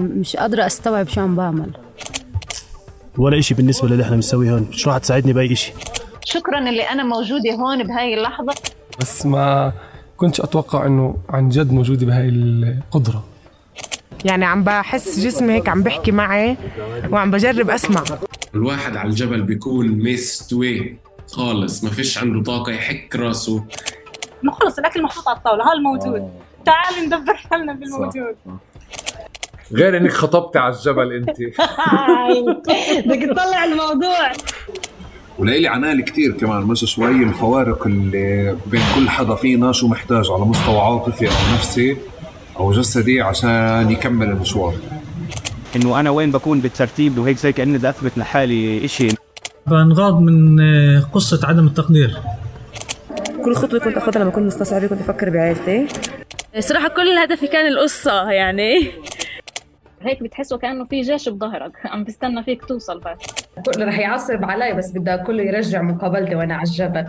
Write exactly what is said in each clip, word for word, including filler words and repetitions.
مش قادرة أستوعب شو عم بعمل ولا إشي بالنسبة للي إحنا بنسويه هون، مش راح تساعدني بأي إشي. شكراً اللي أنا موجودة هون بهاي اللحظة، بس ما كنتش أتوقع إنه عن جد موجودة بهاي القدرة. يعني عم بحس جسمي هيك عم بحكي معي وعم بجرب أسمع. الواحد على الجبل بيكون مستوي خالص، ما فيش عنده طاقة يحك راسه. خلص الأكل محطوط على الطاولة، هذا الموجود، تعالي ندبر حالنا بالموجود. غير انك خطبتي على الجبل انت. بدك تطلع الموضوع. وليلي عنالي كثير كمان مش شوي الفوارق اللي بين كل حدا فينا شو محتاج على مستوى عاطفي او نفسي او جسدي عشان يكمل المشوار. انه انا وين بكون بالترتيب وهيك زي كاني بدي اثبت لحالي إشي. بنغاض من قصه عدم التقدير. كل خطوه كنت اخذها لما كنت مستصعبه كنت افكر بعائلتي. صراحه كل هدفي كان القصه يعني. هيك بتحس وكأنه في جيش بظهرك عم بستنى فيك توصل، بس كله رح يعصب علي، بس بدي كله يرجع مقابلتي وانا على الجبل.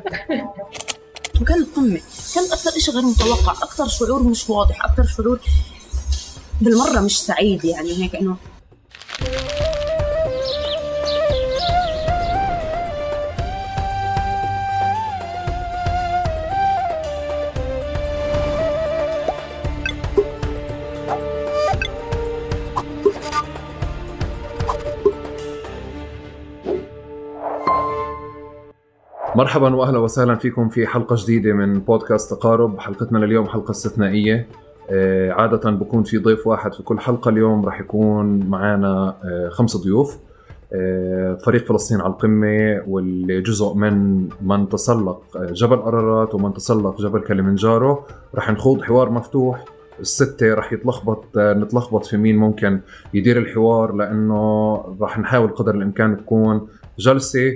وكانت قمة، كان اكثر شيء غير متوقع، اكثر شعور مش واضح، اكثر شعور بالمره مش سعيد، يعني هيك انه مرحبا واهلا وسهلا فيكم في حلقه جديده من بودكاست تقارب. حلقتنا لليوم حلقه استثنائيه، عاده بكون في ضيف واحد في كل حلقه، اليوم راح يكون معنا خمس ضيوف. فريق فلسطين على القمه والجزء من من تسلق جبل أرارات ومن تسلق جبل كليمنجارو راح نخوض حوار مفتوح. الستة رح يتلخبط نتلخبط في مين ممكن يدير الحوار، لانه راح نحاول قدر الامكان تكون جلسه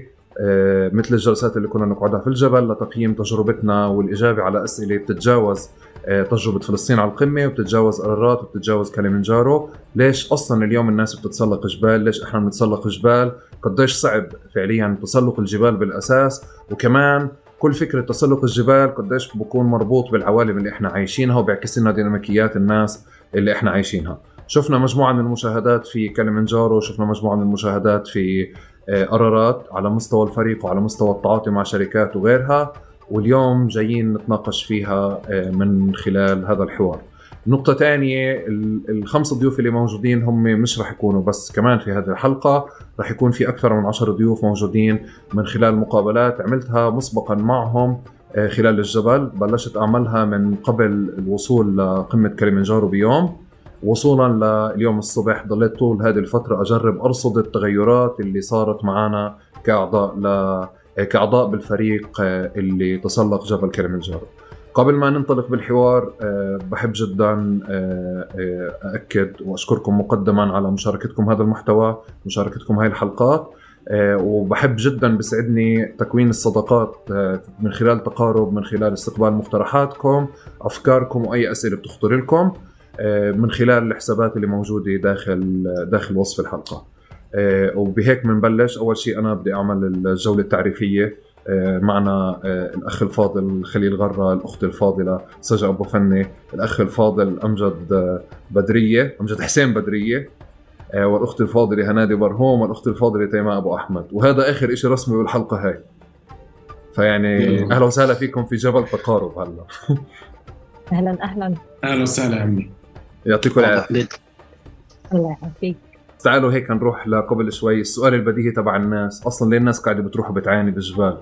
مثل الجلسات اللي كنا نقعدها في الجبل لتقييم تجربتنا والإجابة على أسئلة بتتجاوز تجربة فلسطين على القمة وبتتجاوز أرارات وبتتجاوز كليمنجارو. ليش أصلا اليوم الناس بتتسلق جبال؟ ليش إحنا بنتسلق جبال؟ قديش صعب فعليا تسلق الجبال بالأساس، وكمان كل فكرة تسلق الجبال قديش بكون مربوط بالعوالم اللي إحنا عايشينها وبيعكس لنا ديناميكيات الناس اللي إحنا عايشينها. شفنا مجموعة من المشاهدات في كليمنجارو، شفنا مجموعة من المشاهدات في أرارات على مستوى الفريق وعلى مستوى التعاطي مع شركات وغيرها، واليوم جايين نتناقش فيها من خلال هذا الحوار. نقطة تانية، الخمس ضيوف اللي موجودين هم مش رح يكونوا بس كمان في هذه الحلقة، رح يكون في أكثر من عشر ضيوف موجودين من خلال مقابلات عملتها مسبقا معهم خلال الجبل. بلشت أعملها من قبل الوصول لقمة كليمنجارو بيوم، وصولا لليوم الصبح ضليت طول هذه الفترة أجرب أرصد التغيرات اللي صارت معنا كأعضاء ل... كأعضاء بالفريق اللي تسلق جبل كليمنجارو. قبل ما ننطلق بالحوار بحب جدا أأكد وأشكركم مقدما على مشاركتكم هذا المحتوى، مشاركتكم هاي الحلقات، وبحب جدا بسعدني تكوين الصداقات من خلال تقارب، من خلال استقبال مقترحاتكم، أفكاركم وأي أسئلة بتخطر لكم من خلال الحسابات اللي موجودة داخل داخل وصف الحلقة. وبهيك منبلش. أول شيء أنا بدي أعمل الجولة التعريفية. معنا الأخ الفاضل خليل غرة، الأخت الفاضلة سجع ابو فني، الأخ الفاضل أمجد بدرية أمجد حسين بدرية، والأخت الفاضلة هنادي برهوم، والأخت الفاضلة تيماء أبو أحمد. وهذا آخر إشي رسمي بالحلقة هاي، فيعني أهلا وسهلا فيكم في جبل تقارب. هلا أهلا أهلا أهلا وسهلا عمي، يعطيكم العافية. الله يعافيك. تعالوا هيك نروح لقبل شوي السؤال البديهي تبع الناس، أصلاً ليه الناس قاعدة بتروح بتعاني بالجبال؟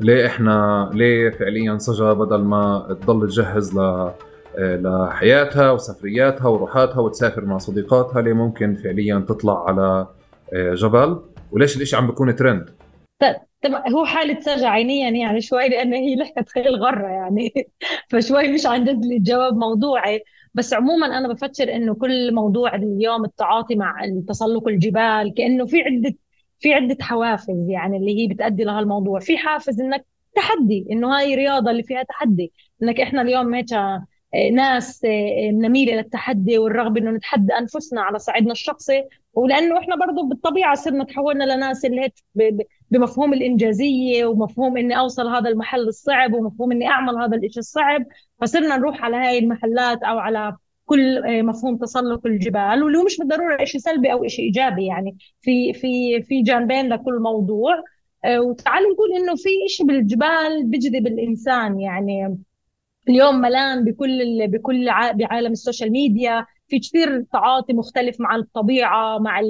ليه إحنا ليه فعلياً سجا بدل ما تضل تجهز ل... لحياتها وسفرياتها وروحاتها وتسافر مع صديقاتها، ليه ممكن فعلياً تطلع على جبل؟ وليش الإشي عم بيكون ترند؟ هو حالة سجع عينيا يعني شوي، لأن هي لحقت خليل غرة يعني فشوي مش عن جد الجواب موضوعي. بس عموما أنا بفكر إنه كل موضوع اليوم التعاطي مع تسلق الجبال كأنه في عدة في عدة حوافز يعني اللي هي بتأدي لها الموضوع. في حافز إنك تحدي، إنه هاي رياضة اللي فيها تحدي، إنك إحنا اليوم هيك ناس نميل للتحدي والرغبة إنه نتحدى أنفسنا على صعيدنا الشخصي، ولأنه إحنا برضو بالطبيعة صرنا تحولنا لناس اللي هيك بمفهوم الإنجازية ومفهوم إني أوصل هذا المحل الصعب ومفهوم إني أعمل هذا الإشي الصعب، فصرنا نروح على هاي المحلات أو على كل مفهوم تسلق الجبال، واللي هو مش بالضروره شيء سلبي او شيء ايجابي، يعني في في في جانبين لكل موضوع. وتعالوا نقول انه في شيء بالجبال بجذب الانسان، يعني اليوم ملان بكل بكل بعالم السوشيال ميديا، في كثير تعاطي مختلف مع الطبيعه، مع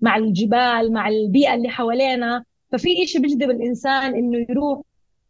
مع الجبال، مع البيئه اللي حوالينا. ففي إشي بيجذب الإنسان إنه يروح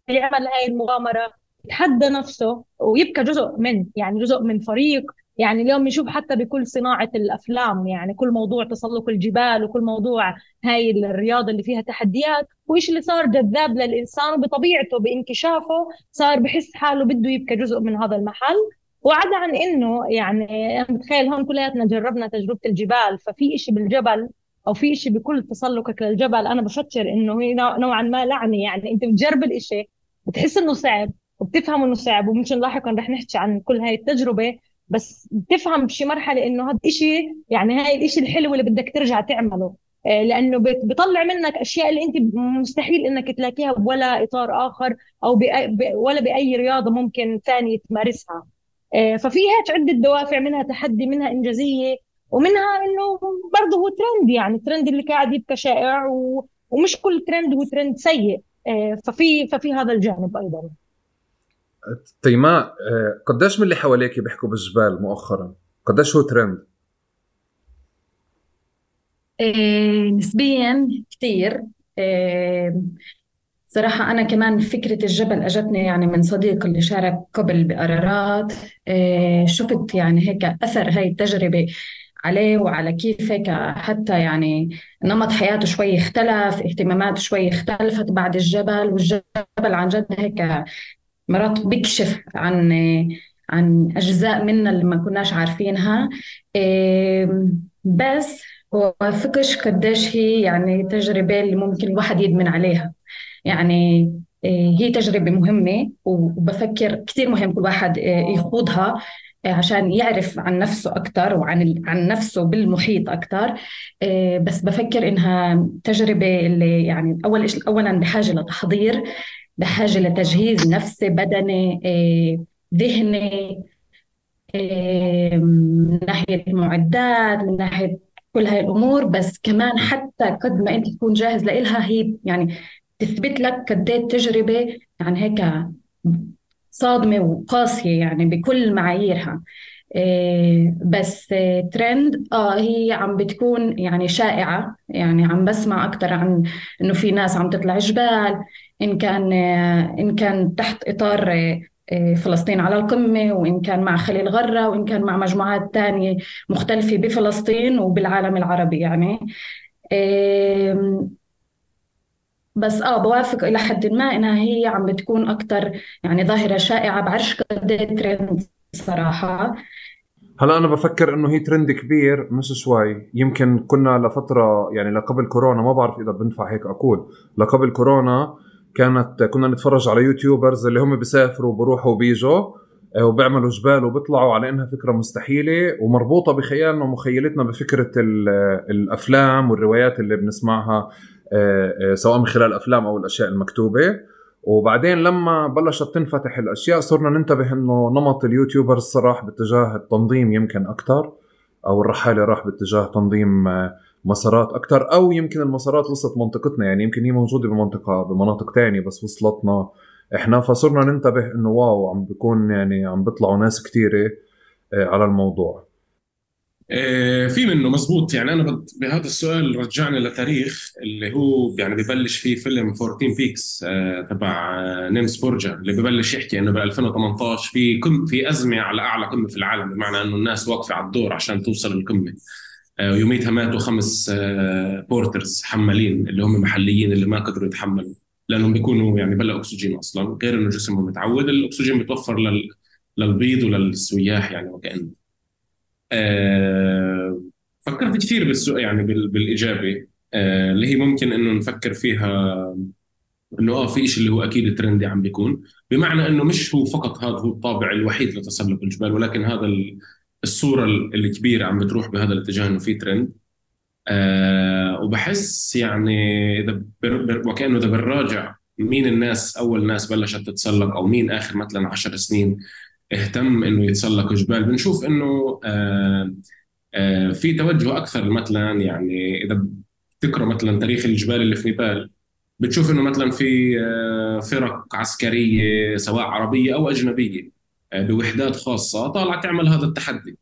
يعمل هاي المغامرة، يتحدى نفسه ويبقى جزء من يعني جزء من فريق. يعني اليوم بنشوف حتى بكل صناعة الأفلام، يعني كل موضوع تسلق الجبال وكل موضوع هاي الرياضة اللي فيها تحديات، وإيش اللي صار جذاب للإنسان وبطبيعته بانكشافه صار بحس حاله بده يبقى جزء من هذا المحل. وعدا عن إنه يعني أنا بتخيل هون كلياتنا جربنا تجربة الجبال، ففي إشي بالجبل أو في إشي بكل تسلقك للجبل أنا بفكر إنه هي نوعاً ما لعنة. يعني أنت بتجرب الإشي بتحس إنه صعب وبتفهم إنه صعب، وممكن لاحقاً رح نحكي عن كل هاي التجربة، بس بتفهم بشي مرحلة إنه هذا إشي، يعني هاي الإشي الحلو اللي بدك ترجع تعمله، لأنه بيطلع منك أشياء اللي أنت مستحيل إنك تلاقيها ولا إطار آخر أو بأي ولا بأي رياضة ممكن ثانية تمارسها. ففيها عدة دوافع، منها تحدي، منها إنجازية، ومنها انه برضه هو ترند، يعني الترند اللي قاعد يبقى شائع و... ومش كل ترند هو ترند سيء. ففي ففي هذا الجانب ايضا. تيماء، قديش من اللي حواليك بيحكوا بالجبال مؤخرا؟ قديش هو ترند؟ إيه، نسبيا كثير. إيه، صراحة أنا كمان فكرة الجبل أجتني يعني من صديق اللي شارك قبل بأرارات. إيه، شفت يعني هيك أثر هاي التجربة عليه وعلى كيف هيك حتى يعني نمط حياته شوي اختلف، اهتماماته شوي اختلفت بعد الجبل. والجبل عن جد هيك مرات بيكشف عن عن أجزاء منا اللي ما كناش عارفينها. بس هو فكش قديش هي يعني تجربة اللي ممكن الواحد يدمن عليها، يعني هي تجربة مهمة وبفكر كتير مهم كل واحد يخوضها عشان يعرف عن نفسه أكتر وعن عن نفسه بالمحيط أكتر. بس بفكر إنها تجربة اللي يعني أول أولاً بحاجة لتحضير، بحاجة لتجهيز نفسي بدني ذهني، من ناحية معدات، من ناحية كل هاي الأمور. بس كمان حتى قد ما أنت تكون جاهز لإلها، هي يعني تثبت لك قد ايه التجربة يعني هيك صادمة وقاسية يعني بكل معاييرها. إيه، بس إيه ترند اه هي عم بتكون يعني شائعة، يعني عم بسمع أكتر عن إنه في ناس عم تطلع جبال، إن كان آه إن كان تحت إطار آه آه فلسطين على القمة، وإن كان مع خليل غرة، وإن كان مع مجموعات تانية مختلفة بفلسطين وبالعالم العربي يعني. إيه، بس اه بوافق الى حد ما انها هي عم بتكون اكثر يعني ظاهره شائعه، بعرفش قد ايه ترند صراحه. هلا انا بفكر انه هي ترند كبير مش شوي. يمكن كنا لفتره يعني لقبل كورونا، ما بعرف اذا بنفع هيك اقول، لقبل كورونا كانت كنا نتفرج على يوتيوبرز اللي هم بيسافروا وبروحوا وبيجوا وبيعملوا جبال وبيطلعوا على انها فكره مستحيله ومربوطه بخيالنا ومخيلتنا بفكره الافلام والروايات اللي بنسمعها، سواء من خلال أفلام أو الأشياء المكتوبة. وبعدين لما بلشت تنفتح الأشياء صرنا ننتبه أنه نمط اليوتيوبر راح باتجاه التنظيم يمكن أكتر، أو الرحالة راح باتجاه تنظيم مسارات أكتر، أو يمكن المسارات وصلت منطقتنا، يعني يمكن هي موجودة بمنطقة بمناطق تانية بس وصلتنا إحنا. فصرنا ننتبه أنه واو عم بيكون يعني عم بيطلعوا ناس كتيرة على الموضوع. في منه مزبوط، يعني أنا بهذا السؤال رجعني لتاريخ اللي هو يعني ببلش فيه فيلم فورتين بيكس تبع نيمس بورجا، اللي ببلش يحكي إنه بألفين وثمانتعش في كم في أزمة على أعلى قمة في العالم، بمعنى إنه الناس واقفة على الدور عشان توصل للقمة، ويوميتها ماتوا خمس بورترز حمالين اللي هم محليين اللي ما قدروا يتحملوا، لأنهم بيكونوا يعني بلا أكسجين أصلاً، غير إنه جسمهم متعود الأكسجين بيتوفر لل للبيض وللسياح يعني. وكأنه أه فكرت كثير بالسؤال يعني بالإجابة أه اللي هي ممكن إنه نفكر فيها إنه آه في إشي اللي هو أكيد الترندي عم بيكون، بمعنى إنه مش هو فقط هذا هو الطابع الوحيد لتسلق الجبال، ولكن هذا الصورة الكبيرة عم بتروح بهذا الاتجاه إنه في ترند. أه وبحس يعني إذا وكأنه إذا بنراجع مين الناس أول ناس بلشت تتسلق، أو مين آخر مثلاً عشر سنين اهتم انه يتسلق جبال، بنشوف انه آه آه في توجه اكثر. مثلا يعني اذا بتقرا مثلا تاريخ الجبال اللي في نيبال، بتشوف انه مثلا في آه فرق عسكريه سواء عربيه او اجنبيه آه بوحدات خاصه طالعه تعمل هذا التحدي.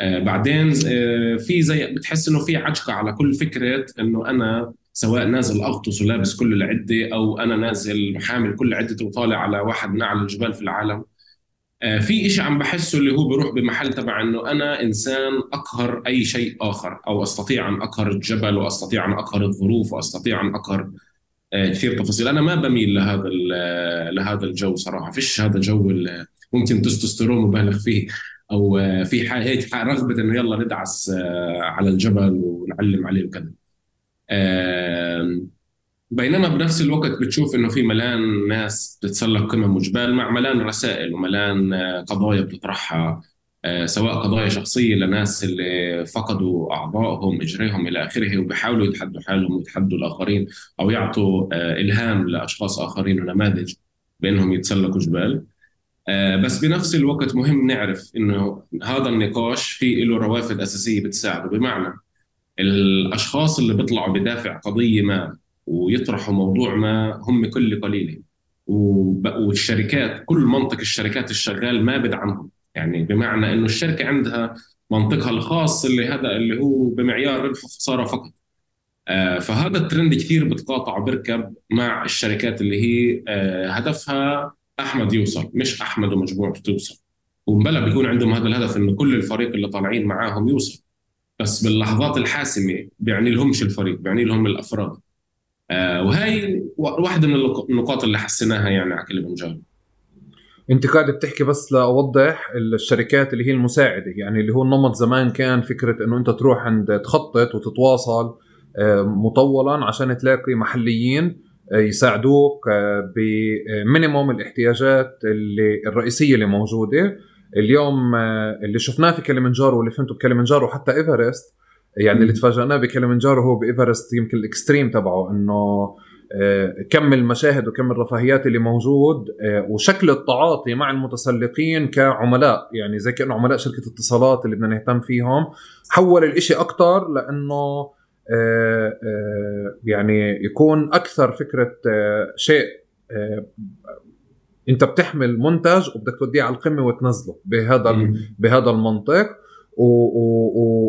آه بعدين آه في زي بتحس انه في عجقه على كل فكره انه انا سواء نازل اغطس ولابس كل العده، او انا نازل حامل كل عده وطالع على واحد من اعلى الجبال في العالم. في إشي عم بحسه اللي هو بروح بمحل تبع أنه أنا إنسان أقهر أي شيء آخر، أو أستطيع أن أقهر الجبل، وأستطيع أن أقهر الظروف، وأستطيع أن أقهر كثير تفاصيل. أنا ما بميل لهذا لهذا الجو صراحة. فيش هذا الجو اللي ممكن تستسترون مبالغ فيه، أو في هيك رغبة أنه يلا ندعس على الجبل ونعلم عليه وكذا. بينما بنفس الوقت بتشوف انه في ملان ناس بتتسلق قمم وجبال، مع ملان رسائل وملان قضايا بتطرحها، سواء قضايا شخصيه لناس اللي فقدوا اعضائهم اجريهم الى اخره، وبيحاولوا يتحدوا حالهم ويتحدوا الاخرين، او يعطوا الهام لاشخاص اخرين ونماذج بانهم يتسلقوا جبال. بس بنفس الوقت مهم نعرف انه هذا النقاش فيه له روافد اساسيه بتساعده، بمعنى الاشخاص اللي بيطلعوا بدافع قضيه ما ويطرحوا موضوع ما هم كل قليلين، والشركات كل منطق الشركات الشغال ما بدعمهم. يعني بمعنى انه الشركه عندها منطقها الخاص اللي هذا اللي هو بمعيار ربح وخساره فقط. آه فهذا الترند كثير بتقاطع وبركب مع الشركات اللي هي آه هدفها احمد يوصل، مش احمد ومجموعته توصل. ومبلا بيكون عندهم هذا الهدف انه كل الفريق اللي طالعين معاهم يوصل، بس باللحظات الحاسمه بيعني لهمش الفريق، بيعني لهم الافراد. وهي واحدة من النقاط اللي حسيناها يعني على كليمنجارو. انت قاعد بتحكي، بس لأوضح، الشركات اللي هي المساعدة، يعني اللي هو النمط زمان كان فكرة انه انت تروح عند تخطط وتتواصل مطولا عشان تلاقي محليين يساعدوك بمينيموم الاحتياجات اللي الرئيسية اللي موجودة. اليوم اللي شفناه في كليمنجارو واللي فهمته بكليمنجارو حتى إيفرست، يعني اللي تفاجأنا بكليمنجارو هو بإيفرست يمكن الإكستريم تبعه، إنه كم المشاهد وكم الرفاهيات اللي موجود وشكل التعاطي مع المتسلقين كعملاء، يعني زي كأنه عملاء شركة اتصالات اللي بدنا نهتم فيهم. حول الإشي أكتر لأنه يعني يكون أكثر فكرة شيء أنت بتحمل منتج وبدك توديه على القمة وتنزله بهذا بهذا المنطق.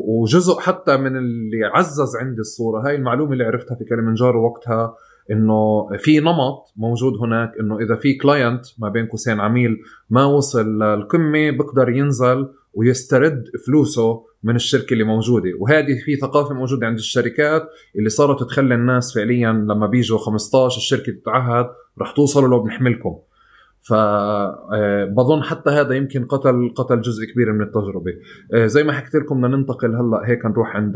وجزء حتى من اللي عزز عندي الصورة هاي المعلومة اللي عرفتها في كليمنجارو وقتها، إنه في نمط موجود هناك إنه إذا في كلاينت ما بين قوسين عميل ما وصل للقمة بقدر ينزل ويسترد فلوسه من الشركة اللي موجودة. وهذه في ثقافة موجودة عند الشركات اللي صارت تخلي الناس فعليا لما بيجوا خمستاشر الشركة تتعهد رح توصلوا لو بنحملكم. فبظن حتى هذا يمكن قتل قتل جزء كبير من التجربة. زي ما حكيت لكم بدنا ننتقل هلا هيك نروح عند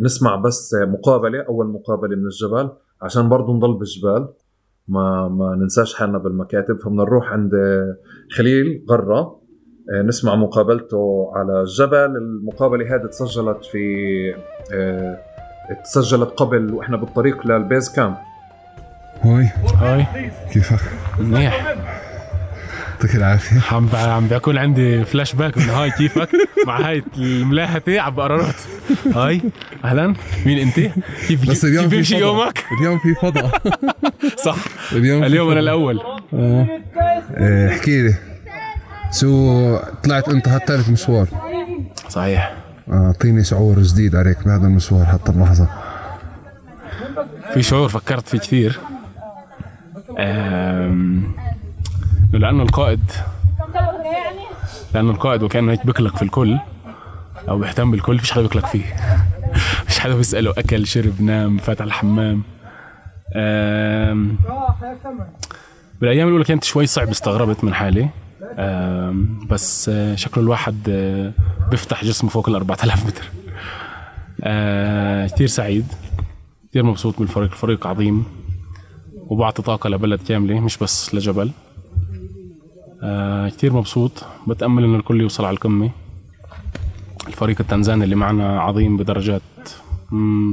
نسمع بس مقابلة، أول مقابلة من الجبل عشان برضو نضل بالجبال ما ما ننساش حالنا بالمكاتب. فبنروح عند خليل غرة نسمع مقابلته على الجبل. المقابلة هذه تسجلت في تسجلت قبل وإحنا بالطريق للبيز كامب. هاي هاي كيفك؟ منيح يعطيك العافيه. عم عم بيكون عندي فلاش باك من هاي كيفك مع هاي الملاحه عم بأرارات. هاي اهلا، مين انت؟ كيف بس اليوم كيف في يومك؟ اليوم في فضاء صح؟ اليوم اليوم انا الاول. احكي لي شو طلعت انت هالثالث مشوار صحيح؟ اعطيني شعور جديد عليك بهذا المشوار حتى اللحظه. في شعور فكرت فيه كثير، لأنه القائد لأنه القائد وكأنه هيك بيقلق في الكل أو بيهتم بالكل. فيش حدا بيقلق فيه، فيش حدا بيسأله أكل شرب نام فات على الحمام. بالأيام الأولى كانت شوي صعب، استغربت من حالي، بس شكله الواحد بيفتح جسمه فوق الأربعة آلاف متر. كتير سعيد، كتير مبسوط بالفريق، الفريق عظيم وبعطي طاقة لبلد كاملة مش بس لجبل. آه كتير مبسوط، بتأمل إنه الكل يوصل على القمة. الفريق التنزاني اللي معنا عظيم بدرجات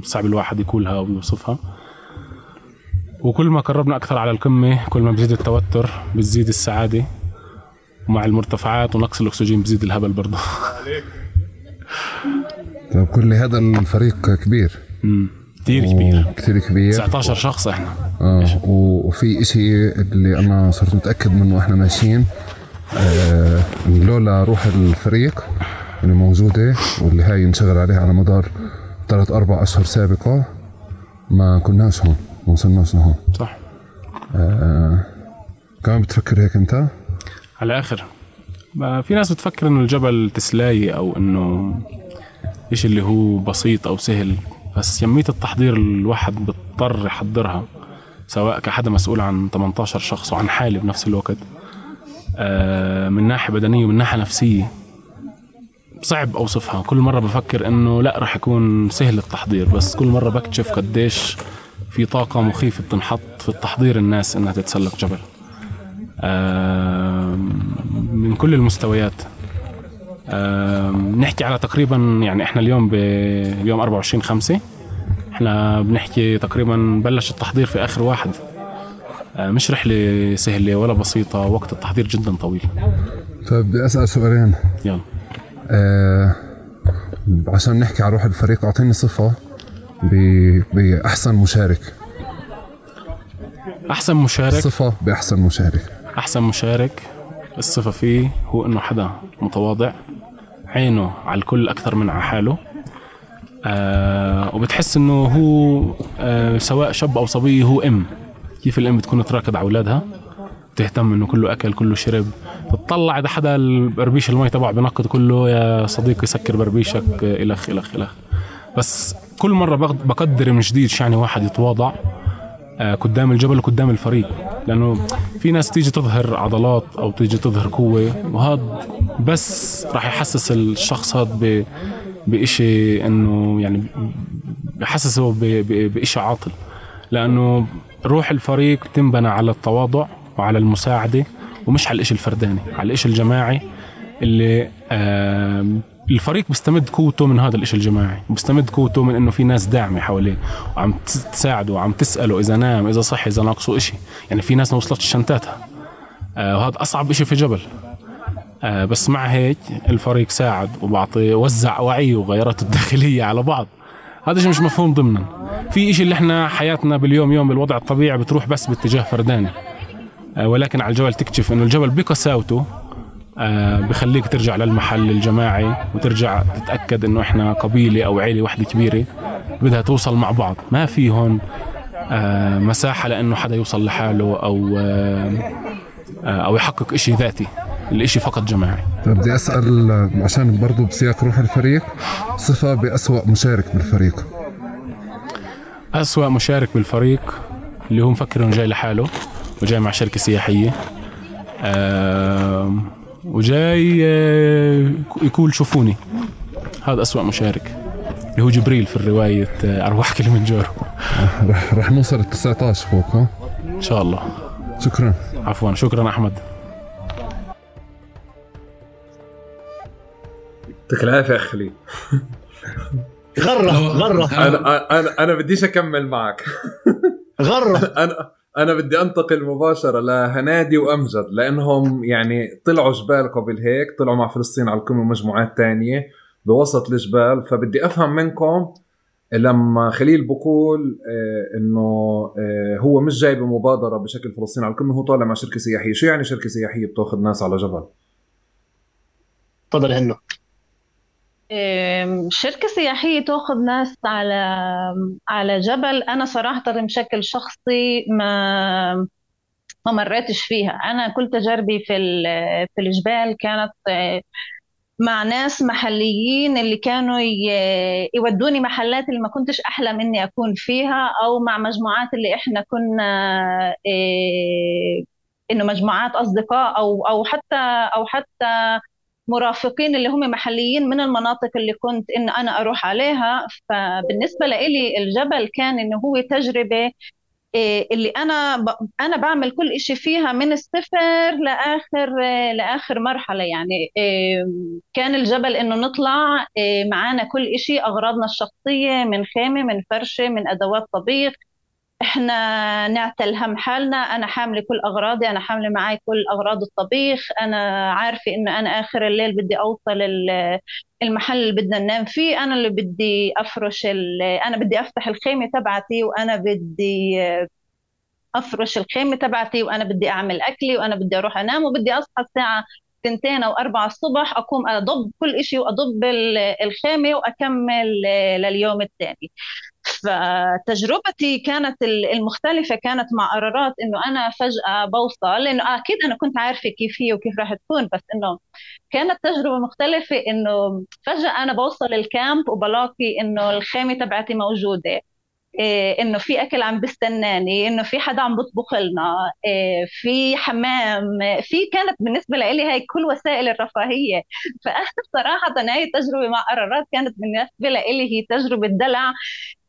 صعب الواحد يقولها أو يوصفها، وكل ما قربنا أكثر على القمة كل ما بزيد التوتر بتزيد السعادة. ومع المرتفعات ونقص الأكسجين بزيد الهبل برضه. طيب كل هذا الفريق كبير. امم كثير كبير. كثير كبير. تسعة عشر شخص احنا. اه وفي شيء اللي انا صرت متأكد منه احنا ماشيين آه لولا روح الفريق اللي موجودة واللي هاي نشغل عليها على مدار ثلاث أربع أشهر سابقة ما كناش هون، ما وصلناش لهون. صح. آه كمان بتفكر هيك أنت؟ على آخر. في ناس بتفكر إنه الجبل تسلاي أو إنه إيش اللي هو بسيط أو سهل، بس يمية التحضير الواحد بيضطر يحضرها، سواء كحدا مسؤول عن ثمانية عشر شخص وعن حالي بنفس الوقت، آه من ناحية بدنية ومن ناحية نفسية صعب اوصفها. كل مره بفكر انه لا رح يكون سهل التحضير، بس كل مره بكتشف قديش في طاقه مخيفه بتنحط في التحضير الناس انها تتسلق جبل من كل المستويات. بنحكي على تقريبا يعني احنا اليوم بيوم أربعة وعشرين خمسة، احنا بنحكي تقريبا بلش التحضير في اخر واحد. مش رحله سهله ولا بسيطه، وقت التحضير جدا طويل. طيب بدي اسال سؤالين. يلا آه عشان نحكي على روح الفريق، أعطيني صفة بأحسن مشارك. أحسن مشارك صفة بأحسن مشارك. أحسن مشارك الصفة فيه هو إنه حدا متواضع، عينه على الكل أكثر من على حاله، آه وبتحس إنه هو آه سواء شاب أو صبي هو أم. كيف الأم بتكون تراقد على أولادها، تهتم انه كله اكل كله شرب، بتطلع اذا حدا بربيش المي تبعه بنقد كله يا صديقي سكر بربيشك الخ الخ الخ. بس كل مره بقدر من جديد يعني واحد يتواضع قدام الجبل وقدام الفريق، لانه في ناس تيجي تظهر عضلات او تيجي تظهر قوه، وهذا بس راح يحسس الشخص هذا بشيء، انه يعني بحسسه بشيء عاطل، لانه روح الفريق تنبنى على التواضع وعلى المساعدة، ومش على الإشي الفرداني، على الإشي الجماعي اللي آه الفريق بيستمد قوته من هذا الإشي الجماعي، بيستمد قوته من إنه في ناس داعمة حواليه وعم تساعده وعم تسأله إذا نام إذا صح إذا ناقصه إشي. يعني في ناس ما وصلتش شنتاتها، آه وهذا أصعب إشي في جبل، آه بس مع هيك الفريق ساعد وبعطي وزع وعيه وغيرات الداخلية على بعض. هذا إشي مش مفهوم ضمنا في إشي اللي إحنا حياتنا باليوم يوم بالوضع الطبيعي بتروح بس باتجاه فرداني، ولكن على الجبل تكتشف انه الجبل بقساوته بخليك ترجع للمحل الجماعي وترجع تتاكد انه احنا قبيله او عيله واحده كبيره بدها توصل مع بعض. ما في هون مساحه لانه حدا يوصل لحاله او او يحقق شيء ذاتي، الاشي فقط جماعي. بدي اسال عشان برضو بسياق روح الفريق، صفه باسوا مشارك بالفريق. اسوا مشارك بالفريق اللي هو مفكر انه جاي لحاله وجاي مع شركة سياحية، آه وجاي آه يقول شوفوني، هذا أسوأ مشارك اللي هو جبريل في الرواية آه أرواح كليمنجارو. رح, رح نوصل التسعة عشر فوق ها؟ إن شاء الله. شكرا. عفوا شكرا أحمد. يعطيك العافية أخ خليل. غرة غرة. أنا أنا أنا بديش أكمل معك. غرة. أنا أنا بدي أنتقل مباشرة لهنادي وأمجد، لأنهم يعني طلعوا جبال قبل هيك، طلعوا مع فلسطين على القمة ومجموعات تانية بوسط الجبال، فبدي أفهم منكم لما خليل بقول إنه هو مش جاي بمبادرة بشكل فلسطين على القمة، هو طالع مع شركة سياحية. شو يعني شركة سياحية بتأخذ ناس على جبل؟ تفضل هنو. شركة سياحية تأخذ ناس على على جبل، أنا صراحة بشكل شخصي ما ما مريتش فيها. أنا كل تجاربي في في الجبال كانت مع ناس محليين اللي كانوا يودوني محلات اللي ما كنتش أحلم إني أكون فيها، أو مع مجموعات اللي إحنا كنا إنه مجموعات أصدقاء أو أو حتى أو حتى مرافقين اللي هم محليين من المناطق اللي كنت إن أنا أروح عليها. فبالنسبة لإلي الجبل كان إنه هو تجربة اللي أنا ب... أنا بعمل كل إشي فيها من الصفر لآخر لآخر مرحلة. يعني كان الجبل إنه نطلع معانا كل إشي، أغراضنا الشخصية من خيمة من فرشة من أدوات طبيخ احنا نعتل هم حالنا، انا حامله كل اغراضي، انا حامله معي كل اغراض الطبيخ، انا عارفه ان انا اخر الليل بدي اوصل المحل اللي بدنا ننام فيه، انا اللي بدي افرش ال... انا بدي افتح الخيمه تبعتي، وانا بدي افرش الخيمه تبعتي، وانا بدي اعمل اكلي، وانا بدي اروح انام، وبدي اصحى الساعه تنتين او اربعة الصبح، اقوم اضب كل اشي واضب الخيمه واكمل لليوم الثاني. فتجربتي كانت المختلفة كانت مع قرارات، إنه أنا فجأة بوصل، لأنه أكيد أنا كنت عارفة كيف هي وكيف راح تكون، بس إنه كانت تجربة مختلفة، إنه فجأة أنا بوصل الكامب وبلاقي إنه الخيمة تبعتي موجودة، إيه، إنه في أكل عم بستناني، إنه في حدا عم بطبخ لنا، إيه، في حمام، في كانت بالنسبة لي هاي كل وسائل الرفاهية. فأنا صراحة هاي التجربة مع قرارات كانت بالنسبة لي هي تجربة دلع،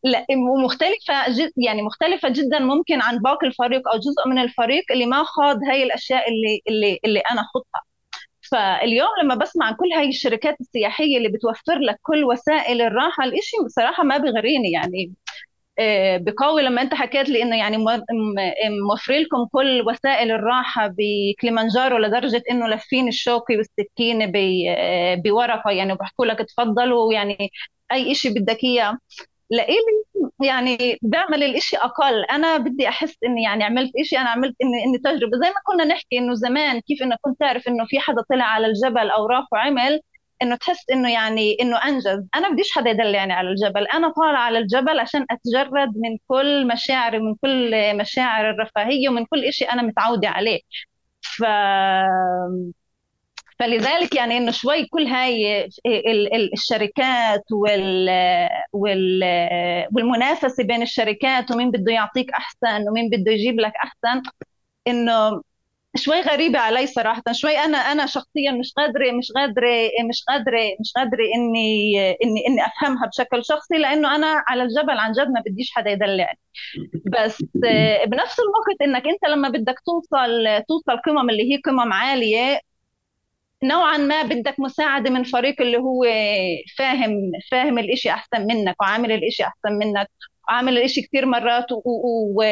لا ومختلفة جد، يعني مختلفة جدا ممكن عن باقي الفريق أو جزء من الفريق اللي ما خاض هاي الأشياء اللي اللي اللي أنا خضتها. فاليوم لما بسمع عن كل هاي الشركات السياحية اللي بتوفر لك كل وسائل الراحة، الإشي بصراحة ما بغريني، يعني بقوي لما أنت حكيت لي إنه يعني موفرين لكم كل وسائل الراحة بكليمنجارو لدرجة إنه لفين الشوكي والسكينة بورقة، يعني وبحكوا لك تفضلوا يعني أي إشي بدك إياه، لإلي يعني بعمل الإشي أقل. أنا بدي أحس إني يعني عملت إشي، أنا عملت إني إني تجربة، زي ما كنا نحكي إنه زمان كيف إنه كنت تعرف إنه في حدا طلع على الجبل أو راح وعمل، إنه تحس إنه يعني إنه أنجز. أنا بديش حدا يدلعني على الجبل، أنا طالعة على الجبل عشان أتجرد من كل مشاعري، من كل مشاعر الرفاهية، ومن كل إشي أنا متعودة عليه. ف فلذلك يعني انه شوي كل هاي الشركات وال والمنافسه بين الشركات، ومين بده يعطيك احسن ومين بده يجيب لك احسن، انه شوي غريبه علي صراحه. شوي انا انا شخصيا مش قادره مش قادره مش قادره مش قادره اني اني اني افهمها بشكل شخصي، لانه انا على الجبل عن جد ما بديش حدا يدلعني. بس بنفس الوقت انك انت لما بدك توصل توصل قمم اللي هي قمم عاليه، نوعا ما بدك مساعدة من فريق اللي هو فاهم فاهم الاشي احسن منك، وعامل الاشي احسن منك، وعامل الاشي كتير مرات، و... و...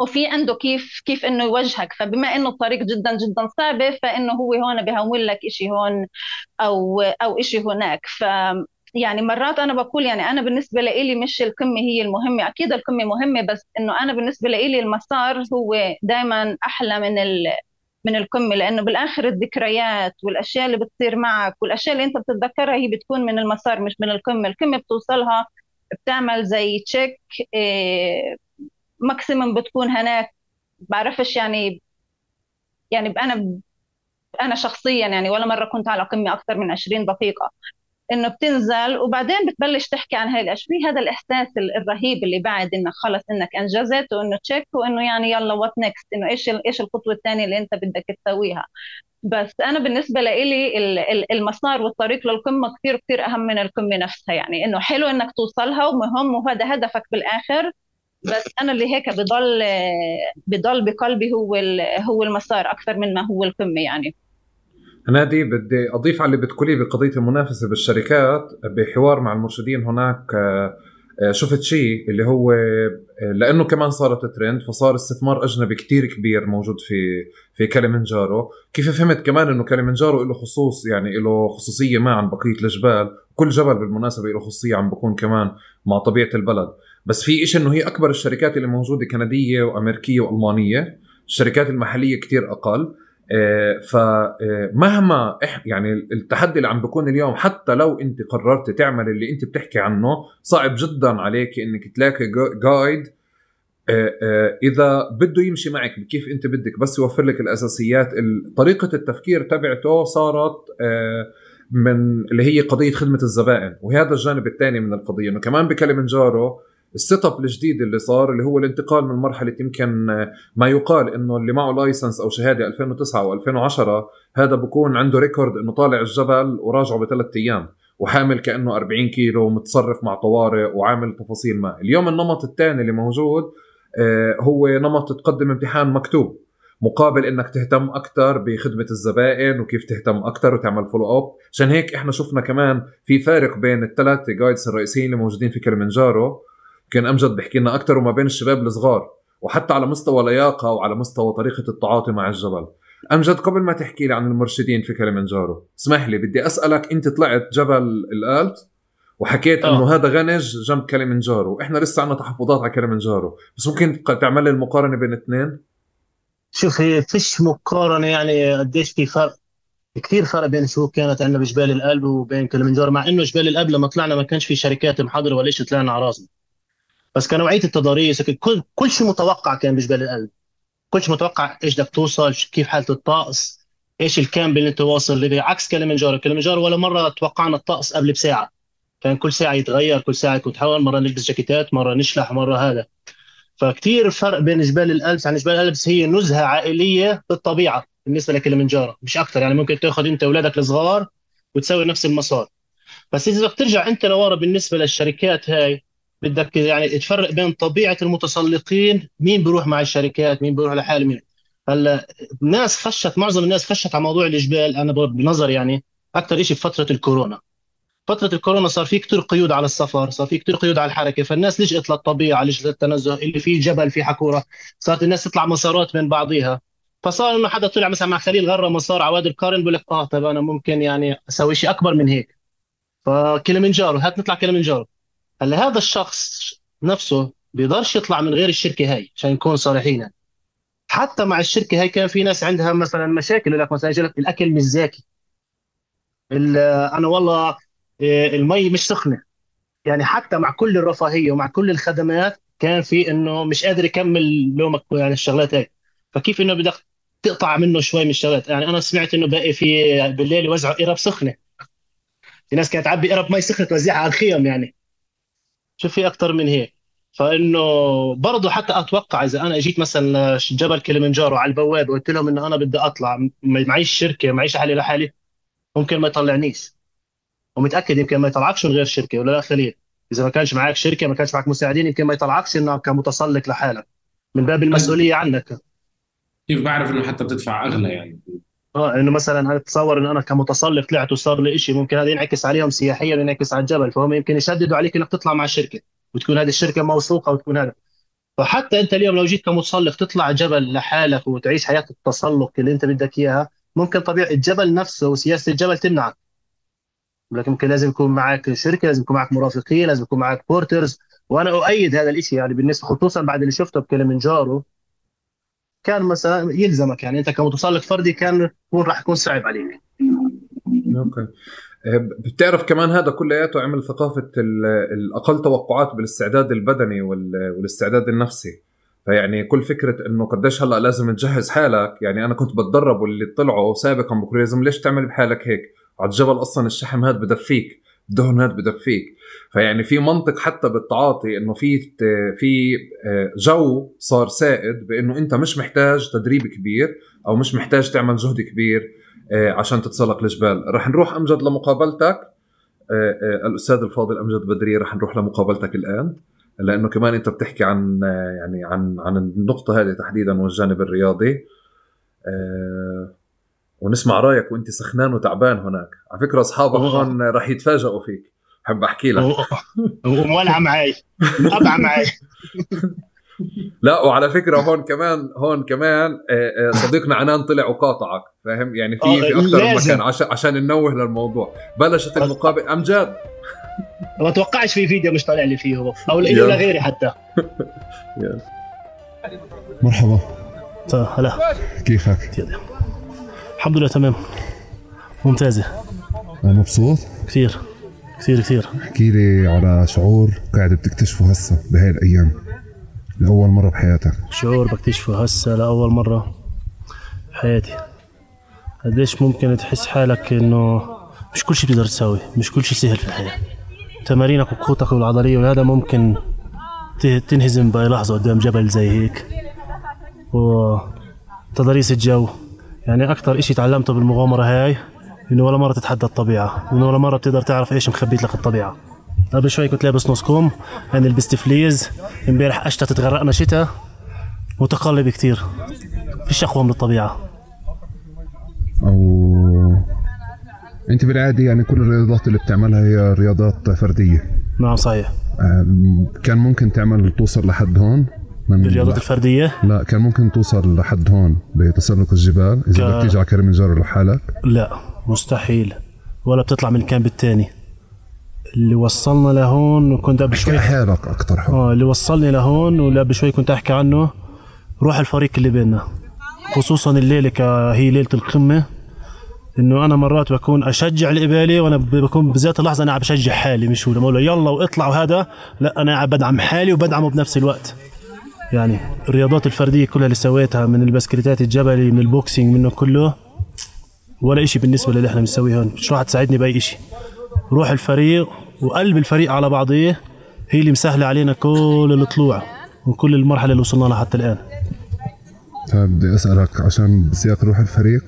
وفي عنده كيف كيف انه يوجهك. فبما انه الطريق جدا جدا صعبة، فانه هو هون بيهون لك اشي هون او او اشي هناك. ف يعني مرات انا بقول يعني انا بالنسبة لإلي مش القمة هي المهمة، اكيد القمة مهمة، بس انه انا بالنسبة لإلي المسار هو دايما احلى من ال من القمة، لأنه بالآخر الذكريات والأشياء اللي بتصير معك والأشياء اللي أنت بتتذكرها هي بتكون من المسار مش من القمة. القمة بتوصلها بتعمل زي تشيك، إيه، ماكسيمم بتكون هناك، بعرفش يعني يعني أنا أنا شخصيا يعني ولا مرة كنت على قمة أكثر من عشرين دقيقة، إنه بتنزل وبعدين بتبلش تحكي عن هاي الأشياء، هذا الإحساس الرهيب اللي بعد إنك خلص إنك أنجزت، وإنه تشيك، وإنه يعني يلا وات نيكست، إنه إيش إيش الخطوة الثانية اللي أنت بدك تسويها. بس أنا بالنسبة لإلي المسار والطريق للقمة كثير كثير أهم من القمة نفسها، يعني إنه حلو إنك توصلها ومهم وهذا هدفك بالآخر، بس أنا اللي هيك بضل بضل بقلبي هو هو المسار أكثر من ما هو القمة. يعني هنادي، بدي أضيف على اللي بتقوليه بقضية المنافسة بالشركات. بحوار مع المرشدين هناك شفت شيء اللي هو لأنه كمان صارت ترند، فصار استثمار أجنبي كتير كبير موجود في في كليمنجارو. كيف فهمت كمان إنه كليمنجارو له خصوص، يعني له خصوصية ما عن بقية الجبال، كل جبل بالمناسبة له خصوصية عم بكون كمان مع طبيعة البلد. بس في إشي إنه هي أكبر الشركات اللي موجودة كندية وأمريكية وألمانية، الشركات المحلية كتير أقل. فمهما يعني التحدي اللي عم بكون اليوم، حتى لو انت قررت تعمل اللي انت بتحكي عنه، صعب جدا عليك انك تلاقي جايد اذا بده يمشي معك بكيف انت بدك، بس يوفر لك الاساسيات. طريقة التفكير تبعته صارت من اللي هي قضية خدمة الزبائن، وهذا الجانب الثاني من القضية، انه كمان بكليمنجارو السيت اب الجديد اللي صار اللي هو الانتقال من مرحله يمكن ما يقال انه اللي معه لايسنس او شهاده ألفين وتسعة وألفين وعشرة هذا بكون عنده ريكورد انه طالع الجبل وراجعه بثلاث ايام وحامل كانه أربعين كيلو ومتصرف مع طوارئ وعامل تفاصيل ما. اليوم النمط الثاني اللي موجود هو نمط تقدم امتحان مكتوب مقابل انك تهتم اكثر بخدمه الزبائن وكيف تهتم اكثر وتعمل فولو اب. عشان هيك احنا شفنا كمان في فارق بين الثلاثه جايدز الرئيسيين اللي موجودين في كليمنجارو، كان أمجد بيحكي لنا أكتر وما بين الشباب الصغار وحتى على مستوى لياقة وعلى مستوى طريقة التعاطي مع الجبل. أمجد قبل ما تحكي لي عن المرشدين في كليمنجارو اسمح لي بدي أسألك، أنت طلعت جبل الألب وحكيت أوه. أنه هذا غنج جنب كليمنجارو، إحنا لسه عنا تحفظات على كليمنجارو، بس ممكن تعمل لي المقارنة بين الاثنين؟ شوف هي فيش مقارنة، يعني قديش في فرق، كثير فرق بين شو كانت عندنا بجبال الألب وبين كليمنجارو، مع إنه جبال الألب لما طلعنا ما كانش في شركات محاضرة ولا شيء طلعنا على راسنا، بس كان نوعية التضاريس كل كل شيء متوقع كان بجبال الألب، كل شيء متوقع إيش بدك توصل، كيف حالة الطقس، إيش الكامب اللي أنت واصل ليه، عكس كليمنجارو، كليمنجارو ولا مرة توقعنا الطقس قبل بساعة، كان كل ساعة يتغير، كل ساعة كنت حاول مرة نلبس جاكيتات، مرة نشلح، مرة هذا، فكتير فرق بين جبال الألب عن جبال الألب. هي نزهة عائلية بالطبيعة بالنسبة لكليمنجارو مش أكثر، يعني ممكن تأخذ أنت أولادك الصغار وتسوي نفس المسار، بس إذا بدك ترجع أنت لورا بالنسبة للشركات هاي بدك يعني تفرق بين طبيعة المتسلقين، مين بيروح مع الشركات، مين بيروح لحاله، مين هلا الناس خشت، معظم الناس خشت على موضوع الجبال أنا بنظر يعني أكثر شيء بفترة الكورونا. فترة الكورونا صار في كتير قيود على السفر، صار في كتير قيود على الحركة، فالناس لجأت للطبيعة، لجأت للتنزه، اللي فيه جبل فيه حكورة، صارت الناس تطلع مسارات من بعضيها، فصار إنه حدا طلع مثلا مع خليل غرة مسار على وادي القارن بقول لك آه طب أنا ممكن يعني أسوي شيء أكبر من هيك، فكليمنجارو هات نطلع كليمنجارو. هلا هذا الشخص نفسه بيقدرش يطلع من غير الشركة هاي عشان نكون صريحين، حتى مع الشركة هاي كان في ناس عندها مثلا مشاكل، يقول لك مثلا جلك الأكل مش زاكي، أنا والله المي مش سخنه، يعني حتى مع كل الرفاهيه ومع كل الخدمات كان في انه مش قادر يكمل يومك يعني الشغلات هاي، فكيف انه بدك تقطع منه شوي من الشغلات. يعني انا سمعت انه باقي في بالليل يوزعوا قرب سخنه، في ناس كانت تعبي قرب مي سخنه توزعها على الخيم، يعني شو في اكثر من هيك. فانه برضه حتى اتوقع اذا انا اجيت مثلا جبل كليمنجارو على البوابه وقلت لهم انه انا بدي اطلع معيش شركه معيش حالي لحالي ممكن ما يطلعنيش، ومتاكد يمكن ما يطلعكش من غير شركه ولا لا خليل، اذا ما كانش معاك شركه ما كانش معاك مساعدين يمكن ما يطلعكش انك كمتسلق لحالك من باب المسؤوليه عنك. كيف بعرف انه حتى بتدفع اغلى يعني؟ اه انه مثلا انا اتصور انه انا كمتسلق طلعت وصار لي شيء ممكن هذا ينعكس عليهم سياحيا، ينعكس على الجبل، فهم يمكن يشددوا عليك انك تطلع مع شركه وتكون هذه الشركه موثوقه وتكون هذا. فحتى انت اليوم لو جيت كمتسلق تطلع جبل لحالك وتعيش حياه التسلق اللي انت بدك اياها، ممكن طبيعه الجبل نفسه وسياسه الجبل تمنعك، لكن ممكن لازم يكون معك شركه، لازم يكون معك مرافقين، لازم يكون معك بورترز. وانا اؤيد هذا الاشي يعني بالنسبه خصوصا بعد اللي شفته بكليمنجارو، كان مثلا يلزمك يعني انت كمتسلق فردي كان راح يكون صعب عليك. اوكي بتعرف كمان هذا كلياته عمل ثقافه الاقل توقعات بالاستعداد البدني والاستعداد النفسي، فيعني كل فكره انه قديش هلا لازم تجهز حالك، يعني انا كنت بتدرب واللي طلعوا سابقا بقول لازم ليش تعمل بحالك هيك على الجبل، اصلا الشحم هاد بدفيك، الدهن هاد بدفيك، فيعني في منطق حتى بالتعاطي انه في في جو صار سائد بانه انت مش محتاج تدريب كبير او مش محتاج تعمل جهد كبير عشان تتسلق الجبال. رح نروح امجد لمقابلتك، الاستاذ الفاضل امجد بدرية، رح نروح لمقابلتك الان لانه كمان انت بتحكي عن يعني عن عن النقطه هذه تحديدا والجانب الرياضي، ونسمع رايك وانت سخنان وتعبان هناك. على فكره اصحابك هون راح يتفاجئوا فيك، حب احكي لك ومولع معي طبعا معي لا وعلى فكره هون كمان هون كمان صديقنا عنان طلع وقاطعك، فاهم يعني في في اكثر من مكان عشان عشان ننوه للموضوع. بلشت المقابله امجاد ما توقعش في فيديو مش طالع لي فيه هو او لي ولا غيري حتى. مرحبا، هلا كيفك؟ الحمد لله تمام، ممتازة. مبسوط؟ كثير كثير كثير. احكي لي على شعور قاعد بتكتشفه هسه بهاي الأيام لأول مرة بحياتك. شعور بكتشفه هسه لأول مرة بحياتي، قديش ممكن تحس حالك إنه مش كل شيء بتقدر تساوي، مش كل شيء سهل في الحياة، تمارينك وقوتك والعضلية وهذا ممكن تنهزم بأي لحظة قدام جبل زي هيك، وتضاريس الجو. يعني أكثر إشي تعلمته بالمغامرة هاي إنه ولا مرة تتحدى الطبيعة، إنه ولا مرة بتقدر تعرف إيش مخبيت لك الطبيعة. قبل شوي كنت لابس نص كم، أنا لبست فليز، امبارح قشطة تتغرقنا شتاء، متقلب كتير، فيش أقوى من الطبيعة. أو أنت بالعادة يعني كل الرياضات اللي بتعملها هي رياضات فردية؟ نعم صحيح. كان ممكن تعمل توصل لحد هون بالرياضات الفردية؟ لا، كان ممكن توصل لحد هون بتسلق الجبال إذا بدك تيجي على كليمنجارو لحالك. لا مستحيل، ولا بتطلع من الكامب الثاني اللي وصلنا لهون. كنت قبل شوي حالك أكتر حب. آه اللي وصلني لهون ولا بشوي كنت أحكي عنه، روح الفريق اللي بيننا خصوصا الليلة هي ليلة القمة، إنه أنا مرات بكون أشجع القبالي وأنا بكون بذات اللحظة أنا عم بشجع حالي، مش هو لما أقول له يلا واطلعوا هذا، لا أنا عم بدعم حالي وبدعمه بنفس الوقت. يعني الرياضات الفردية كلها اللي سويتها، من البسكليتات الجبلي، من البوكسينج، منه كله، ولا إشي بالنسبة للي إحنا بنسويه هون، مش راح تساعدني بأي إشي. روح الفريق وقلب الفريق على بعضيه هي اللي مسهلة علينا كل الطلوع وكل المرحلة اللي وصلنا لها حتى الآن. طيب بدي أسألك عشان بسياق روح الفريق،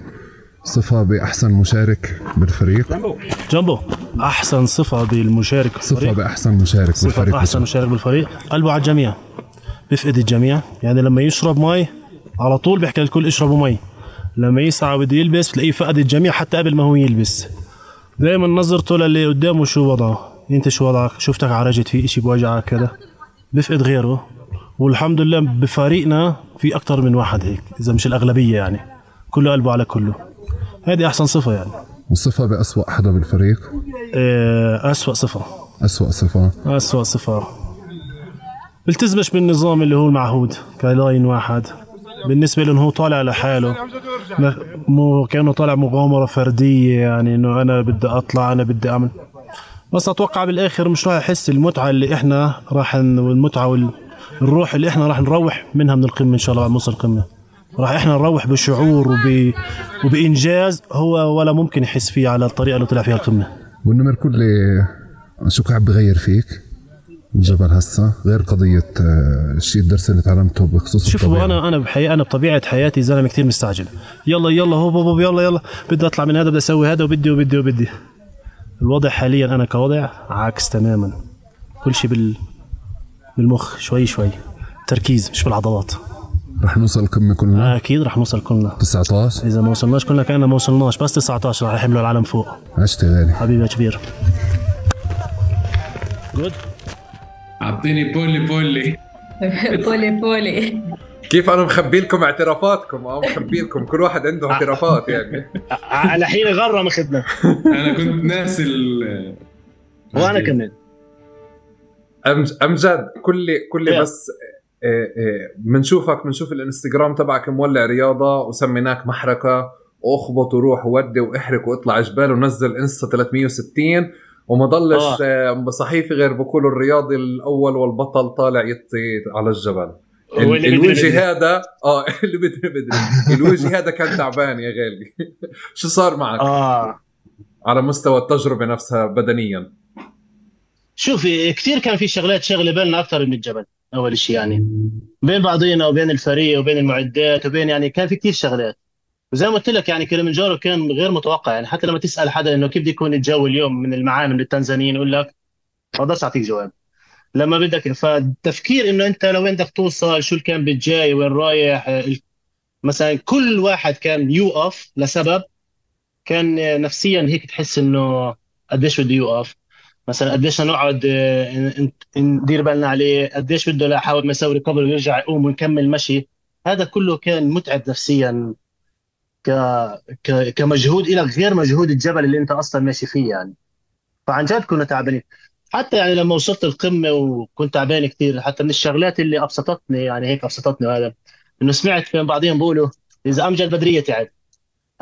صفة بأحسن مشارك بالفريق؟ جنبو جنبو أحسن صفة بالمشارك بالفريق. صفة بأحسن مشارك بالفريق. صفة بأحسن مشارك بالفريق قلبه على الجميع، بفقد الجميع. يعني لما يشرب مي على طول بيحكي للكل اشربوا مي، لما يسعى وبده يلبس بتلاقيه فقد الجميع حتى قبل ما هو يلبس. دائما نظرته للي قدامه شو وضعه، انت شو وضعك، شفتك عرجت في اشي بوجعك كذا، بفقد غيره. والحمد لله بفريقنا في اكتر من واحد هيك، اذا مش الاغلبيه يعني كله قلبه على كله. هذه احسن صفه يعني. والصفه باسوا حدا بالفريق؟ ايه اسوا صفه اسوا صفه اسوا صفه بلتزمش بالنظام اللي هو المعهود كلاين واحد. بالنسبه له هو طالع لحاله، مو كانه طالع مغامره فرديه، يعني انه انا بدي اطلع انا بدي اعمل. بس اتوقع بالاخر مش راح يحس المتعه اللي احنا راح والمتعه والروح اللي احنا راح نروح منها من القمه ان شاء الله. بعد ما نوصل القمه راح احنا نروح بشعور وب... وبانجاز هو ولا ممكن يحس فيه على الطريقه اللي طلع فيها القمه. والنمر كله شو قاعد بغير فيك الجبل هسه غير قضيه الشيء الدرس اللي تعلمته بخصوص الطبيعه؟ شوفوا انا انا بحقيقه انا بطبيعه حياتي زلمه كثير مستعجل، يلا يلا هو بابا يلا يلا بدي اطلع من هذا بدي اسوي هذا وبدي وبدي وبدي. الوضع حاليا انا كوضع عكس تماما، كل شيء بال بالمخ شوي شوي، تركيز مش بالعضلات. رح نوصل كلنا كلنا؟ اكيد رح نوصل كلنا. تسعة عشر اذا ما وصلناش كلنا كأننا ما وصلناش، بس تسعة عشر رح يحملوا العالم فوق. عشت غالي حبيبي يا كبير. جود اعطيني بولي بولي بولي بولي. كيف انا مخبي لكم اعترافاتكم؟ اه مخبي لكم، كل واحد عنده اعترافات يعني. على حين غره مخدنا. انا كنت ناسي ال وانا كمان. امجد كل كل بس بنشوفك بنشوف الانستغرام تبعك مولع رياضه وسميناك محركه واخبط وروح وودي واحرك واطلع جبال ونزل انستا ثلاثمية وستين وما ضلش بصحيفه غير بقولوا الرياضي الاول والبطل طالع يطير على الجبل. الوجه هذا اه اللي بدري بدري الوجه هذا كان تعبان يا غالي. شو صار معك آه. على مستوى التجربه نفسها بدنيا؟ شوفي كثير كان في شغلات شغله بالنا اكثر من الجبل. اول شيء يعني بين بعضينا وبين الفريق وبين المعدات وبين يعني كان في كثير شغلات. وزي ما قلت لك يعني كليمنجارو كان غير متوقع، يعني حتى لما تسأل حدا انه كيف بده يكون الجو اليوم من المعامل للتنزانيين يقول لك ما بقدرش اعطيك جواب. لما بدك فالتفكير انه انت لوين بدك توصل، شو الكامب الجاي، وين رايح، مثلا كل واحد كان يوقف لسبب كان نفسيا هيك تحس انه قديش بده يوقف، مثلا قديش نقعد ندير بالنا عليه، قديش بده لا يحاول ما يسوي قبل ويرجع يقوم ونكمل مشي. هذا كله كان متعب نفسيا ك... ك... كمجهود إلك غير مجهود الجبل اللي انت اصلا ماشي فيه يعني. فعن جد كنا تعبانين، حتى يعني لما وصلت القمه وكنت تعبان كثير. حتى من الشغلات اللي ابسطتني يعني هيك ابسطتني هذا انه سمعت من بعضهم بيقولوا اذا امجد بدريه تعب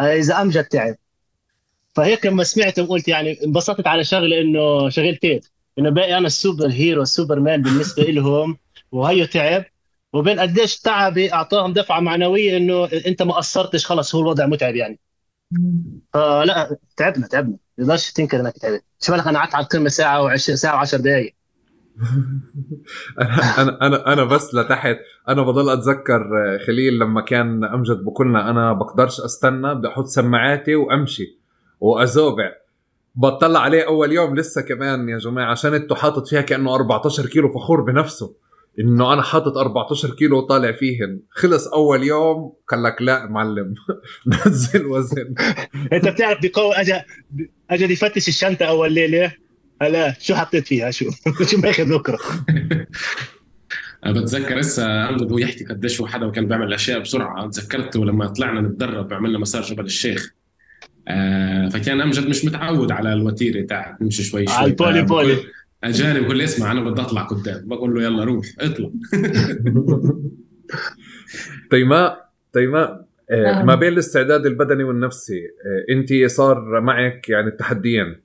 اذا امجد تعب. فهيك لما سمعت قلت يعني انبسطت على شغله انه شغلتين، انه باقي انا السوبر هيرو السوبر مان بالنسبه لهم وهيو تعب، وبين قديش تعبي اعطاهم دفعه معنويه انه انت ما قصرتش خلص هو الوضع متعب يعني. فلا تعبنا تعبنا ما تقدرش تنكر انك تعبت. شو بالك انا قعدت على القمه ساعه و10 ساعه و10 دقائق. انا انا انا بس لتحت انا بضل اتذكر خليل لما كان امجد بقولنا انا بقدرش استنى بدي احط سماعاتي وامشي وازوبع. بطلع عليه اول يوم لسه كمان يا جماعه عشان انتوا حاطط فيها كانه أربعتاشر كيلو، فخور بنفسه انه انا حاطط أربعتاشر كيلو وطالع فيهم. خلص اول يوم قال لك لا معلم نزل وزن. انت بتعرف بقوه اجى اجى يفتش الشنطه اول ليله لا شو حطيت فيها شو شو ماخذ نكره. بتذكر لسه أمجد هو يحكي قديش هو حدا وكان بيعمل الأشياء بسرعة. تذكرته لما طلعنا نتدرب عملنا مسار جبل الشيخ، آه فكان أمجد مش متعود على الوتيرة تاعت نمشي شوي شوي على البولي بولي. أجانب كل اسمع أنا بدي أطلع قدام بقول له يلا روح اطلع. تيماء تيماء آه ما بين الاستعداد البدني والنفسي آه أنتي صار معك يعني التحديين،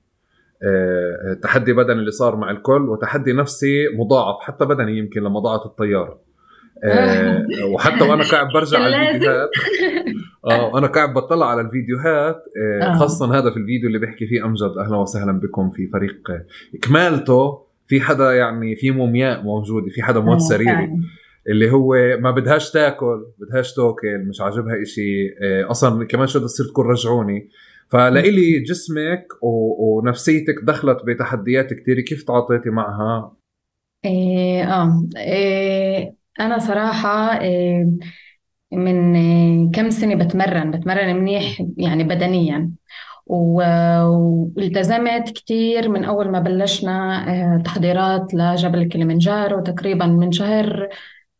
تحدي بدني اللي صار مع الكل وتحدي نفسي مضاعف حتى بدني يمكن لما ضاعت الطيارة. أه وحتى وأنا قاعد برجع على الفيديوهات آه أنا قاعد بطلع على الفيديوهات آه خاصة هذا في الفيديو اللي بحكي فيه أمجد أهلا وسهلا بكم في فريق إكمالته، في حدا يعني في مومياء موجود، في حدا موت سريري اللي هو ما بدهاش تاكل بدهاش توكل مش عاجبها إشي آه أصلا كمان شو تصير تكون رجعوني. فلقيلي جسمك ونفسيتك دخلت بتحديات كتير، كيف تعاطيتي معها؟ إيه آه إيه أنا صراحة إيه من إيه كم سنة بتمرن بتمرن منيح يعني بدنيا، والتزمت كتير من أول ما بلشنا إيه تحضيرات لجبل كليمنجارو تقريبا من شهر،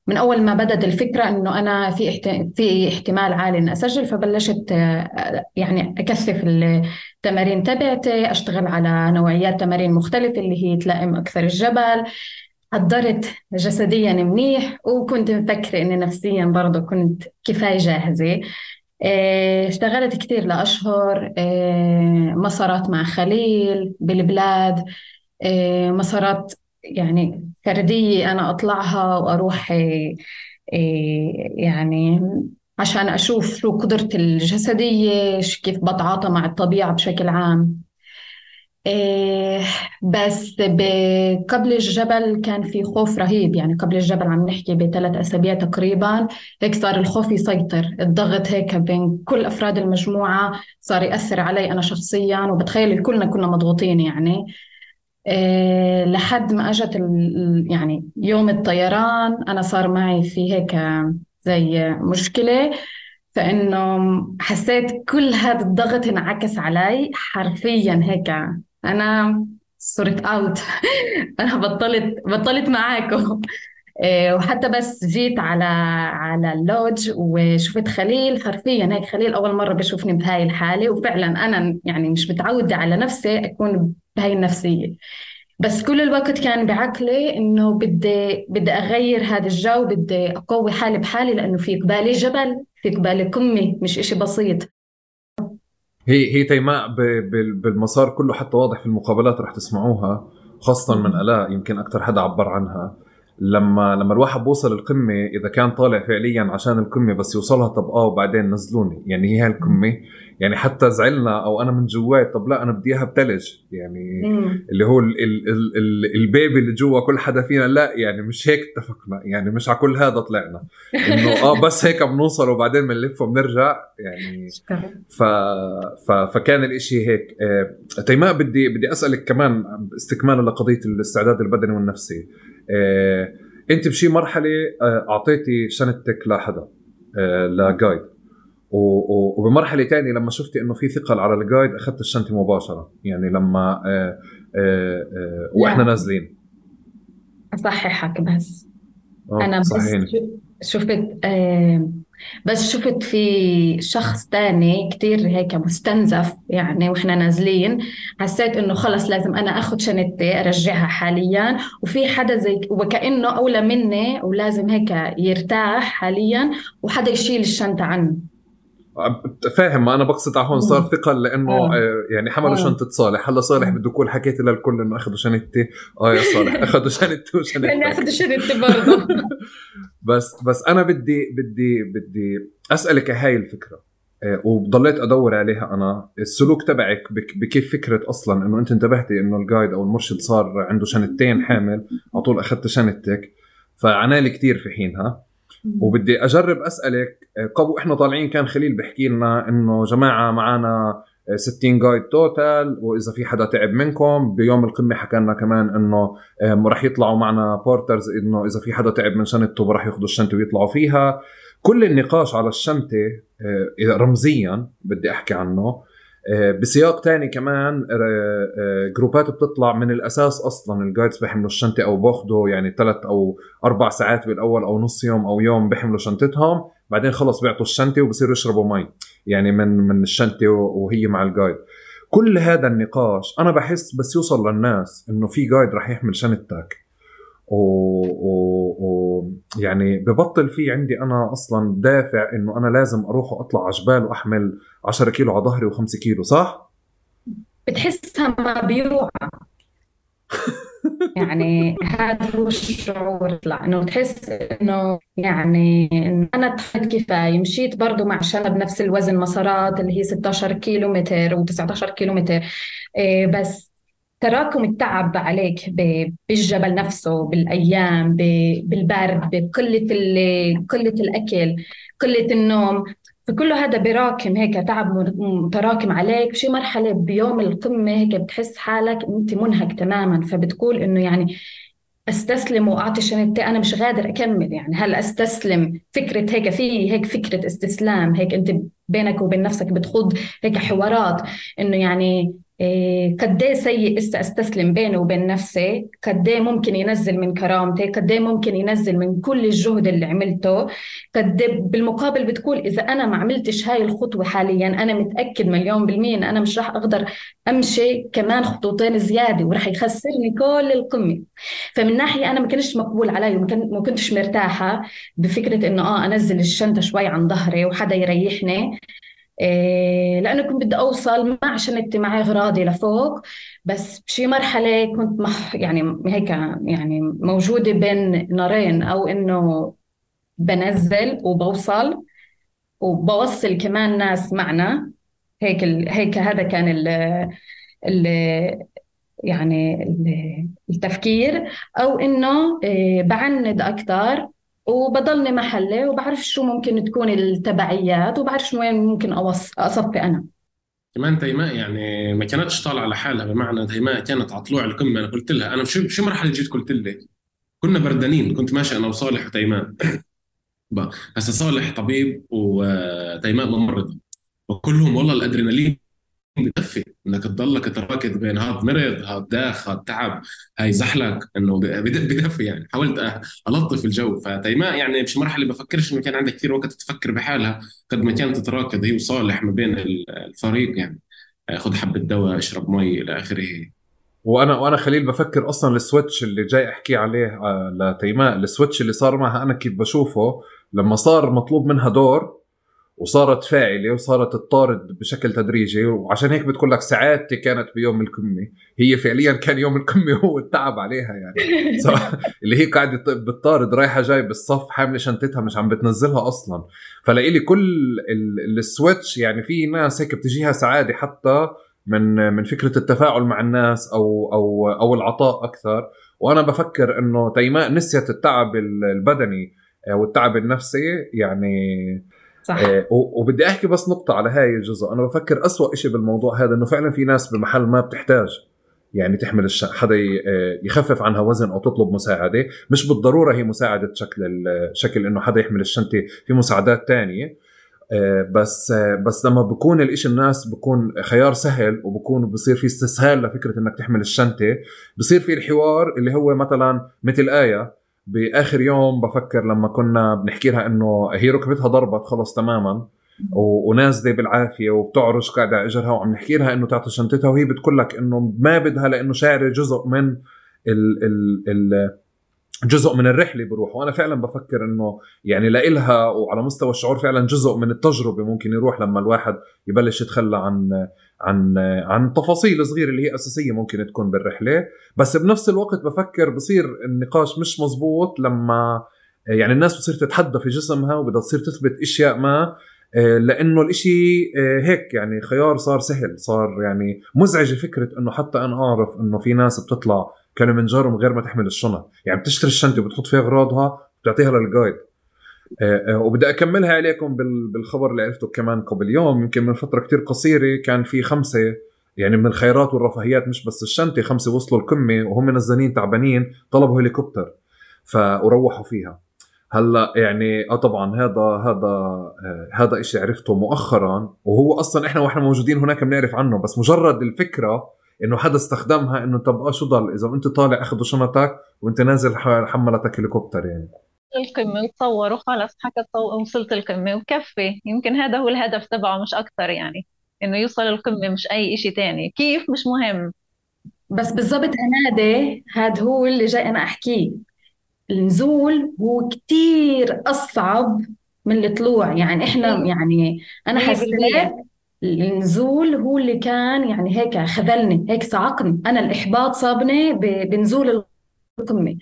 من أول ما بدت الفكرة إنه أنا في احت... في احتمال عالي إن أسجل، فبلشت يعني أكثف التمارين تبعتي، أشتغل على نوعيات تمارين مختلفة اللي هي تلائم أكثر الجبل، حضرت جسدياً منيح وكنت مفكرة إن نفسياً برضو كنت كفاية جاهزة. اشتغلت كتير لأشهر مسارات مع خليل بالبلاد، مسارات يعني فردية أنا أطلعها وأروح يعني عشان أشوف شو قدرتي الجسدية كيف بتعاطى مع الطبيعة بشكل عام. بس قبل الجبل كان في خوف رهيب، يعني قبل الجبل عم نحكي بثلاث أسابيع تقريبا هيك صار الخوف يسيطر، الضغط هيك بين كل أفراد المجموعة صار يأثر علي أنا شخصيا، وبتخيل كلنا كنا مضغوطين يعني إيه لحد ما أجت يعني يوم الطيران. أنا صار معي في هيك زي مشكلة، فإنه حسيت كل هذا الضغط انعكس علي حرفيا، هيك أنا صرت أوت. أنا بطلت بطلت معاكم إيه. وحتى بس جيت على على اللوج وشفت خليل حرفيا هيك، خليل أول مرة بشوفني بهاي الحالة، وفعلا أنا يعني مش متعودة على نفسي أكون بهاي النفسية، بس كل الوقت كان بعقلي إنه بدي بدي أغير هذا الجو، بدي أقوي حالي بحالي، لأنه في قبالي جبل، في قبالي قمة، مش إشي بسيط. هي هي تيماء بالمسار كله حتى واضح في المقابلات رح تسمعوها خاصة من ألاء، يمكن أكتر حدا عبر عنها، لما لما الواحد بوصل القمة إذا كان طالع فعليا عشان القمة بس يوصلها طب آه وبعدين نزلوني يعني هي هالقمة، يعني حتى زعلنا أو أنا من جواي طب لا أنا بديها بتلج يعني مم. اللي هو ال ال ال ال البيبي اللي جوا كل حدا فينا، لا يعني مش هيك اتفقنا، يعني مش على كل هذا طلعنا إنه آه بس هيك بنوصل وبعدين بنلف وبنرجع يعني ف ف فكان الإشي هيك. آه تيماء بدي بدي أسألك كمان استكمالا لقضية الاستعداد البدني والنفسي، آه، أنت بشي مرحلة آه، أعطيتي شنتك لحدا آه، لجايد، وبمرحلة تانية لما شفتي إنه في ثقل على الجايد أخذت الشنتة مباشرة، يعني لما آه، آه، آه، وإحنا نازلين. أصححك بس أنا صحيح. بس شفت آه، بس شفت في شخص تاني كتير هيك مستنزف يعني، وإحنا نازلين حسيت إنه خلص لازم أنا أخذ شنتي أرجعها حاليا، وفي حدا زي وكأنه أولى مني ولازم هيك يرتاح حاليا وحدا يشيل الشنطة عنه. فاهم ما أنا بقصد على هون صار ثقل لأنه يعني حملوا شنطة صالح، هلا صالح بده يقول حكيت للكل إنه أخذوا شنتي آه يا صالح أخذوا شنتي وشنتي أنا أخذوا شنتي برضه. بس بس أنا بدي بدي بدي أسألك هاي الفكرة أه وضليت أدور عليها أنا، السلوك تبعك بك بكيف فكرة أصلا إنه أنت انتبهتي إنه الجايد أو المرشد صار عنده شنتين حامل على طول أخذت شنتك، فعنالي كتير في حينها. وبدي أجرب أسألك قبل إحنا طالعين كان خليل بحكي لنا إنه جماعة معنا ستين جايد توتال، وإذا في حدا تعب منكم بيوم القمة حكينا كمان إنه رح يطلعوا معنا بورترز إنه إذا في حدا تعب من شنطته رح ياخذوا الشنطة ويطلعوا فيها. كل النقاش على الشنطة إذا رمزيا بدي أحكي عنه بسياق تاني كمان جروبات بتطلع من الأساس أصلا، الجايدز بيحملوا الشنطة أو باخدوا يعني ثلاث أو أربع ساعات بالأول أو نص يوم أو يوم بيحملوا شنطتهم، بعدين خلص بيعطوا الشنطة وبصيروا يشربوا مي يعني من من الشنطة وهي مع الجايد. كل هذا النقاش أنا بحس بس يوصل للناس إنه في جايد رح يحمل شنطتك، ويعني ببطل في عندي أنا أصلا دافع إنه أنا لازم أروح وأطلع عجبال وأحمل عشرة كيلو على ظهري وخمسة كيلو. صح؟ بتحسها ما بيروح يعني هذا هو الشعور، لا إنه تحس إنه يعني إن أنا تحت كفاية، مشيت برضو مع شنطة بنفس الوزن مسارات اللي هي ستة عشر كيلو متر وتسعة عشر كيلو متر، إيه بس تراكم التعب عليك بالجبل نفسه، بالأيام، بالبرد، بقلة قلة الأكل، قلة النوم، فكل هذا براكم هيك تعب متراكم عليك. بشي مرحلة بيوم القمة هيك بتحس حالك أنت منهك تماما، فبتقول إنه يعني استسلم واعطي شنطتي، انا مش قادر اكمل، يعني هل استسلم؟ فكره هيك، في هيك فكره استسلام هيك انت بينك وبين نفسك بتخوض هيك حوارات انه يعني إيه قد ايه سيء استسلم بيني وبين نفسي، قد ايه ممكن ينزل من كرامتي، قد ايه ممكن ينزل من كل الجهد اللي عملته، قد بالمقابل بتقول اذا انا ما عملتش هاي الخطوه حاليا انا متاكد مليون بالمية انا مش راح اقدر امشي كمان خطوتين زياده وراح يخسرني كل القمه. فمن ناحيه انا ما كنتش مقبول علي وما كنتش مرتاحه بفكره انه اه انزل الشنطه شوي عن ظهري وحدا يريحني، إيه لأنه كنت بدي أوصل ما عشان أنت معي غراضي لفوق، بس بشي مرحلة كنت مح يعني هيك يعني موجودة بين نارين، أو إنه بنزل وبوصل وبوصل كمان ناس معنا هيك ال... هيك هذا كان ال... ال... يعني ال... التفكير، أو إنه إيه بعند أكتر وبضلني محله وبعرف شو ممكن تكون التبعيات وبعرف شو وين ممكن أصفي أنا. كمان تيماء يعني ما كانتش طالعة لحالها، بمعنى تيماء كانت على طلوع القمة. أنا قلت لها أنا شو شو مرحلة جيت قلت لك كنا بردانين، كنت ماشي أنا وصالح وتيماء هسا صالح طبيب وتيماء ممرضة، وكلهم والله الأدرينالين بتدفي انك تضلك تراكد بين هاد مرض هاد داخ هاد تعب هاي زحلك، انه بدفي يعني حاولت الطف الجو. فتيماء يعني مش مرحله بفكرش انه كان عندها كثير وقت تفكر بحالها قد ما كانت تتراكد هي وصالح ما بين الفريق، يعني خذ حبه دواء اشرب مي الى اخره. وانا وانا خليل بفكر اصلا السويتش اللي جاي احكي عليه لتيماء، السويتش اللي صار معها انا كيف بشوفه لما صار مطلوب منها دور وصارت فاعلة وصارت تطارد بشكل تدريجي، وعشان هيك بتقول لك سعادتي كانت بيوم القمة. هي فعليا كان يوم القمة هو التعب عليها يعني اللي هي قاعدة بتطارد رايحة جاي بالصف حاملة شنطتها مش عم بتنزلها أصلا. فلاقيلي كل السويتش يعني في ناس هيك بتجيها سعادة حتى من من فكرة التفاعل مع الناس أو أو أو العطاء أكثر. وأنا بفكر إنه تيماء نسيت التعب البدني والتعب النفسي يعني صح. وبدي أحكي بس نقطة على هاي الجزء، أنا بفكر أسوأ إشي بالموضوع هذا إنه فعلا في ناس بمحل ما بتحتاج يعني تحمل الش... حدا يخفف عنها وزن أو تطلب مساعدة، مش بالضرورة هي مساعدة شكل ال... شكل إنه حدا يحمل الشنطة، في مساعدات تانية. بس بس لما بكون الإشي الناس بكون خيار سهل وبكون بصير في استسهال لفكرة إنك تحمل الشنطة، بصير في الحوار اللي هو مثلا مثل آية بآخر يوم بفكر لما كنا بنحكي لها إنه هي ركبتها ضربت خلص تماما ونازلة بالعافية وبتعرج قاعدة على إجرها، وعم نحكي لها إنه تعطي شنطتها وهي بتقول لك إنه ما بدها لأنه شعر جزء من ال ال ال جزء من الرحلة بروح. وأنا فعلا بفكر إنه يعني لإلها وعلى مستوى الشعور فعلا جزء من التجربة ممكن يروح لما الواحد يبلش يتخلى عن عن عن تفاصيل صغيرة اللي هي أساسية ممكن تكون بالرحلة. بس بنفس الوقت بفكر بصير النقاش مش مزبوط لما يعني الناس بتصير تتحدى في جسمها وبدها تصير تثبت إشياء ما، لأنه الإشي هيك يعني خيار صار سهل، صار يعني مزعجة فكرة إنه حتى أنا أعرف إنه في ناس بتطلع كليمنجارو من غير ما تحمل الشنطة، يعني بتشتري الشنطة وبتحط فيها أغراضها بتعطيها للجايد. وبدأ أكملها عليكم بالخبر اللي عرفته كمان قبل يوم، يمكن من فترة كتير قصيرة كان في خمسة يعني من الخيرات والرفاهيات مش بس الشنطة، خمسة وصلوا القمة وهم نزلين تعبانين طلبوا هليكوبتر فروحوا فيها. هلا يعني اه طبعا هذا هذا هذا شيء عرفته مؤخرا، وهو اصلا احنا واحنا موجودين هناك بنعرف عنه، بس مجرد الفكره انه حدا استخدمها انه طب اه شو ضل اذا انت طالع اخذوا شنطك وانت نازل حملتك هليكوبتر، يعني القمه وتصوروا خلص حكى وصلت القمه وكفي. يمكن هذا هو الهدف تبعه مش اكثر، يعني انه يوصل القمه مش اي شيء تاني. كيف مش مهم، بس بالضبط هنادي هاد هو اللي جاي انا احكيه. النزول هو كتير اصعب من الطلوع، يعني احنا يعني انا حسيت النزول هو اللي كان يعني هيك خذلني، هيك صعقني انا، الاحباط صابني بنزول القمه.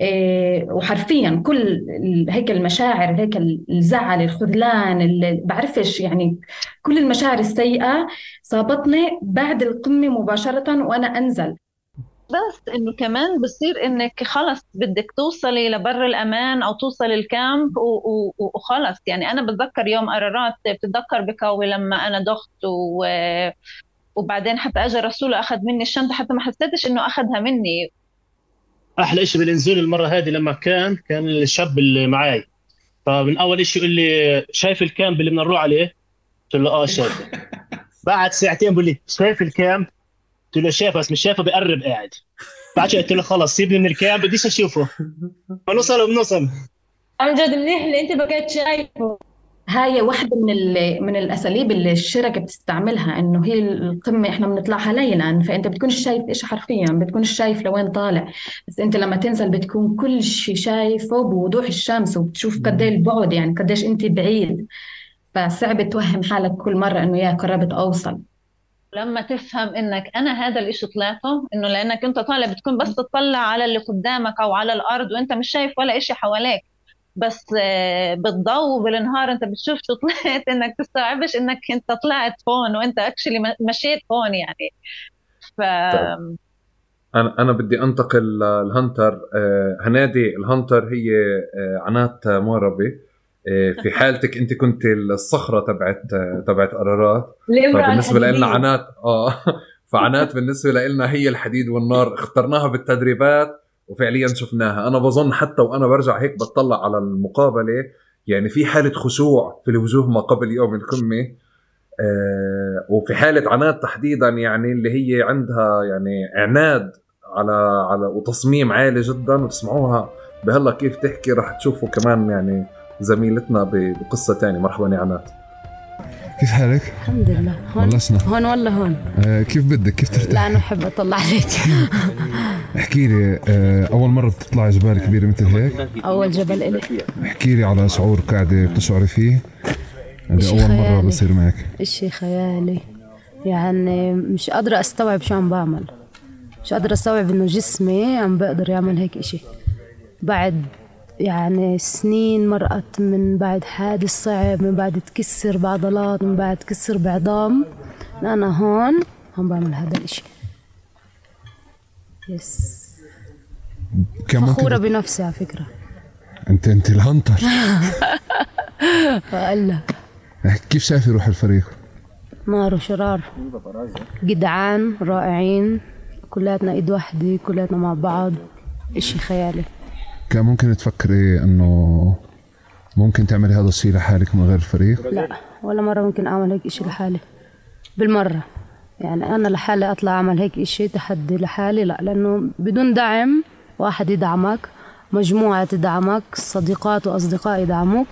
إيه وحرفيا كل هيك المشاعر، هيك الزعل، الخذلان، اللي بعرفش يعني كل المشاعر السيئه صابتني بعد القمه مباشره وانا انزل. بس انه كمان بصير انك خلص بدك توصلي لبر الامان او توصلي الكامب وخلص. يعني انا بتذكر يوم قرارات، بتتذكر بكوي لما انا ضغط و... وبعدين حتى اجى رسول اخذ مني الشنطه، حتى ما حسيتش انه اخذها مني. احلى شيء بالانزول المره هذه لما كان كان الشاب اللي معي، فمن اول شيء يقول لي شايف الكامب اللي بدنا نروح عليه؟ قلت له اه شايفه. بعد ساعتين بقول لي شايف الكامب؟ قلت له شايفه بس مش شايفه بقرب قاعد. بعد قلت له خلص سيبني من الكامب بديش اشوفه، بنوصل وبنوصل. امجد منيح اللي انت بقيت شايفه. هاي واحده من من الاساليب اللي الشركه بتستعملها، انه هي القمه احنا بنطلعها ليلا، فانت بتكون شايف إيش حرفيا، بتكون شايف لوين طالع، بس انت لما تنزل بتكون كل شيء شايفه بوضوح الشمس، وبتشوف قد ايه البعد، يعني قد ايش انت بعيد، فصعب توهم حالك كل مره انه يا قربت اوصل. لما تفهم انك انا هذا الاشي طلعته، انه لانك انت طالع بتكون بس تطلع على اللي قدامك او على الارض وانت مش شايف ولا اشي حواليك، بس بالضوء بالنهار انت بتشوف شو طلعت، انك تستوعبش انك انت طلعت هون وانت اكشلي مشيت هون. يعني ف طيب. انا انا بدي انتقل للهنتر. هنادي الهنتر هي عنات ماربي، في حالتك انت كنت الصخره تبعت تبعت قرارات، فبالنسبه لنا عنات اه فعنات بالنسبه لنا هي الحديد والنار، اخترناها بالتدريبات وفعليا شفناها. انا بظن حتى وانا برجع هيك بتطلع على المقابله يعني في حاله خشوع في الوجوه ما قبل يوم القمه، آه وفي حاله عنات تحديدا يعني اللي هي عندها يعني عناد على على وتصميم عالي جدا، وتسمعوها بهلا كيف تحكي رح تشوفوا كمان يعني زميلتنا بقصه ثانيه. مرحبا يا عنات، كيف حالك؟ الحمد لله. هون هون والله هون. آه كيف بدك كيف ترتاح؟ لا انا احب اطلع عليك. احكي لي آه اول مره بتطلع جبال كبيره مثل هيك؟ اول جبل إلي. احكي لي على شعور قاعده بتشعري فيه هذا اول خيالي. مره بصير معك اشي خيالي، يعني مش قادره استوعب شو عم بعمل، مش قادره استوعب انه جسمي عم بقدر يعمل هيك اشي بعد يعني سنين مرقت من بعد حادث صعب، من بعد تكسر بعضلات، من بعد تكسر بعظام، أنا هون عم بعمل هذا الاشي. يس فخورة بنفسي على فكرة. أنت أنت الهنتر. هلا كيف شايف يروح الفريق؟ نار وشرار، جدعان رائعين، كلاتنا إيد واحدة، كلاتنا مع بعض، اشي خيالي. كان ممكن تفكري انه ممكن تعملي هذا الشيء لحالك من غير الفريق؟ لا ولا مره ممكن اعمل هيك شيء لحالي بالمره، يعني انا لحالي اطلع اعمل هيك شيء تحدي لحالي لا، لانه بدون دعم، واحد يدعمك، مجموعه تدعمك، صديقات واصدقاء يدعموك،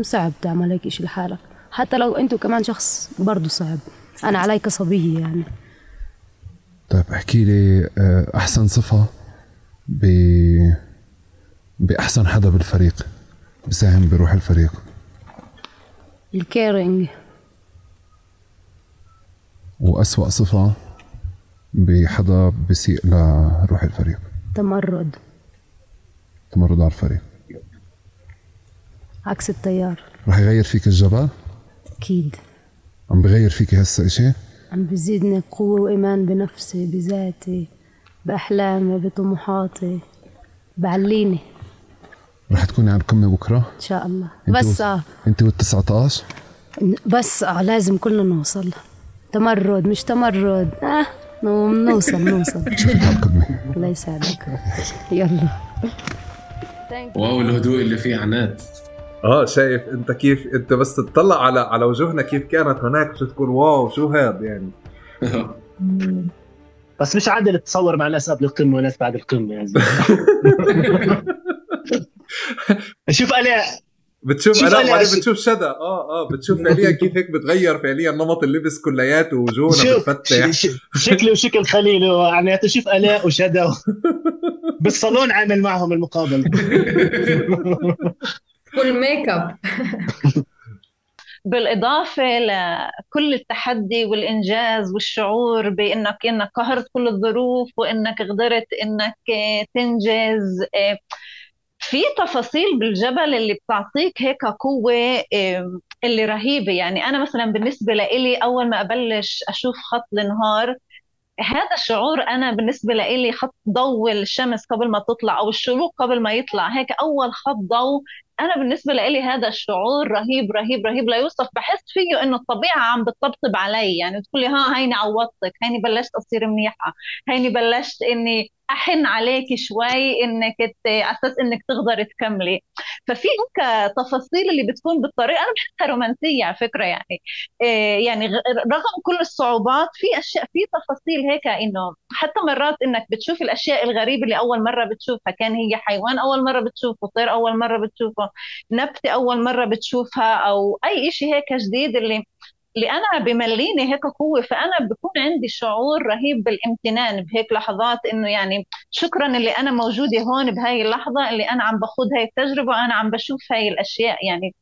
صعب تعمل هيك شيء لحالك، حتى لو انتوا كمان شخص برضه صعب. انا علي كصبيه يعني. طيب احكي لي احسن صفه ب بأحسن حدا بالفريق بساهم بروح الفريق؟ الكيرينج. وأسوأ صفة بحدا بسيء لروح الفريق؟ تمرد. تمرد على الفريق عكس التيار. رح يغير فيك الجبل؟ أكيد عم بغير فيك هسا إشي؟ عم بزيدني قوة وإيمان بنفسي، بذاتي، بأحلامي، بطموحاتي، بعليني. رح تكوني على القمة بكرة؟ إن شاء الله. بس آه أنت والتسعتاش؟ بس آه لازم كلنا نوصل. تمرد مش تمرد آه نوصل نوصل. شوفك على القمة. الله يساعدك. يلا. واو الهدوء اللي فيه عناد. اه شايف انت كيف، انت بس تطلع على على وجوهنا كيف كانت هناك شو تقول واو شو هاد يعني. بس مش عادل تتصور مع ناس قبل القمة وناس بعد القمة يعني. شوف انا بتشوف انا بتشوف شدا اه اه بتشوف فعليا كيف هيك بتغير فعليا نمط اللبس كلياته وجوهنا بتفتح شكله وشكل خليل يعني. تشوف الاء وشدا و... بالصالون عامل معهم المقابل والميك اب. بالاضافه لكل التحدي والانجاز والشعور بانك انك قهرت كل الظروف وانك قدرت انك تنجز، في تفاصيل بالجبل اللي بتعطيك هيك قوة اللي رهيبة. يعني أنا مثلا بالنسبة لإلي أول ما أبلش أشوف خط النهار، هذا الشعور أنا بالنسبة لإلي خط ضوء الشمس قبل ما تطلع أو الشروق قبل ما يطلع، هيك أول خط ضوء أنا بالنسبة لإلي هذا الشعور رهيب رهيب رهيب لا يوصف. بحس فيه إنه الطبيعة عم بتطبطب علي، يعني تقولي ها هيني عوضتك، هيني بلشت أصير منيحة، هيني بلشت إني أحن عليك شوي إنك أساس إنك تقدر تكملي. ففي هيك تفاصيل اللي بتكون بالطريقة أنا بحسها رومانسية على فكرة يعني. إيه يعني رغم كل الصعوبات في أشياء، في تفاصيل هيك إنه حتى مرات إنك بتشوف الأشياء الغريبة اللي أول مرة بتشوفها. كان هي حيوان أول مرة بتشوفه، طير أول مرة بتشوفه، نبتة أول مرة بتشوفها، أو أي إشي هيك جديد اللي اللي أنا بمليني هيك قوة. فأنا بكون عندي شعور رهيب بالامتنان بهيك لحظات، إنه يعني شكراً اللي أنا موجودة هون بهاي اللحظة، اللي أنا عم بخوض هاي التجربة وأنا عم بشوف هاي الأشياء. يعني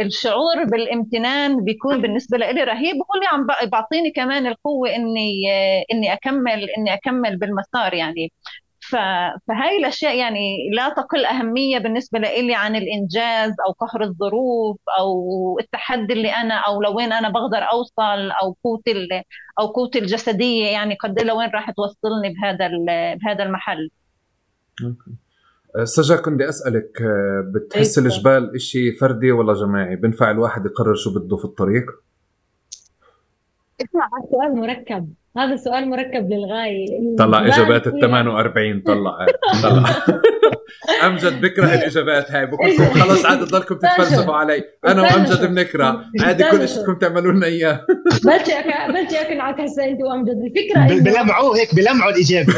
الشعور بالامتنان بيكون بالنسبة لي رهيب، هو اللي عم بعطيني كمان القوة إني إني أكمل إني أكمل بالمسار يعني. فهاي الأشياء يعني لا تقل أهمية بالنسبة لإلي عن الإنجاز أو قهر الظروف أو التحدي اللي أنا أو لوين أنا بقدر أوصل، أو قوتي أو قوتي الجسدية يعني قد لوين راح توصلني بهذا بهذا المحل. سجا كنت أسألك، بتحس الجبال إشي فردي ولا جماعي؟ بنفع الواحد يقرر شو بده في الطريق؟ اسمع السؤال مركب، هذا سؤال مركب للغاية. طلع إجابات الثمان وأربعين طلع طلع أمجد بكره الإجابات هاي. بقولكم خلاص عاد تضلكم تتفلسفوا علي، أنا وأمجد بنكره عادي كل إشي بدكم تعملوا لنا إياه. بلشيك بلشيك نعك هسا أنت وأمجد. الفكرة بلمعوا هيك بلمعوا الإجابة.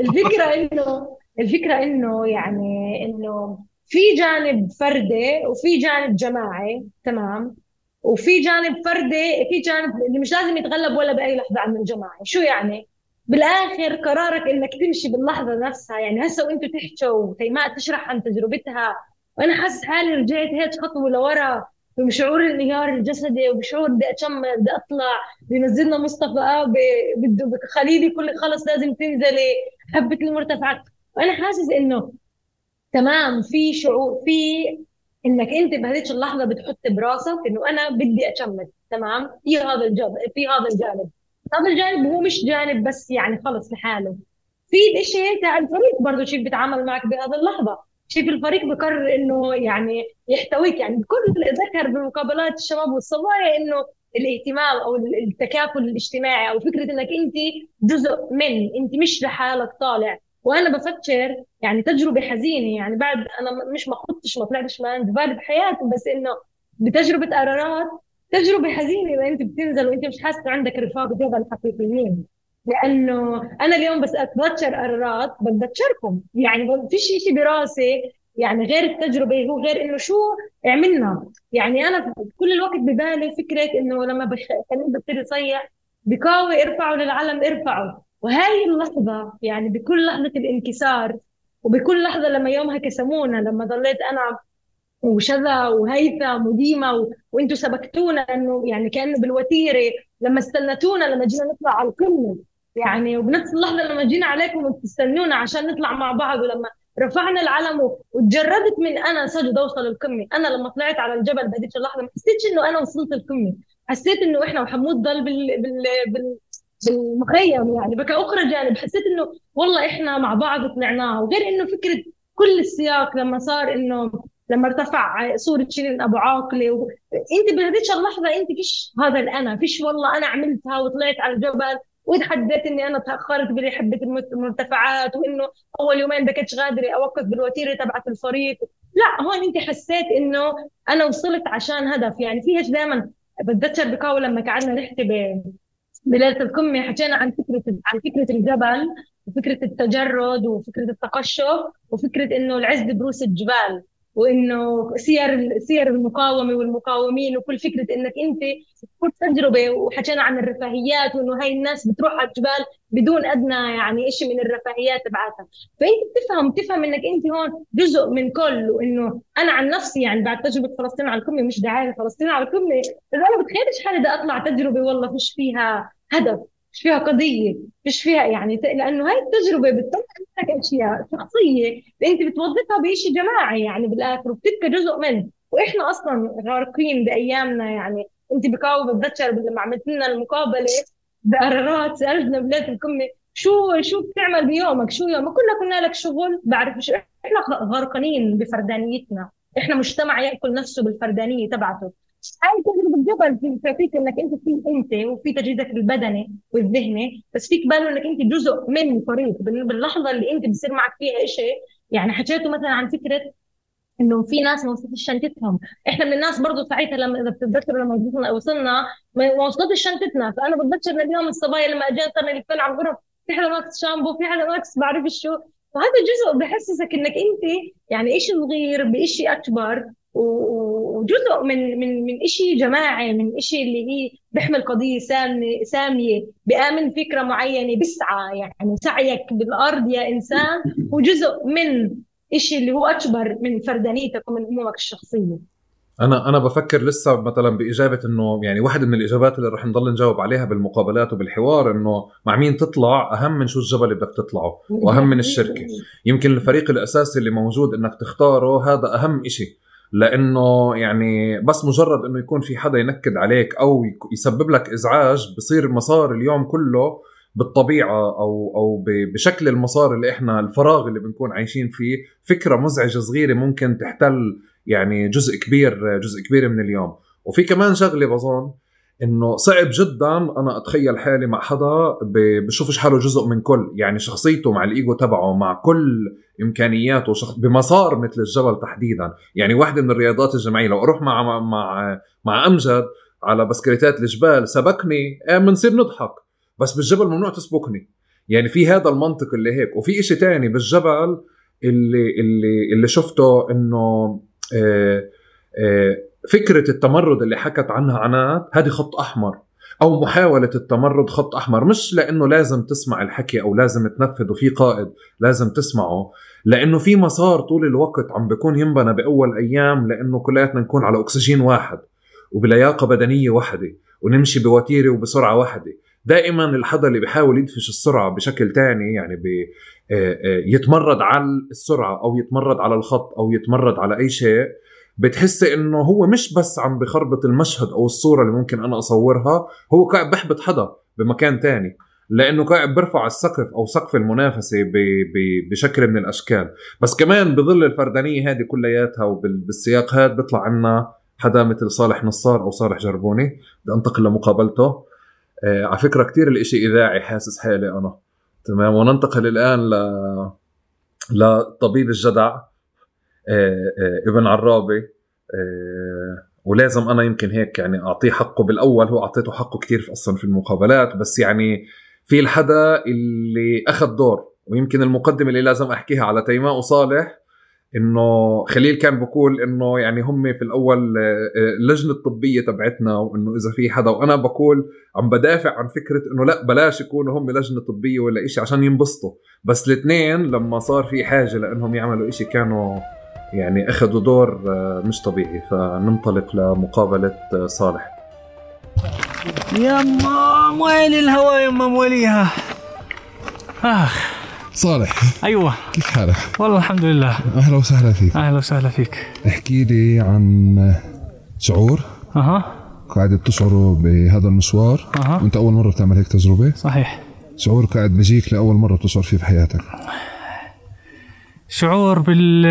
الفكرة إنه الفكرة إنه يعني إنه في جانب فردي وفي جانب جماعي، تمام، وفي جانب فردي، في جانب اللي مش لازم يتغلب ولا بأي لحظة عن الجماعة. شو يعني؟ بالآخر قرارك إنك تمشي باللحظة نفسها. يعني هسا وإنتوا تحكوا وتيماء تشرح عن تجربتها، وأنا حاسة حالي رجعت هيك خطوة لورا بشعور الانهيار الجسدي وبشعور بدي أكمل بدي أطلع. بينزلنا مصطفى بده خليلي كل خلص لازم تنزلي حبة المرتفعات، وأنا حاسس إنه تمام في شعور في انك انت بهذيك اللحظه بتحط براسك انه انا بدي اكمل، تمام، في هذا الجانب في هذا الجانب هذا الجانب هو مش جانب بس يعني خلص لحاله. في الاشي تاع الفريق برضه، كيف بتعامل معك بهذه اللحظه، كيف الفريق بقرر انه يعني يحتويك. يعني كل اللي ذكر بمقابلات الشباب والصبايا انه الاهتمام او التكافل الاجتماعي او فكره انك انت جزء من، انت مش لحالك طالع. وانا بفكر يعني تجربه حزينه، يعني بعد انا مش ما خضتش ما طلعتش ماندفال بحياتي، بس انه بتجربه قرارات تجربه حزينه لما انت بتنزل وانت مش حاسس عندك رفاق جبل حقيقيين. لانه انا اليوم بس اتذكر قرارات بدي اتشارككم، يعني ما فيش شيء براسي يعني غير التجربه، هو غير انه شو عملنا. يعني انا كل الوقت ببالي فكره انه لما بخ... كان بصير يصيح بكاوي ارفعوا للعلم ارفعوا، وهاي اللحظة يعني بكل لحظة الانكسار وبكل لحظة لما يومها كسمونا، لما ضليت أنا وشذا وهيثم وديما وإنتوا سبكتونا إنه يعني كأنه بالوتيرة، لما استنتونا لما جينا نطلع على القمة يعني، وبنفس اللحظة لما جينا عليكم وتستنونا عشان نطلع مع بعض، ولما رفعنا العلم وتجردت من أنا سجد أوصل القمة. أنا لما طلعت على الجبل بهديك اللحظة ما حسيتش إنه أنا وصلت القمة، حسيت إنه إحنا وحمود ضل بال بال, بال... بالمخيم يعني بك أخرى جانب، حسيت إنه والله إحنا مع بعض طلعناها. وغير إنه فكرة كل السياق لما صار إنه لما ارتفع صورة شيرين أبو عاقلة و... أنت بهذيك اللحظة أنت فيش هذا الأنا، فيش والله أنا عملتها وطلعت على الجبل وتحديت اني انا تاخرت بلي حبه المرتفعات، وانه اول يومين بكتش غادري اوقف بالوتيره تبعت الفريق. لا هون انت حسيت انه انا وصلت عشان هدف. يعني فيهش دائما بتذكر بقاوه لما قعدنا نحكي بليله القمه، حكينا عن فكره عن فكره الجبل وفكره التجرد وفكره التقشف وفكره انه العز بروس الجبال، وانه سير سير المقاومه والمقاومين، وكل فكره انك انت تكون تجربه. وحكينا عن الرفاهيات وانه هاي الناس بتروح على الجبال بدون ادنى يعني شيء من الرفاهيات تبعتها. فانت بتفهم بتفهم انك انت هون جزء من كل، وانه انا عن نفسي يعني بعد تجربه فلسطين على القمه، مش دعايه فلسطين على القمه، اذا انا بتخيلش حالي بدي اطلع تجربه والله مش فيها هدف، مش فيها قضيه، مش فيها يعني، لانه هاي التجربه بتطلع منك اشياء شخصيه انت بتوظفها بشيء جماعي يعني بالاخر، وبتبقى جزء منه. واحنا اصلا غارقين بايامنا يعني. انت بكاو بتذكر لما عملت لنا المقابله بأرارات، سالتنا بلاد القمه شو شو بتعمل بيومك، شو يومك، كلنا قلنا لك شغل، بعرف شو. احنا غرقانين بفردانيتنا، احنا مجتمع ياكل نفسه بالفردانيه تبعته. هاي تجربة الجبل في فيك انك انت في انت وفي تجهيزك البدني والذهني، بس فيك باله انك انت جزء من فريق. باللحظه اللي انت بتصير معك فيها شيء يعني، حكيتوا مثلا عن فكره انه في ناس ما وصلتش شنطتهم، احنا من الناس برضه ساعتها لما اذا بتتذكر لما وصلنا وصلنا ما وصلتش شنطتنا. فانا بتذكر اليوم الصبايا لما اجينا صرنا نلفل على الغرف، في حدا ماكس شامبو، في حدا ماكس بعرف شو. فهذا الجزء بحسسك انك انت يعني شيء صغير بشيء اكبر، وجزء من من من شيء جماعي، من شيء اللي هي بيحمل قضيه ساميه ساميه، بآمن فكره معينه، بسعى يعني سعيك بالارض يا انسان وجزء من شيء اللي هو اكبر من فردانيتك ومن همومك الشخصيه. انا انا بفكر لسه مثلا باجابه انه يعني واحد من الاجابات اللي رح نضل نجاوب عليها بالمقابلات وبالحوار انه مع مين تطلع اهم من شو الجبل اللي بدك تطلعه، واهم من الشركه. يمكن الفريق الاساسي اللي موجود انك تختاره هذا اهم شيء، لانه يعني بس مجرد انه يكون في حدا ينكد عليك او يسبب لك ازعاج بصير مسار اليوم كله بالطبيعه او او بشكل المسار اللي احنا الفراغ اللي بنكون عايشين فيه. فكره مزعجه صغيره ممكن تحتل يعني جزء كبير جزء كبير من اليوم. وفي كمان شغله بظن انه صعب جدا انا اتخيل حالي مع حدا بشوفش حاله جزء من كل، يعني شخصيته مع الايجو تبعه مع كل امكانياته بمسار مثل الجبل تحديدا. يعني واحدة من الرياضات الجماعيه لو اروح مع مع مع امجد على بسكليتات الجبال سبقني بنصير نضحك، بس بالجبل ممنوع تسبقني. يعني في هذا المنطق اللي هيك. وفي اشي تاني بالجبل اللي اللي اللي شفته انه اه اه فكرة التمرد اللي حكت عنها عناد، هذه خط أحمر أو محاولة التمرد خط أحمر. مش لأنه لازم تسمع الحكي أو لازم تنفذ وفي قائد لازم تسمعه، لأنه في مسار طول الوقت عم بيكون ينبنى بأول أيام، لأنه كلاتنا نكون على أكسجين واحد وبلياقة بدنية واحدة ونمشي بوتيرة وبسرعة واحدة. دائما الحدا اللي بيحاول يدفش السرعة بشكل تاني يعني بي يتمرد على السرعة أو يتمرد على الخط أو يتمرد على أي شيء، بتحس انه هو مش بس عم بخربط المشهد او الصورة اللي ممكن انا اصورها، هو قاعد بحبط حدا بمكان تاني، لانه قاعد برفع السقف او سقف المنافسة بشكل من الاشكال. بس كمان بظل الفردانية هذه كلياتها وبالسياق هذا بيطلع عنا حدا مثل صالح نصار او صالح جربوني، بدي انتقل لمقابلته. آه على فكرة كتير الاشي اذاعي حاسس حالي انا. تمام، وننتقل الان ل... لطبيب الجدع ابن عرابي، ولازم أنا يمكن هيك يعني أعطيه حقه بالأول. هو أعطيته حقه كتير في أصلا في المقابلات، بس يعني في الحدا اللي أخذ دور. ويمكن المقدمة اللي لازم أحكيها على تيماء وصالح، إنه خليل كان بقول إنه يعني هم في الأول اللجنة الطبية تبعتنا، وإنه إذا في حدا، وأنا بقول عم بدافع عن فكرة إنه لأ بلاش يكونوا هم لجنة طبية ولا إشي عشان ينبسطوا. بس الاثنين لما صار في حاجة لأنهم يعملوا إشي كانوا يعني أخذوا دور مش طبيعي. فننطلق لمقابلة صالح. يا مام وين الهواء يا مام وليها. آخ صالح، أيوة كيف حالك؟ والله الحمد لله. أهلا وسهلا فيك. أهلا وسهلا فيك. احكي لي عن شعور أها قاعد تشعره بهذا المشوار. أه. وأنت أول مرة بتعمل هيك تجربة؟ صحيح. شعور قاعد بيجيك لأول مرة بتشعر فيه بحياتك؟ شعور بال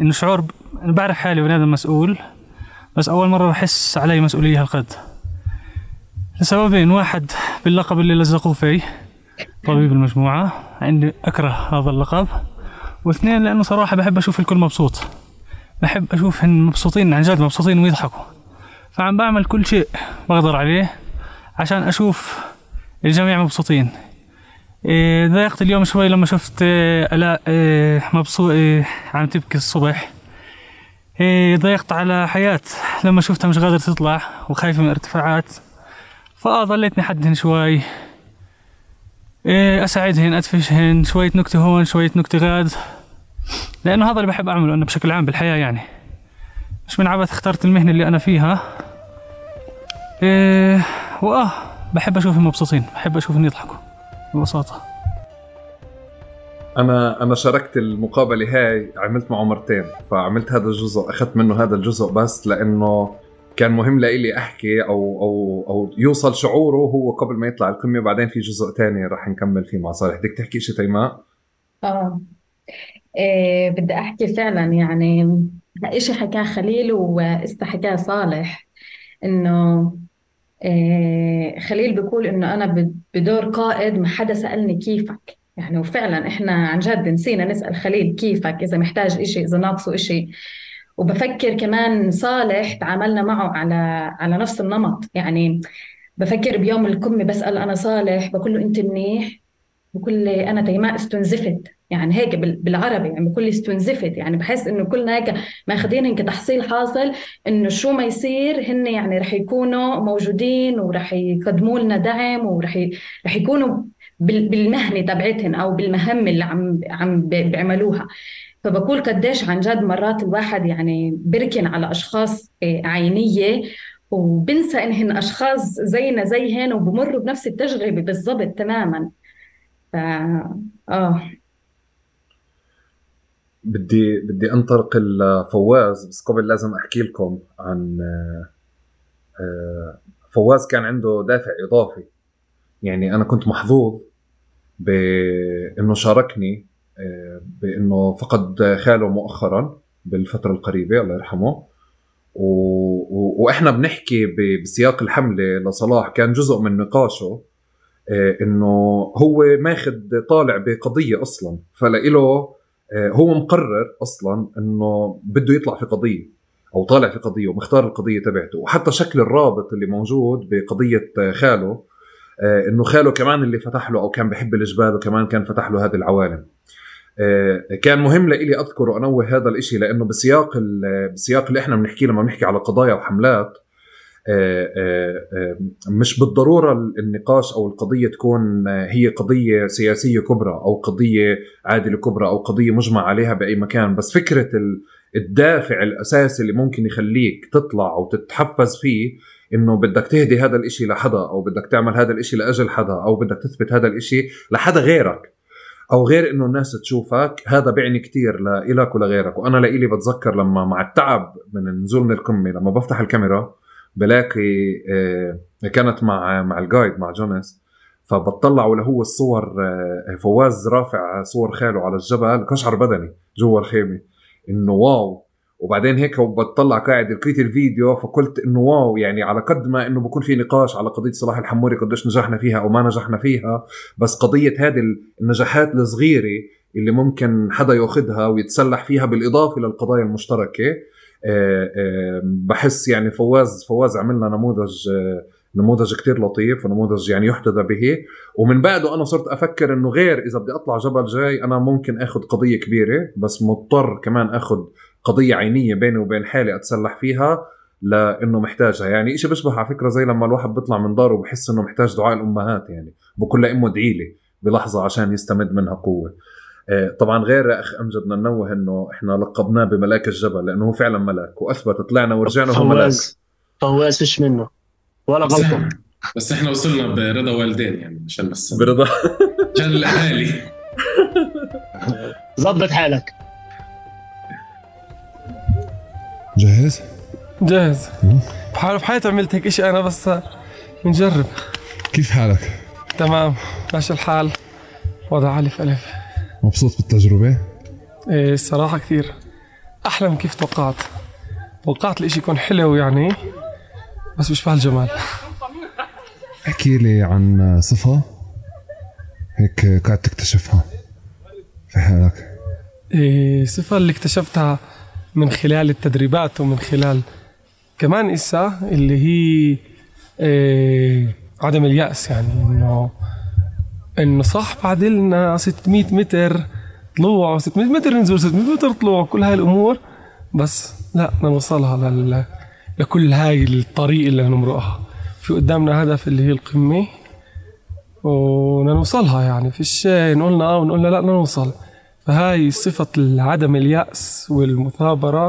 انه شعور ب... انا بعرف حالي بنادم مسؤول، بس اول مره بحس علي مسؤوليه هالقد. لسببين، واحد باللقب اللي لزقوه فيه طبيب المجموعة، عندي أكره هذا اللقب، واثنين لأنه صراحة بحب أشوف الكل مبسوط، بحب أشوفهم مبسوطين عن جد، مبسوطين ويضحكوا، فعم بعمل كل شيء بقدر عليه عشان أشوف الجميع مبسوطين. ضايقت اليوم شوي لما شفت آلاء مبسوط عم تبكي الصبح، ضايقت على حياة لما شفتها مش قادرة تطلع وخايفة من الارتفاعات، فظليتني حدهن شوي، أساعدهن أدفشهن، شوية نكتة هون شوية نكتة غاد، لأنه هذا اللي بحب أعمله أنا بشكل عام بالحياة، يعني مش من عبث اخترت المهنة اللي أنا فيها. إيه وآه بحب أشوفهم مبسوطين، بحب أشوفهم يضحكوا ببساطة. أنا أنا شاركت المقابلة هاي، عملت معه مرتين، فعملت هذا الجزء، أخذت منه هذا الجزء بس لأنه كان مهم لإلي أحكي أو أو أو يوصل شعوره هو قبل ما يطلع القمة. بعدين في جزء تاني راح نكمل فيه مع صالح. بدك تحكي شيء تيماء؟ آه إيه بدي أحكي فعلا، يعني إشي حكاه خليل وإسا حكاه صالح، إنه إيه خليل بيقول إنه أنا بدور قائد ما حدا سألني كيفك، يعني وفعلا إحنا عن جد نسينا نسأل خليل كيفك، إذا محتاج إشي، إذا ناقصه إشي. وبفكر كمان صالح تعاملنا معه على على نفس النمط، يعني بفكر بيوم القمة بسأل أنا صالح بقول له أنت منيح، بقول لي أنا تيماء استنزفت، يعني هيك بالعربي، يعني بقول لي استنزفت، يعني بحس إنه كلنا هيك ماخدينهم كتحصيل حاصل، إنه شو ما يصير هن يعني رح يكونوا موجودين ورح يقدموا لنا دعم ورح ي... رح يكونوا بالمهنة تبعتهم أو بالمهمة اللي عم عم بيعملوها. فبقول قديش عن جد مرات الواحد يعني بركن على أشخاص عينية وبنسى إنهن أشخاص زينا زيهن وبمروا بنفس التجربة بالضبط تماماً. فا آه بدي بدي أنطرقل لفواز، بس قبل لازم أحكي لكم عن فواز. كان عنده دافع إضافي، يعني أنا كنت محظوظ بأنه شاركني بأنه فقد خاله مؤخرا بالفترة القريبة الله يرحمه، و... وإحنا بنحكي بسياق الحملة لصلاح، كان جزء من نقاشه إنه هو ماخد طالع بقضية أصلا، فلإله هو مقرر أصلا إنه بده يطلع في قضية أو طالع في قضية ومختار القضية تبعته، وحتى شكل الرابط اللي موجود بقضية خاله إنه خاله كمان اللي فتح له أو كان بحب الجبال وكمان كان فتح له هذه العوالم. كان مهم لإلي أذكر وأنوه هذا الإشي لأنه بسياق بسياق اللي إحنا بنحكي لما بنحكي على قضايا وحملات، مش بالضرورة النقاش أو القضية تكون هي قضية سياسية كبرى أو قضية عادلة كبرى أو قضية مجمع عليها بأي مكان، بس فكرة الدافع الأساسي اللي ممكن يخليك تطلع أو تتحفز فيه إنه بدك تهدي هذا الإشي لحدا، أو بدك تعمل هذا الإشي لأجل حدا، أو بدك تثبت هذا الإشي لحدا غيرك، أو غير إنه الناس تشوفك، هذا بيعني كتير لإلك ولغيرك. وأنا لإلي بتذكر لما مع التعب من النزول من القمة، لما بفتح الكاميرا بلاقي كانت مع مع الجايد مع جونس، فبتطلع ولا هو الصور فواز رافع صور خاله على الجبل، قشعر بدني جوا الخيمة إنه واو. وبعدين هيك وبتطلع قاعد لقيت الفيديو فقلت إنه واو، يعني على قد ما إنه بكون في نقاش على قضية صلاح الحموري قديش نجحنا فيها أو ما نجحنا فيها، بس قضية هذه النجاحات الصغيرة اللي ممكن حدا يأخذها ويتسلح فيها بالإضافة للقضايا المشتركة، بحس يعني فواز فواز عملنا نموذج نموذج كتير لطيف ونموذج يعني يحتذى به. ومن بعده أنا صرت أفكر إنه غير إذا بدي أطلع جبل جاي أنا ممكن أخذ قضية كبيرة، بس مضطر كمان أخذ قضية عينية بيني وبين حالي أتسلح فيها لأنه محتاجها. يعني إشي بشبه على فكرة زي لما الواحد بيطلع من داره وبحس إنه محتاج دعاء الأمهات، يعني بكل أمه دعيلي بلحظة عشان يستمد منها قوة. طبعا غير أخ أمجد ننوه إنه إحنا لقبناه بملاك الجبل لأنه هو فعلا ملاك، وأثبت طلعنا ورجعنا هو ملاك. فواز فيش منه ولا غلطة، بس إحنا وصلنا برضا والدين، يعني عشان بس برضا عشان الأهالي ضبط حالك. جاهز؟ جاهز. بحالف حياتي عملت هيك إشي أنا، بس نجرب. كيف حالك؟ تمام ماشي الحال، وضع ألف ألف. مبسوط بالتجربة؟ إيه الصراحة كثير، أحلم كيف توقعت توقعت الإشي يكون حلو يعني، بس مش بهالجمال. تحكي لي عن صفة هيك قاعد تكتشفها في حالك؟ إيه، الصفة اللي اكتشفتها من خلال التدريبات ومن خلال كمان إسا اللي هي إيه عدم اليأس، يعني إنه إنه صح بعد لنا ستمية متر طلوع، ستمية متر نزول، ستمية متر طلوع، كل هاي الأمور، بس لا نوصلها لل... لكل هاي الطريق اللي هنمرقها. في قدامنا هدف اللي هي القمة ونوصلها، يعني فيش نقولنا آه ونقولنا لا نوصل. فهاي صفة عدم اليأس والمثابرة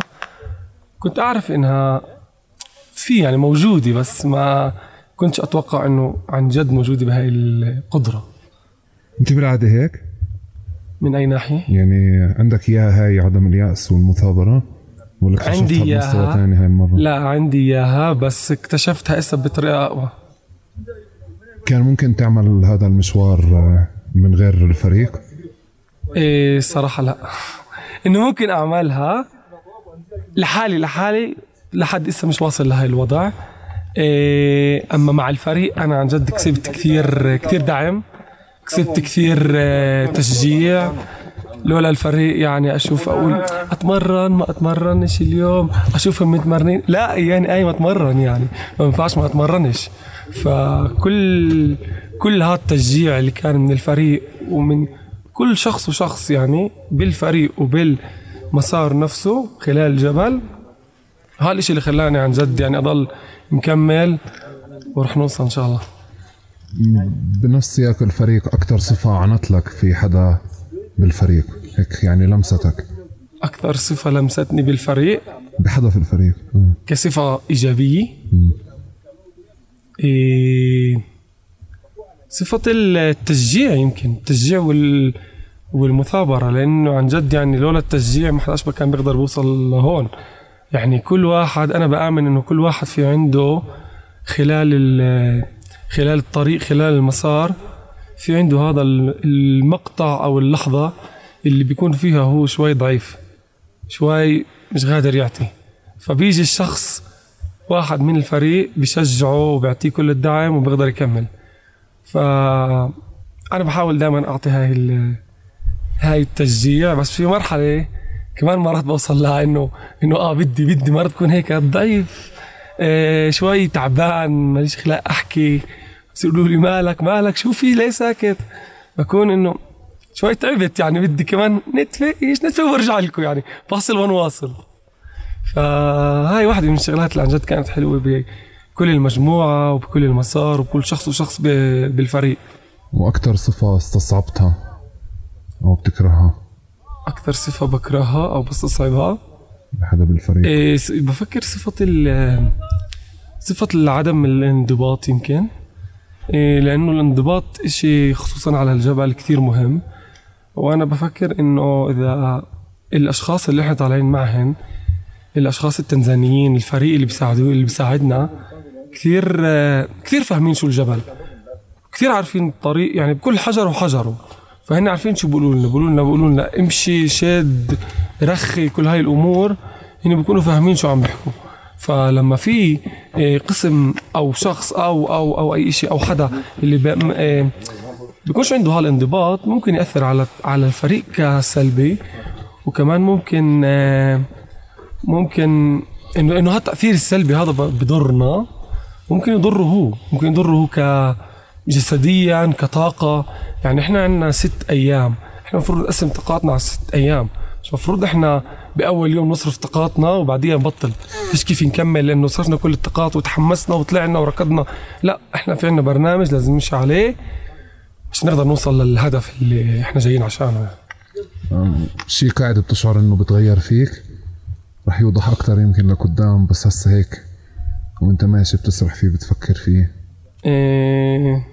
كنت أعرف إنها في يعني موجودة، بس ما كنتش أتوقع إنه عن جد موجودة بهاي القدرة. أنت بالعادة هيك؟ من أي ناحية؟ يعني عندك إياها هاي عدم اليأس والمثابرة؟ ولا اكتشفتها بمستوى تاني هاي المرة؟ لا عندي إياها، بس اكتشفتها هسه بطريقة أقوى. كان ممكن تعمل هذا المشوار من غير الفريق؟ إيه صراحة لا، إنه ممكن أعملها لحالي لحالي لحد إسا مش واصل لهاي الوضع. إيه أما مع الفريق أنا عن جد كسبت كثير كثير دعم، كسبت كثير تشجيع. لولا الفريق يعني أشوف أقول أتمرن ما أتمرنش اليوم، أشوفهم متمرنين لا يعني أي ما أتمرن، يعني ما ينفعش ما أتمرنش. فكل كل هذا التشجيع اللي كان من الفريق ومن كل شخص وشخص يعني بالفريق وبالمسار نفسه خلال الجبل، هذا الشيء اللي خلاني عن جد يعني أضل مكمل ورح نوصل إن شاء الله. بنفس سياق الفريق، أكثر صفة عنت لك في حدا بالفريق هيك يعني لمستك؟ أكثر صفة لمستني بالفريق، بحدا في الفريق م. كصفة إيجابية م. إيه صفة التشجيع، يمكن التشجيع وال والمثابرة، لأنه عن جد يعني لولا التشجيع ما حداش كان بيقدر بوصل لهون. يعني كل واحد، أنا بآمن إنه كل واحد في عنده خلال خلال الطريق خلال المسار في عنده هذا المقطع أو اللحظة اللي بيكون فيها هو شوي ضعيف، شوي مش قادر يعطي، فبيجي الشخص واحد من الفريق بيشجعه وبيعطيه كل الدعم وبيقدر يكمل. فأنا بحاول دائما أعطي هاي هاي التشجيع، بس في مرحلة كمان مرات بوصل لها إنه إنه آه بدي بدي مرات تكون هيك ضعيف، آه شوي تعبان، ماليش خلاق أحكي، بيقولوا لي مالك مالك شو في ليه ساكت، بكون إنه شوي تعبت، يعني بدي كمان نتفق إيش نتفق وارجع لكم، يعني واصل ونواصل. فهاي واحدة من الشغلات اللي عن جد كانت حلوة بي كل المجموعة وبكل المسار وكل شخص وشخص بالفريق. وأكثر صفة استصعبتها أو بتكرهها؟ أكثر صفة بكرهها أو بستصعبها بحدا بالفريق، إيه بفكر صفة ال صفة العدم الانضباط، يمكن إيه لأنه الانضباط إشي خصوصا على الجبل كثير مهم. وأنا بفكر إنه إذا الأشخاص اللي إحنا طالعين معهم، الأشخاص التنزانيين، الفريق اللي بيساعدوه اللي بيساعدنا كثير كثير فاهمين شو الجبل، كثير عارفين الطريق، يعني بكل حجر وحجره، فهن عارفين شو بيقولوا لنا بيقولوا لنا بيقولوا لنا امشي شد رخي، كل هاي الأمور هن بيكونوا فاهمين شو عم بيحكوا. فلما في قسم أو شخص أو أو أو أي شيء أو حدا اللي بيكونش عنده هالانضباط، ممكن يأثر على على الفريق كسلبي، وكمان ممكن ممكن انه انه هالتاثير السلبي هذا بضرنا، ممكن يضره هو ممكن يضره ك جسديا كطاقه. يعني احنا عندنا ست ايام، احنا المفروض نقسم طاقاتنا على ست ايام، مش المفروض احنا باول يوم نصرف طاقاتنا وبعديها نبطل، فيش كيف نكمل لانه صرفنا كل الطاقات وتحمسنا وطلعنا وركضنا. لا احنا في عندنا برنامج لازم نمشي عليه مش نقدر نوصل للهدف اللي احنا جايين عشانه. شيء قاعد بتشعر انه بتغير فيك رح يوضح أكتر يمكن لقدام، بس هسه هيك وانت ماشي بتسرح فيه بتفكر فيه؟ ايه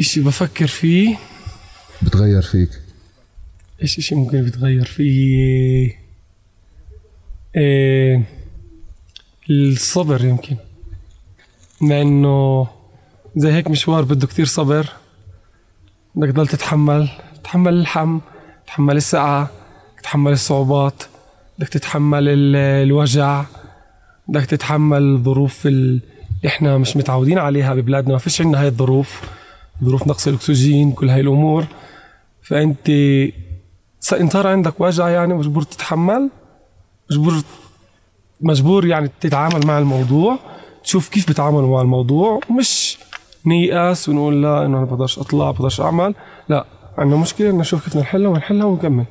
اشي بفكر فيه بتغير فيك. ايش اشي ممكن بتغير فيه؟ ايه الصبر، يمكن مع انه زي هيك مشوار بده كتير صبر، بدك تضل تتحمل تتحمل الحم، تتحمل السقعة، تتحمل الصعوبات، بدك تتحمل الوجع، بدك تتحمل ظروف احنا مش متعودين عليها ببلادنا، ما فيش عندنا هاي الظروف، ظروف نقص الاكسجين، كل هاي الامور. فانت ان صار عندك وجع يعني مجبور تتحمل، مجبور مجبور يعني تتعامل مع الموضوع، تشوف كيف بتعاملوا مع الموضوع، مش نيأس ونقول لا انه انا بقدرش اطلع بقدرش اعمل، لا عندنا مشكله بدنا نشوف كيف بدنا نحلها ونحلها ونكمل.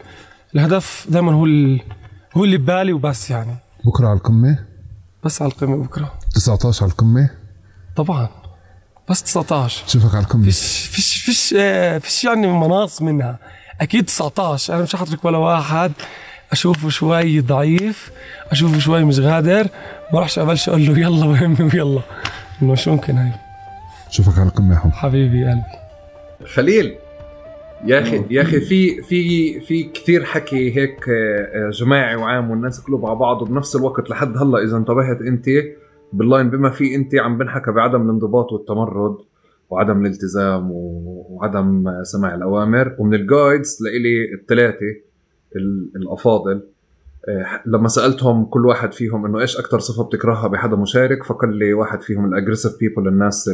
الهدف دائما هو ال... هو اللي ببالي وبس يعني. بكره على القمه، بس على القمه بكره تسعة عشر على القمه طبعا، بس تسعة عشر شوفك على القمه. فيش فيش فيش آه فيش يعني مناص منها اكيد. تسعة عشر انا مش حاترك ولا واحد اشوفه شوي ضعيف، اشوفه شوي مش غادر، بروحش ابلش اقول له يلا وهمي ويلا، انه مش ممكن هاي. شوفك على القمه يا حب حبيبي قلبي خليل. يا اخي يا اخي في في في كثير حكي هيك جماعي وعام والناس كله مع بعض وبنفس الوقت لحد هلا اذا انتبهت انت باللاين بما في انت عم بنحكى بعدم الانضباط والتمرد وعدم الالتزام وعدم سماع الاوامر. ومن الجايدز لإلي الثلاثه الافاضل لما سالتهم كل واحد فيهم انه ايش اكثر صفه بتكرهها بحدا مشارك، فقال لي واحد فيهم الاجريسيف بيبل، الناس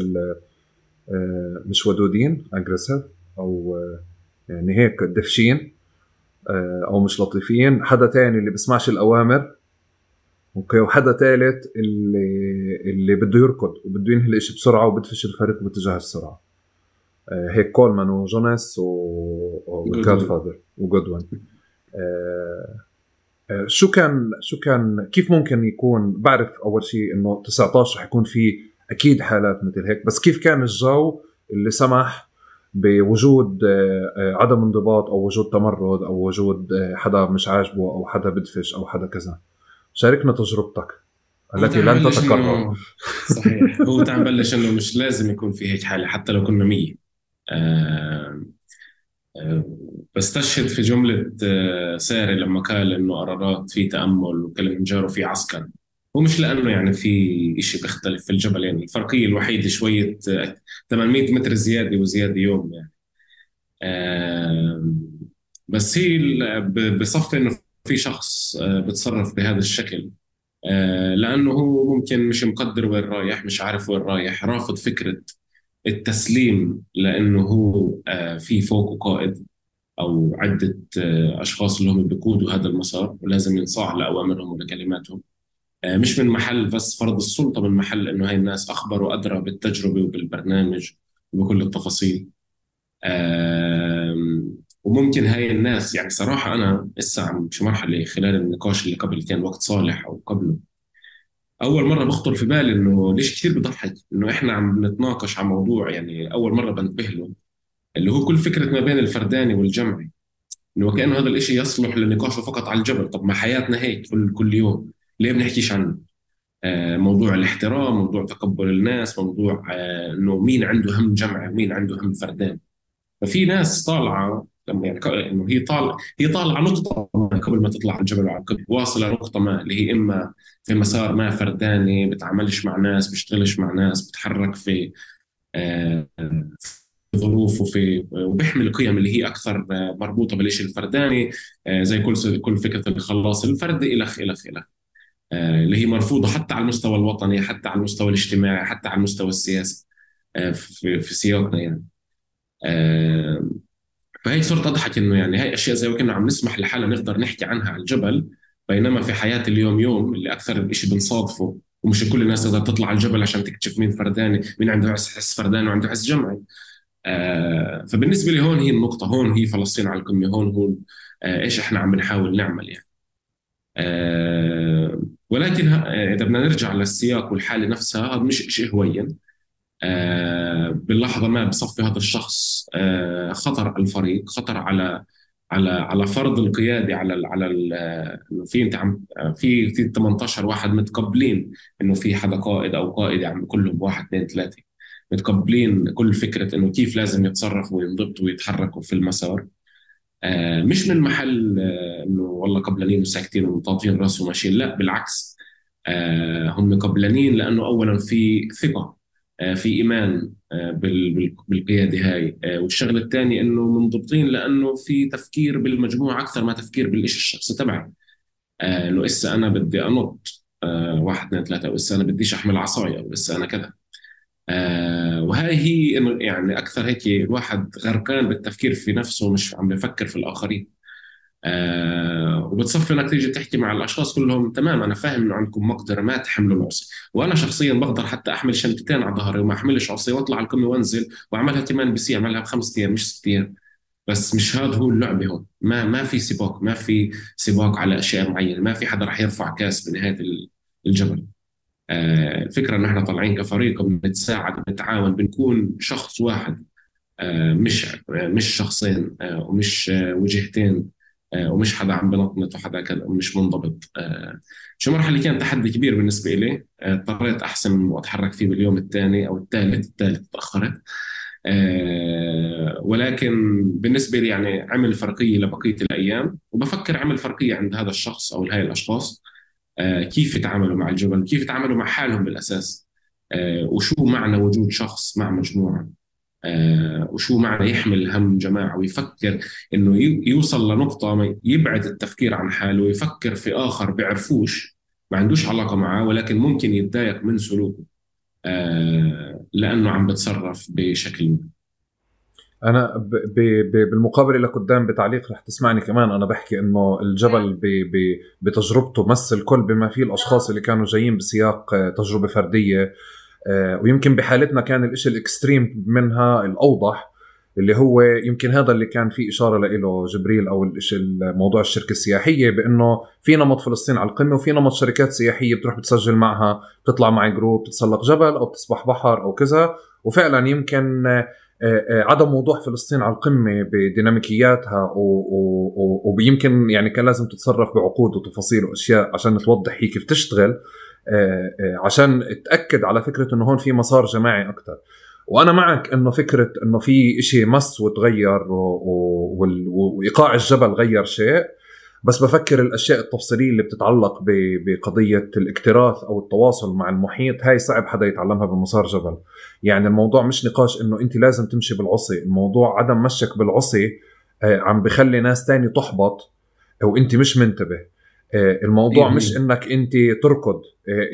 مش ودودين اجريسيف او يعني هيك دفشين او مش لطيفين. حدا تاني اللي بسمعش الاوامر، وحدا ثالث اللي اللي بده يركض وبده ينهي الاشي بسرعه وبدفش الفريق باتجاه السرعه، هيك كولمان وجونس وكالفادر وجودوين. شو كان شو كان كيف ممكن يكون؟ بعرف اول شيء انه تسعة عشر حيكون في اكيد حالات مثل هيك، بس كيف كان الجو اللي سمح بوجود عدم انضباط او وجود تمرد او وجود حدا مش عاجبه او حدا بدفش او حدا كذا؟ شاركنا تجربتك التي لن تتكرر. إنه... صحيح هو تعال بلش انه مش لازم يكون في هيك حاله حتى لو كنا مية. أه... أه... بستشهد في جمله ساري لما قال انه أرارات في تامل وكليمنجارو في عسكر، ومش لانه يعني في إشي بيختلف في الجبل، يعني الفرقيه الوحيده شويه ثمانمية متر زياده وزياده يوم يعني. بس هي بصفي انه في شخص بتصرف بهذا الشكل لانه هو ممكن مش مقدر وين رايح، مش عارف وين رايح، رافض فكره التسليم لانه هو في فوق قائد او عده اشخاص اللي هم بيقودوا هذا المسار ولازم ينصاع لاوامرهم ولكلماتهم، مش من محل بس فرض السلطة، من محل إنه هاي الناس أخبر وأدرى بالتجربة وبالبرنامج وبكل التفاصيل. وممكن هاي الناس يعني صراحة أنا إسا عم في مرحلة خلال النقاش اللي قبل كان وقت صالح أو قبله، أول مرة بخطر في بالي إنه ليش كثير بضحك إنه إحنا عم نتناقش على موضوع يعني أول مرة بنتبه له، اللي هو كل فكرة ما بين الفرداني والجمعي، إنه كأنه هذا الإشي يصلح للنقاش فقط على الجبل. طب ما حياتنا هيك كل يوم، ليه بنحكيش عن موضوع الاحترام، موضوع تقبل الناس، موضوع انه مين عنده هم جمعي ومين عنده هم فردان؟ ففي ناس طالعه لما يعني انه هي طالعه هي طالعه نقطه قبل ما تطلع على الجبل على القمه، واصله نقطه ما اللي هي اما في مسار ما فرداني، بتعاملش مع ناس، بشتغلش مع ناس، بتحرك في ظروف وفي وبيحمل قيم اللي هي اكثر مربوطه بالشيء الفرداني، زي كل كل فكره الخلاص الفردي الى الى الى اللي هي مرفوضة حتى على المستوى الوطني، حتى على المستوى الاجتماعي، حتى على المستوى السياسي في في سياقنا يعني. فهي صرت أضحك إنه يعني هاي أشياء زي وكنا عم نسمح لحالنا نقدر نحكي عنها على الجبل، بينما في حياة اليوم يوم اللي أكثر إشي بنصادفه، ومش كل الناس تقدر تطلع على الجبل عشان تكتشف مين فرداني، مين عنده حس فرداني وعنده حس جمعي. فبالنسبة لي هون هي النقطة، هون هي فلسطين على القمة، هون هون إيش إحنا عم بنحاول نعمل يعني. أه ولكن إذا بدنا نرجع للسياق والحالة نفسها، هذا مش شيء هوين. أه باللحظة ما بصفي هذا الشخص أه خطر على الفريق، خطر على على على فرض القيادة، على على إنه في أنت عم في في ثمانية عشر واحد متقبلين إنه في حدا قائد أو قائدة عم كلهم واحد اثنين ثلاثة متقبلين كل فكرة إنه كيف لازم يتصرف وينضبط ويتحركوا في المسار. آه مش من محل آه انه والله قبلانين وساكتين ومطاطين راسهم وماشيين، لا بالعكس، آه هم قبلانين لانه اولا في ثقه، آه في ايمان آه بالقياده هاي، آه والشغله الثانيه انه منضبطين لانه في تفكير بالمجموعه اكثر ما تفكير بالشيء الشخصي تبعي، آه انه اسا انا بدي انط آه واحد اثنين ثلاثة، ولسه أنا بديش أحمل عصاية، ولسه أنا كذا. آه وهاي هي يعني أكثر هيك الواحد غرقان بالتفكير في نفسه، مش عم بفكر في الآخرين. آه وبتصفي أنك تيجي تحكي مع الأشخاص كلهم تمام، أنا فاهم إنه عندكم مقدرة ما تحملوا العصي، وأنا شخصيا بقدر حتى أحمل شنطتين على ظهري وما أحملش عصي، وأطلع على القمة وأنزل وأعملها كمان بسي، أعملها بخمس أيام مش ست أيام. بس مش هذا هو اللعبة هون، ما ما في سباق، ما في سباق على أشياء معينة، ما في حدا رح يرفع كاس بنهاية الجبل. آه الفكرة إن إحنا طالعين كفريق بنتساعد بنتعاون بنكون شخص واحد، آه مش آه مش شخصين، آه ومش آه وجهتين، آه ومش حدا عم بنطنط وحدا كذا مش منضبط. آه شو مرحلة كان تحدي كبير بالنسبة إلي، اضطريت آه أحسن وأتحرك فيه باليوم الثاني أو الثالث، الثالث تأخرت. أه ولكن بالنسبة لي يعني عمل فرقية لبقية الأيام، وبفكر عمل فرقية عند هذا الشخص أو هاي الأشخاص، أه كيف يتعاملوا مع الجبل، كيف يتعاملوا مع حالهم بالأساس، أه وشو معنى وجود شخص مع مجموعة، أه وشو معنى يحمل هم جماعة ويفكر إنه يوصل لنقطة يبعد التفكير عن حاله ويفكر في آخر بيعرفوش ما عندوش علاقة معه، ولكن ممكن يتضايق من سلوكه لأنه عم بتصرف بشكل. أنا ب ب بالمقابل إلى قدام بتعليق رح تسمعني كمان، أنا بحكي إنه الجبل ب ب بتجربته مثل كل بما فيه الأشخاص اللي كانوا جايين بسياق تجربة فردية، ويمكن بحالتنا كان الإشي الإكستريم منها الأوضح اللي هو يمكن هذا اللي كان فيه إشارة لإله جبريل أو الموضوع الشركة السياحية، بأنه في نمط فلسطين على القمة وفي نمط شركات سياحية بتروح بتسجل معها، بتطلع مع جروب بتتسلق جبل أو بتسبح بحر أو كذا. وفعلا يمكن عدم وضوح فلسطين على القمة بديناميكياتها ويمكن يعني كان لازم تتصرف بعقود وتفاصيل وأشياء عشان توضح هي كيف تشتغل، عشان تأكد على فكرة أنه هون في مسار جماعي أكتر. وأنا معك إنه فكرة إنه في إشي مس وتغير وإيقاع الجبل غير شيء، بس بفكر الأشياء التفصيلية اللي بتتعلق بقضية الاكتراث أو التواصل مع المحيط هاي صعب حدا يتعلمها بمسار جبل. يعني الموضوع مش نقاش إنه أنت لازم تمشي بالعصي، الموضوع عدم مشيك بالعصي عم بخلي ناس تاني تحبط وأنت مش منتبه. الموضوع مش انك انت تركض،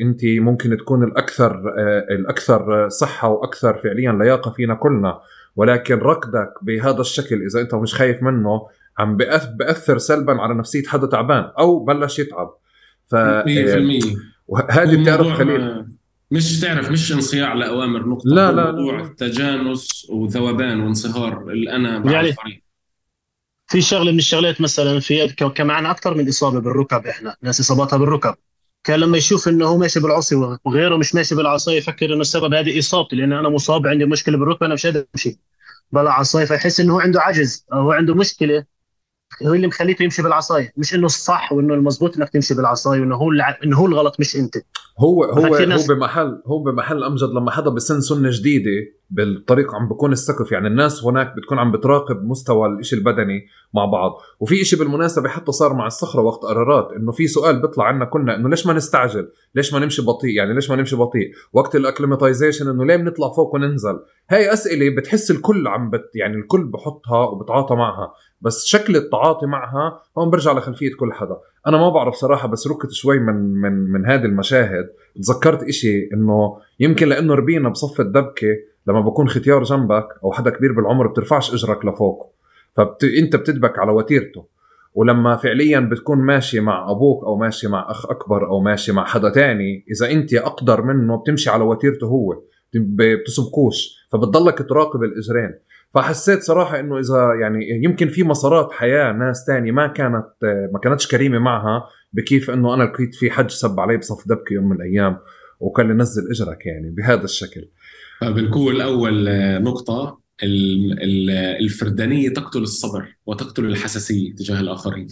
انت ممكن تكون الاكثر الاكثر صحه واكثر فعليا لياقه فينا كلنا، ولكن ركضك بهذا الشكل اذا انت مش خايف منه عم بأثر سلبا على نفسيه حدا تعبان او بلش يتعب. ف وهذه بتعرف خليل مش تعرف مش انصياع لاوامر نقطه، لا لا موضوع تجانس وذوبان وانصهار الانا مع الفريق. في شغله من الشغلات مثلا في كان معنا اكثر من اصابه بالركب، احنا ناس اصاباتها بالركب كان لما يشوف انه هو ماشي بالعصي وغيره مش ماشي بالعصايه يفكر انه السبب هذه اصابتي، لان انا مصاب عندي مشكله بالركبه انا مش قادر امشي بلا عصايه، فيحس انه هو عنده عجز او عنده مشكله هو اللي مخليه يمشي بالعصايه، مش انه الصح وانه المزبوط انك تمشي بالعصايه وانه هو الع... انه هو الغلط مش انت. هو هو هو بمحل هو بمحل أمجد لما حدا بسن سنة جديدة بالطريق عم بكون السقف، يعني الناس هناك بتكون عم بتراقب مستوى الإشي البدني مع بعض. وفي إشي بالمناسبة حتى صار مع الصخرة وقت أرارات، إنه في سؤال بيطلع عنا كلنا إنه ليش ما نستعجل، ليش ما نمشي بطيء، يعني ليش ما نمشي بطيء وقت الأكليماتايزيشن، إنه ليه بنطلع فوق وننزل. هاي أسئلة بتحس الكل عم بت يعني الكل بحطها وبتعاطى معها، بس شكل التعاطي معها هون برجع لخلفية كل حدا. أنا ما بعرف صراحة، بس ركت شوي من من من هذه المشاهد تذكرت إشي، إنه يمكن لأنه ربينا بصف الدبكة لما بكون ختيار جنبك أو حدا كبير بالعمر بترفعش إجرك لفوق، فبت أنت بتدبك على وتيرته. ولما فعليا بتكون ماشي مع أبوك أو ماشي مع أخ أكبر أو ماشي مع حدا تاني، إذا أنت أقدر منه بتمشي على وتيرته هو بتسبقوش، فبتضلك تراقب الإجرين. فحسيت صراحة إنه إذا يعني يمكن في مسارات حياة ناس تاني ما كانت ما كانتش كريمة معها، بكيف إنه أنا لقيت في حد سب علي بصف دبكة يوم من الأيام وقال لي نزل إجرك يعني بهذا الشكل. فبنقول أول نقطة، الفردانية تقتل الصبر وتقتل الحساسية تجاه الآخرين.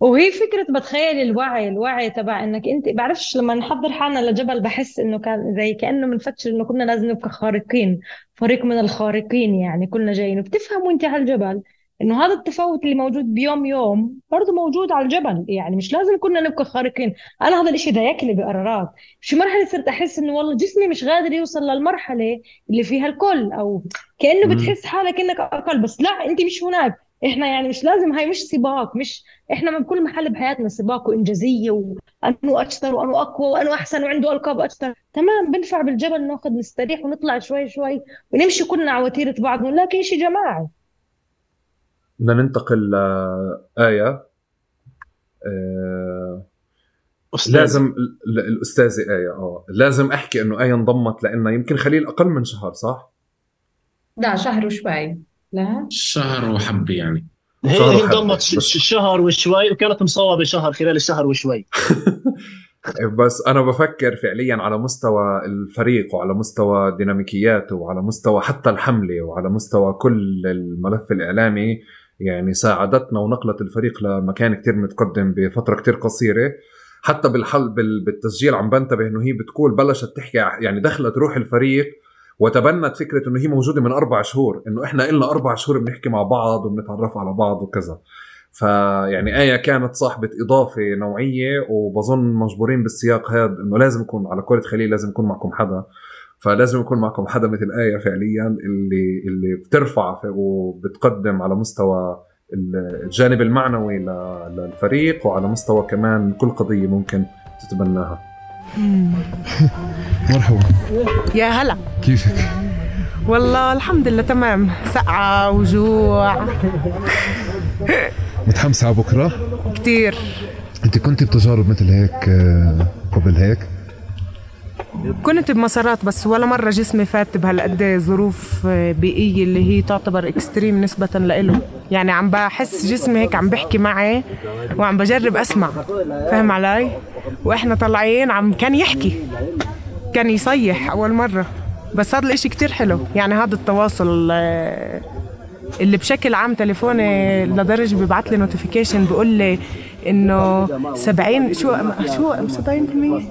وهي فكرة بتخيل الوعي الوعي تبع انك انت بعرفش، لما نحضر حالنا لجبل بحس انه كان زي كأنه منفتش انه كنا لازم نبقى خارقين، فريق من الخارقين يعني كلنا جايين. وبتفهموا انت على الجبل انه هذا التفاوت اللي موجود بيوم يوم برضو موجود على الجبل، يعني مش لازم كنا نبقى خارقين. انا هذا الاشي ضايقني بقرارات، في مرحلة صرت احس انه والله جسمي مش قادر يوصل للمرحلة اللي فيها الكل، او كأنه بتحس حالك انك اقل، بس لا انت مش هناك. احنا يعني مش لازم، هاي مش سباق، مش احنا من كل محل بحياتنا سباق وانجازيه أنه أكثر وأنه أقوى وأنه أحسن وعنده ألقاب أكثر. تمام، بنفع بالجبل ناخذ نستريح ونطلع شوي شوي ونمشي كلنا على وتيرة بعض، ولكن شيء جماعي. بدنا ننتقل لآية. آه... لازم الأستاذة آية، آه لازم أحكي إنه آية انضمت لأنه يمكن خليل أقل من شهر، صح؟ لا شهر وشوي. لا شهر وحبي يعني. هي انضمت شهر وشوي وكانت مصوبة شهر، خلال الشهر وشوي. بس أنا بفكر فعليا على مستوى الفريق وعلى مستوى ديناميكياته وعلى مستوى حتى الحملة وعلى مستوى كل الملف الإعلامي، يعني ساعدتنا ونقلت الفريق لمكان كتير متقدم بفترة كتير قصيرة. حتى بالحل بالتسجيل عم بنتبه إنه هي بتقول بلشت تحكي، يعني دخلت روح الفريق وتبنت فكرة إنه هي موجودة من أربع شهور، إنه إحنا إلنا أربع شهور بنحكي مع بعض وبنتعرف على بعض وكذا. فيعني آية كانت صاحبة إضافة نوعية، وبظن مجبورين بالسياق هذا إنه لازم يكون على كورة خليل، لازم يكون معكم حدا، فلازم يكون معكم حدا مثل آية فعليا اللي اللي بترفع وبتقدم على مستوى الجانب المعنوي للفريق وعلى مستوى كمان كل قضية ممكن تتبناها. مرحبا، يا هلا، كيفك؟ والله الحمد لله تمام، سقعة وجوع. متحمسة على بكرة؟ كتير. أنت كنت بتجارب مثل هيك قبل هيك؟ كنت بمسارات بس ولا مرة جسمي فات بهالقد ظروف بيئية اللي هي تعتبر اكستريم نسبة لإله. يعني عم بحس جسمي هيك عم بحكي معي وعم بجرب أسمع، فهم علي؟ وإحنا طلعين عم كان يحكي، كان يصيح أول مرة، بس هذا الإشي كتير حلو. يعني هذا التواصل اللي بشكل عام تليفوني لدرجة بيبعت لي نوتيفيكيشن بيقول لي إنه سبعين شو شو سبعين بالمية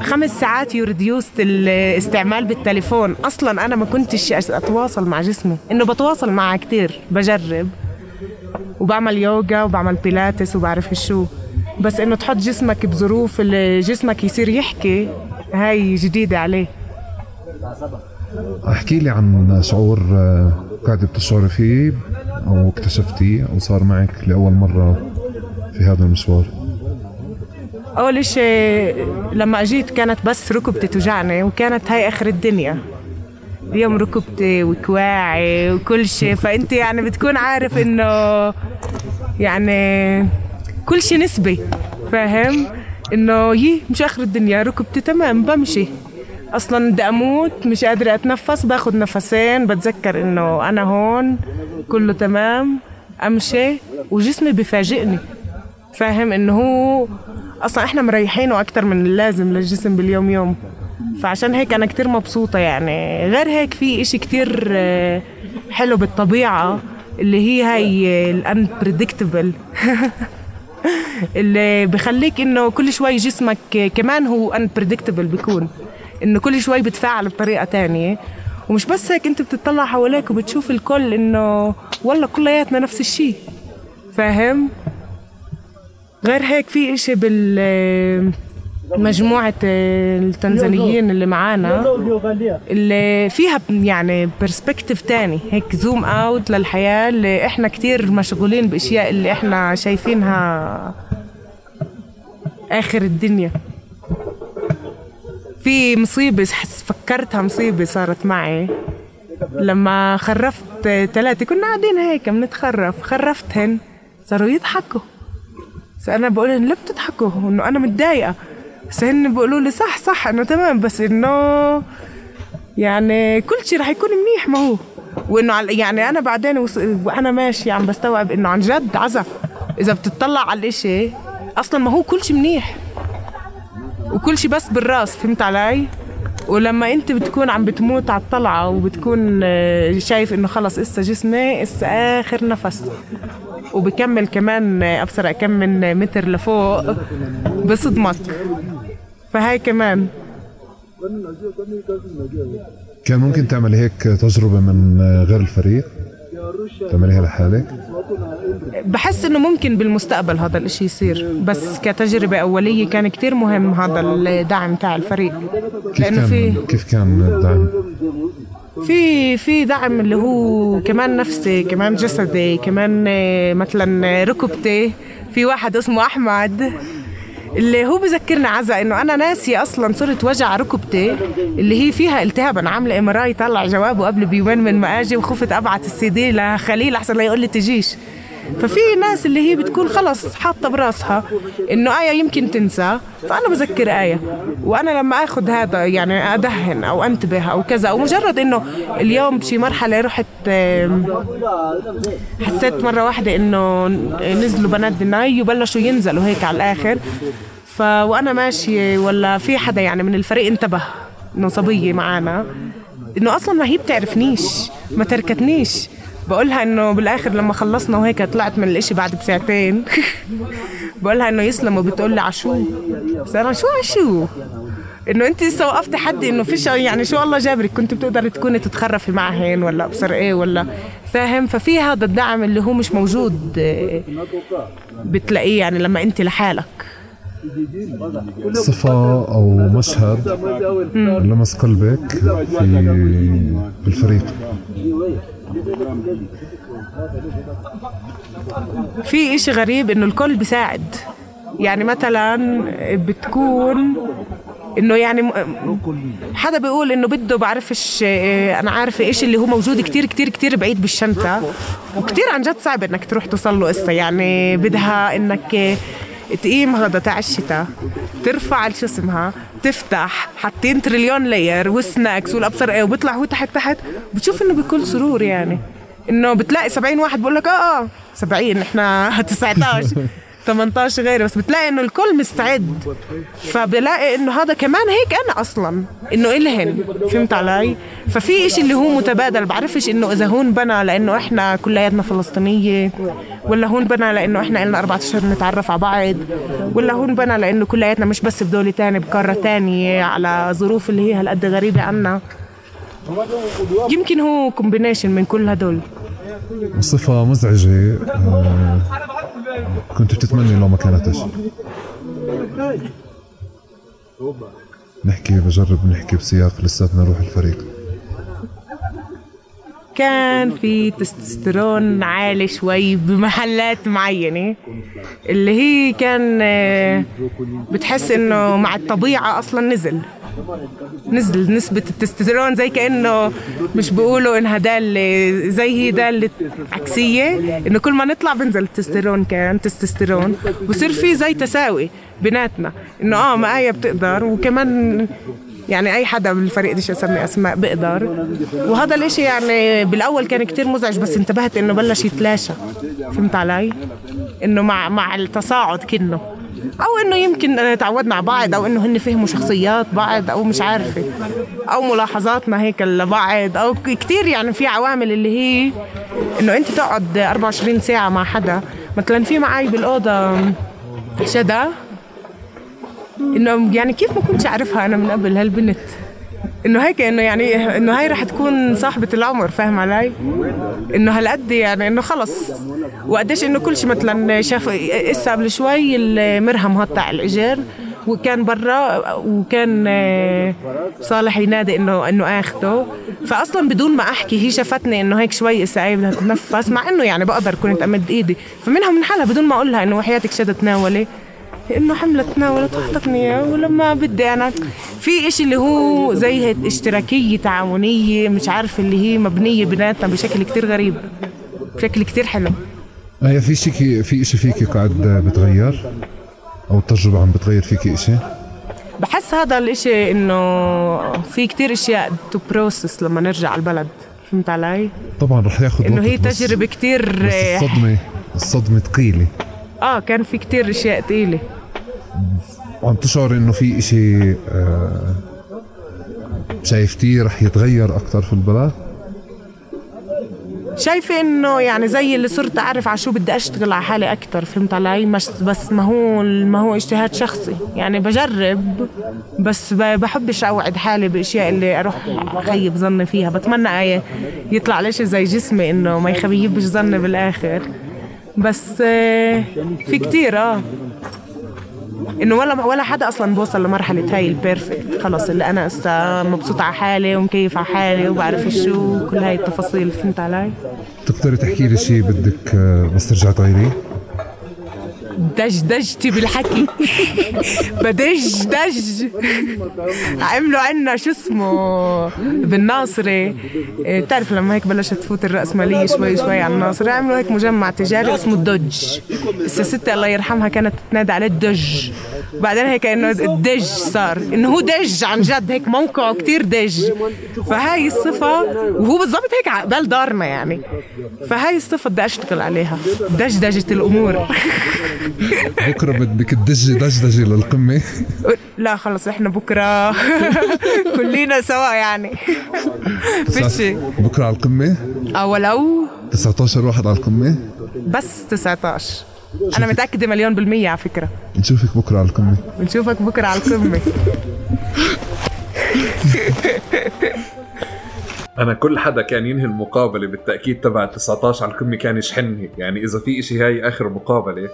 خمس ساعات يرديوست الاستعمال بالتليفون. أصلاً أنا ما كنتش أتواصل مع جسمي، إنه بتواصل معه كتير، بجرب وبعمل يوغا وبعمل بيلاتس وبعرف شو، بس إنه تحط جسمك بظروف اللي جسمك يصير يحكي، هاي جديدة عليه. أحكي لي عن شعور قاعدة بتشعر فيه أو اكتشفتيه أو صار معك لأول مرة في هذا المشوار. أول شيء لما أجيت كانت بس ركبتي توجعني، وكانت هاي آخر الدنيا، اليوم ركبتي وكواعي وكل شيء. فأنت يعني بتكون عارف إنه يعني كل شيء نسبي، فاهم؟ إنه يي مش آخر الدنيا، ركبتي تمام، بمشي. أصلاً بدي أموت، مش قادرة أتنفس، باخد نفسين، بتذكر إنه أنا هون كله تمام، أمشي وجسمي بفاجئني، فاهم؟ إنه هو أصلاً إحنا مريحينه أكتر من اللازم للجسم باليوم يوم، فعشان هيك أنا كتير مبسوطة. يعني غير هيك في إشي كتير حلو بالطبيعة اللي هي هاي الأن بريدكتبل اللي بخليك إنه كل شوي جسمك كمان هو أن بريدكتبل، بيكون إنه كل شوي بتفاعل بطريقة تانية. ومش بس هيك، أنت بتطلع حواليك وبتشوف الكل إنه والله كلياتنا نفس الشيء، فاهم؟ غير هيك في إشي بالمجموعة التنزانيين اللي معانا اللي فيها يعني برسبكتيف تاني، هيك زوم أوت للحياة اللي إحنا كتير مشغولين بأشياء اللي إحنا شايفينها آخر الدنيا. في مصيبة فكرتها مصيبة صارت معي لما خرفت ثلاثة، كنا قاعدين هيك بنتخرف، خرفتهن صاروا يضحكوا. فأنا بقول لهم ليه بتضحكوا؟ إنه أنا متضايقة. بس هن بيقولوا لي صح صح إنه تمام، بس إنه يعني كل شيء رح يكون منيح، ما هو. وإنه يعني أنا بعدين وص... وأنا ماشي عم بستوعب إنه عن جد عزف، إذا بتطلع على الإشي أصلاً ما هو كل شيء منيح وكل شيء بس بالراس، فهمت علي؟ ولما انت بتكون عم بتموت على الطلعه وبتكون شايف انه خلص اسا جسمي اسا اخر نفس، وبكمل كمان ابصر كم من متر لفوق بصدمك، فهاي كمان كان ممكن تعمل هيك تجربه من غير الفريق، تعمليها لحالك. بحس انه ممكن بالمستقبل هذا الاشي يصير، بس كتجربة اولية كان كتير مهم هذا الدعم تاع الفريق. لانه في كيف كان الدعم؟ في في دعم اللي هو كمان نفسي كمان جسدي، كمان مثلا ركبتي، في واحد اسمه احمد اللي هو بذكرنا عزا انه انا ناسي اصلا صوره وجع ركبتي اللي هي فيها التهاب. انا عامله ام ار اي طلع جوابه قبل بيومين من ما اجي، وخفت ابعت السي دي لخليل احسن لا يقول لي تجيش. ففي ناس اللي هي بتكون خلص حاطه براسها انه آية يمكن تنسى، فانا بذكر آية، وانا لما اخذ هذا يعني ادهن او انتبه او كذا، او مجرد انه اليوم بشي مرحله رحت حسيت مره واحده انه نزلوا بنات دناي وبلشوا ينزلوا هيك على الاخر، ف وانا ماشيه ولا في حدا يعني من الفريق انتبه انه صبيه معانا انه اصلا ما هي بتعرفنيش ما تركتنيش. بقولها انه بالاخر لما خلصنا وهيك طلعت من الاشي بعد بساعتين بقولها انه يسلموا، بتقول لي عشو ساره شو عشو انه انت لسه وقفتي حد انه فيش يعني شو الله جابرك، كنت بتقدري تكوني تتخرفي معهن ولا ابصر ايه ولا فاهم. ففي هذا الدعم اللي هو مش موجود بتلاقيه يعني لما انت لحالك. صفة أو مشهد لمس قلبك في الفريق؟ في إشي غريب إنه الكل بيساعد، يعني مثلا بتكون إنه يعني حدا بيقول إنه بده بعرفش أنا عارفة إيش اللي هو موجود كتير كتير كتير بعيد بالشنطة، وكتير عن جد صعب إنك تروح توصله قصة، يعني بدها إنك تقيم غدا تاع الشتاء ترفع شو اسمها تفتح حاطين تريليون لاير والسناكس والابصر ايه، وبيطلع هو تحت تحت بتشوف انه بكل سرور يعني انه بتلاقي سبعين واحد بقول لك اه اه سبعين احنا تسعتاشر تمنتاشر غيره، بس بتلاقي انه الكل مستعد. فبلاقي انه هذا كمان هيك انا اصلا انه الهن فهمت علي. ففي إشي اللي هو متبادل، بعرفش انه اذا هون بنى لانه احنا كلياتنا فلسطينيه، ولا هون بنى لانه احنا لنا اربع اشهر نتعرف على بعض، ولا هون بنى لانه كلياتنا مش بس بدوله تاني بقاره تانيه على ظروف اللي هي هالقد غريبه عنا. يمكن هو كومبينيشن من كل هدول. صفة مزعجة كنت بتتمنى لو ما كانتش؟ نحكي بجرب نحكي بسياق لساتنا روح الفريق. كان في تستوستيرون عالي شوي بمحلات معينة اللي هي كان بتحس انه مع الطبيعة اصلا نزل نزل نسبة التستوستيرون، زي كأنه مش بيقولوا انها دالة زي هي دالة عكسية انه كل ما نطلع بنزل التستوستيرون، كان تستوستيرون وصير في زي تساوي بيناتنا انه اه ما آية بتقدر، وكمان يعني اي حدا بالفريق ديش اسمي اسماء بقدر. وهذا الاشي يعني بالاول كان كتير مزعج، بس انتبهت انه بلش يتلاشى فهمت علي انه مع مع التصاعد كنه، او انه يمكن تعودنا على بعض، او انه هن فهموا شخصيات بعض، او مش عارفه، او ملاحظاتنا هيك لبعض، او كتير يعني في عوامل اللي هي انه انت تقعد اربعة وعشرين ساعه مع حدا. مثلا في معي بالاوضه شدا انه يعني كيف ما كنتش اعرفها انا من قبل هالبنت، انه هيك انه يعني انه هاي رح تكون صاحبه العمر فاهم علي، انه هالقد يعني انه خلص. وقديش انه كل شيء مثلا شاف اسا قبل شوي المرهم هطع الاجر وكان برا، وكان صالح ينادي انه انه اخده، فاصلا بدون ما احكي هي شافتني انه هيك شوي اسا بدها تتنفس، مع انه يعني بقدر كنت امد ايدي، فمنها من حالها بدون ما اقول لها انه حياتك شد تناولي انه حملتنا ولا تحطتني ولما بدي انا. في اشي اللي هو زي اشتراكيه تعاونيه مش عارفه اللي هي مبنيه بناتنا بشكل كتير غريب بشكل كتير حلو. هي في شيء في اشي فيكي قاعد بتغير او التجربه عم بتغير فيكي اشي؟ بحس هذا الاشي انه في كتير اشياء تو بروسس لما نرجع على البلد فهمت علي. طبعا رح ياخذ انه هي تجربه كتير، بس الصدمه الصدمه ثقيله. اه كان في كتير اشياء ثقيله. عم تشعر انه في اشي آه شايفتيه رح يتغير اكتر في البلد؟ شايفه انه يعني زي اللي صرت اعرف على شو بدي اشتغل على حالي اكتر فهمت علي، مش بس ما هو ما هو اجتهاد شخصي يعني بجرب، بس بحبش اوعد حالي باشياء اللي اروح اخيب ظني فيها. بتمنى ايه يطلع ليش زي جسمي انه ما يخيبش ظني بالاخر، بس في كتير اه انه ولا ولا حدا اصلا بوصل لمرحله هاي البيرفكت خلص اللي انا هسه مبسوطه على حالي ومكيفه على حالي وبعرف شو كل هاي التفاصيل فهمت علي. تقدري تحكي لي شيء بدك بس ترجع تغيريه؟ دشدشتي بالحكي بدشدش. عملوا عنا شو اسمه بالناصري، بتعرف لما هيك بلشت تفوت الرأسمالية شوي شوي على الناصري، عملوا هيك مجمع تجاري اسمه الدج. الستة الله يرحمها كانت تنادى عليه الدج، وبعدين هيك انه الدج صار انه هو دج عن جد، هيك موقعه كتير دج. فهاي الصفة وهو بالضبط هيك عقبال دارنا يعني، فهاي الصفة بدي اشتغل عليها، دجدجة الامور. بكره بدك تدجي دجدجة للقمة؟ لا خلص احنا بكره كلنا سوا يعني. فيش بكره على القمة؟ اه ولو تسعة عشر واحد على القمة بس تسعة عشر. أنا متأكدة مليون بالمية على فكرة. نشوفك بكرة على القمة. نشوفك بكرة على القمة. أنا كل حدا كان ينهي المقابلة بالتأكيد تبع تسعة عشر على القمة كان يشحنني، يعني إذا في إشي هاي آخر مقابلة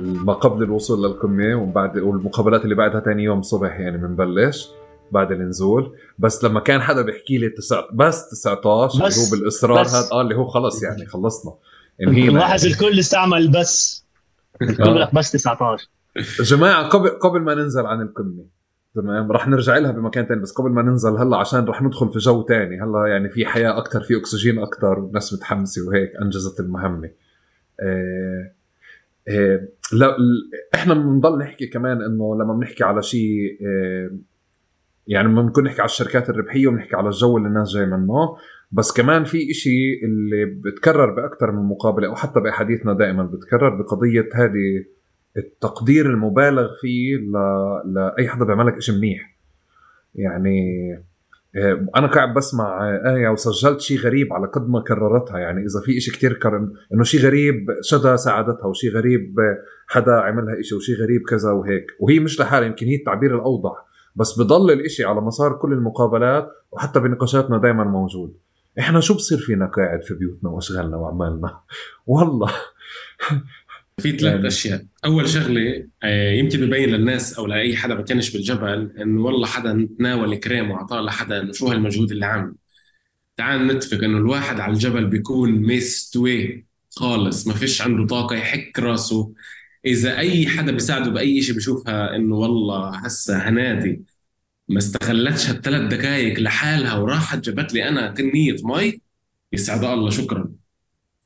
ما قبل الوصول للقمة، وبعد والمقابلات اللي بعدها تاني يوم صبح يعني بنبلش بعد النزول. بس لما كان حدا بيحكي لي تسعة بس تسعة عشر اللي هو بالإصرار هذا قال لي هو خلص يعني خلصنا. لاحظ الكل استعمل بس الكل بس تسعة عشر. جماعة قبل قبل ما ننزل عن القمة تمام رح نرجع لها بمكان تاني، بس قبل ما ننزل هلا عشان رح ندخل في جو تاني هلا، يعني في حياة أكتر، في أكسجين أكتر، والناس متحمسة وهيك أنجزت المهمة. آه آه لا إحنا بنضل نحكي كمان إنه لما بنحكي على شيء آه يعني ممكن نحكي على الشركات الربحية ونحكي على الجو اللي الناس جاي منه، بس كمان في إشي اللي بتكرر بأكثر من مقابلة أو حتى بأحاديثنا دائما بتكرر، بقضية هذه التقدير المبالغ فيه ل... لأي حدا بيعملك إشي منيح. يعني أنا قاعد بسمع آية وسجلت شي غريب على قد ما كررتها، يعني إذا في إشي كتير كرر إنه شي غريب شدا ساعدتها، وشي غريب حدا عملها إشي، وشي غريب كذا وهيك، وهي مش لحالها، يمكن هي التعبير الأوضح، بس بضل الإشي على مسار كل المقابلات وحتى بنقاشاتنا دائما موجود. إحنا شو بصير فينا قاعد في بيوتنا وأشغالنا وأعمالنا؟ والله في ثلاث أشياء. أول شغلة يمكن ببين للناس أو لأي حدا بكنش بالجبل إنه والله حدا تناول كريم وعطاه لحدا، إنه شو هالمجهود اللي عامل. تعال نتفق إنه الواحد على الجبل بيكون مستوي خالص، ما فيش عنده طاقة يحك راسه. إذا أي حدا بيساعده بأي شيء بشوفها إنه والله هسا هنادي ما استغلتش هالثلاث دقايق لحالها وراحت جبت لي أنا كنية مي، يسعد الله شكرا.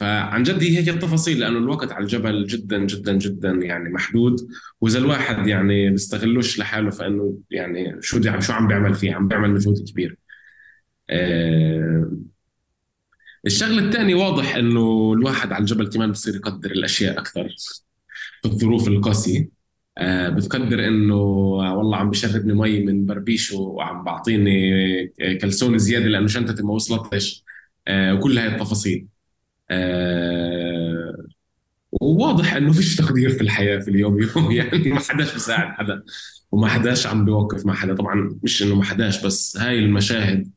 فعن جد هي هيك التفاصيل، لأنه الوقت على الجبل جدا جدا جدا يعني محدود، وإذا الواحد يعني بيستغلوش لحاله فإنه يعني شو دي عم شو عم بيعمل فيه، عم بيعمل مجهود كبير. أه الشغل الثاني واضح إنه الواحد على الجبل كمان بصير يقدر الأشياء أكثر في الظروف القاسية. أه بتقدر انه والله عم بشربني مي من بربيشو وعم بعطيني كلسون زياده لانه شنطتي ما وصلتش، أه وكل هاي التفاصيل. أه وواضح انه فيش تقدير في الحياه في اليوم يوم، يعني ما حداش بيساعد حدا وما حداش عم بيوقف مع حدا. طبعا مش انه ما حداش، بس هاي المشاهد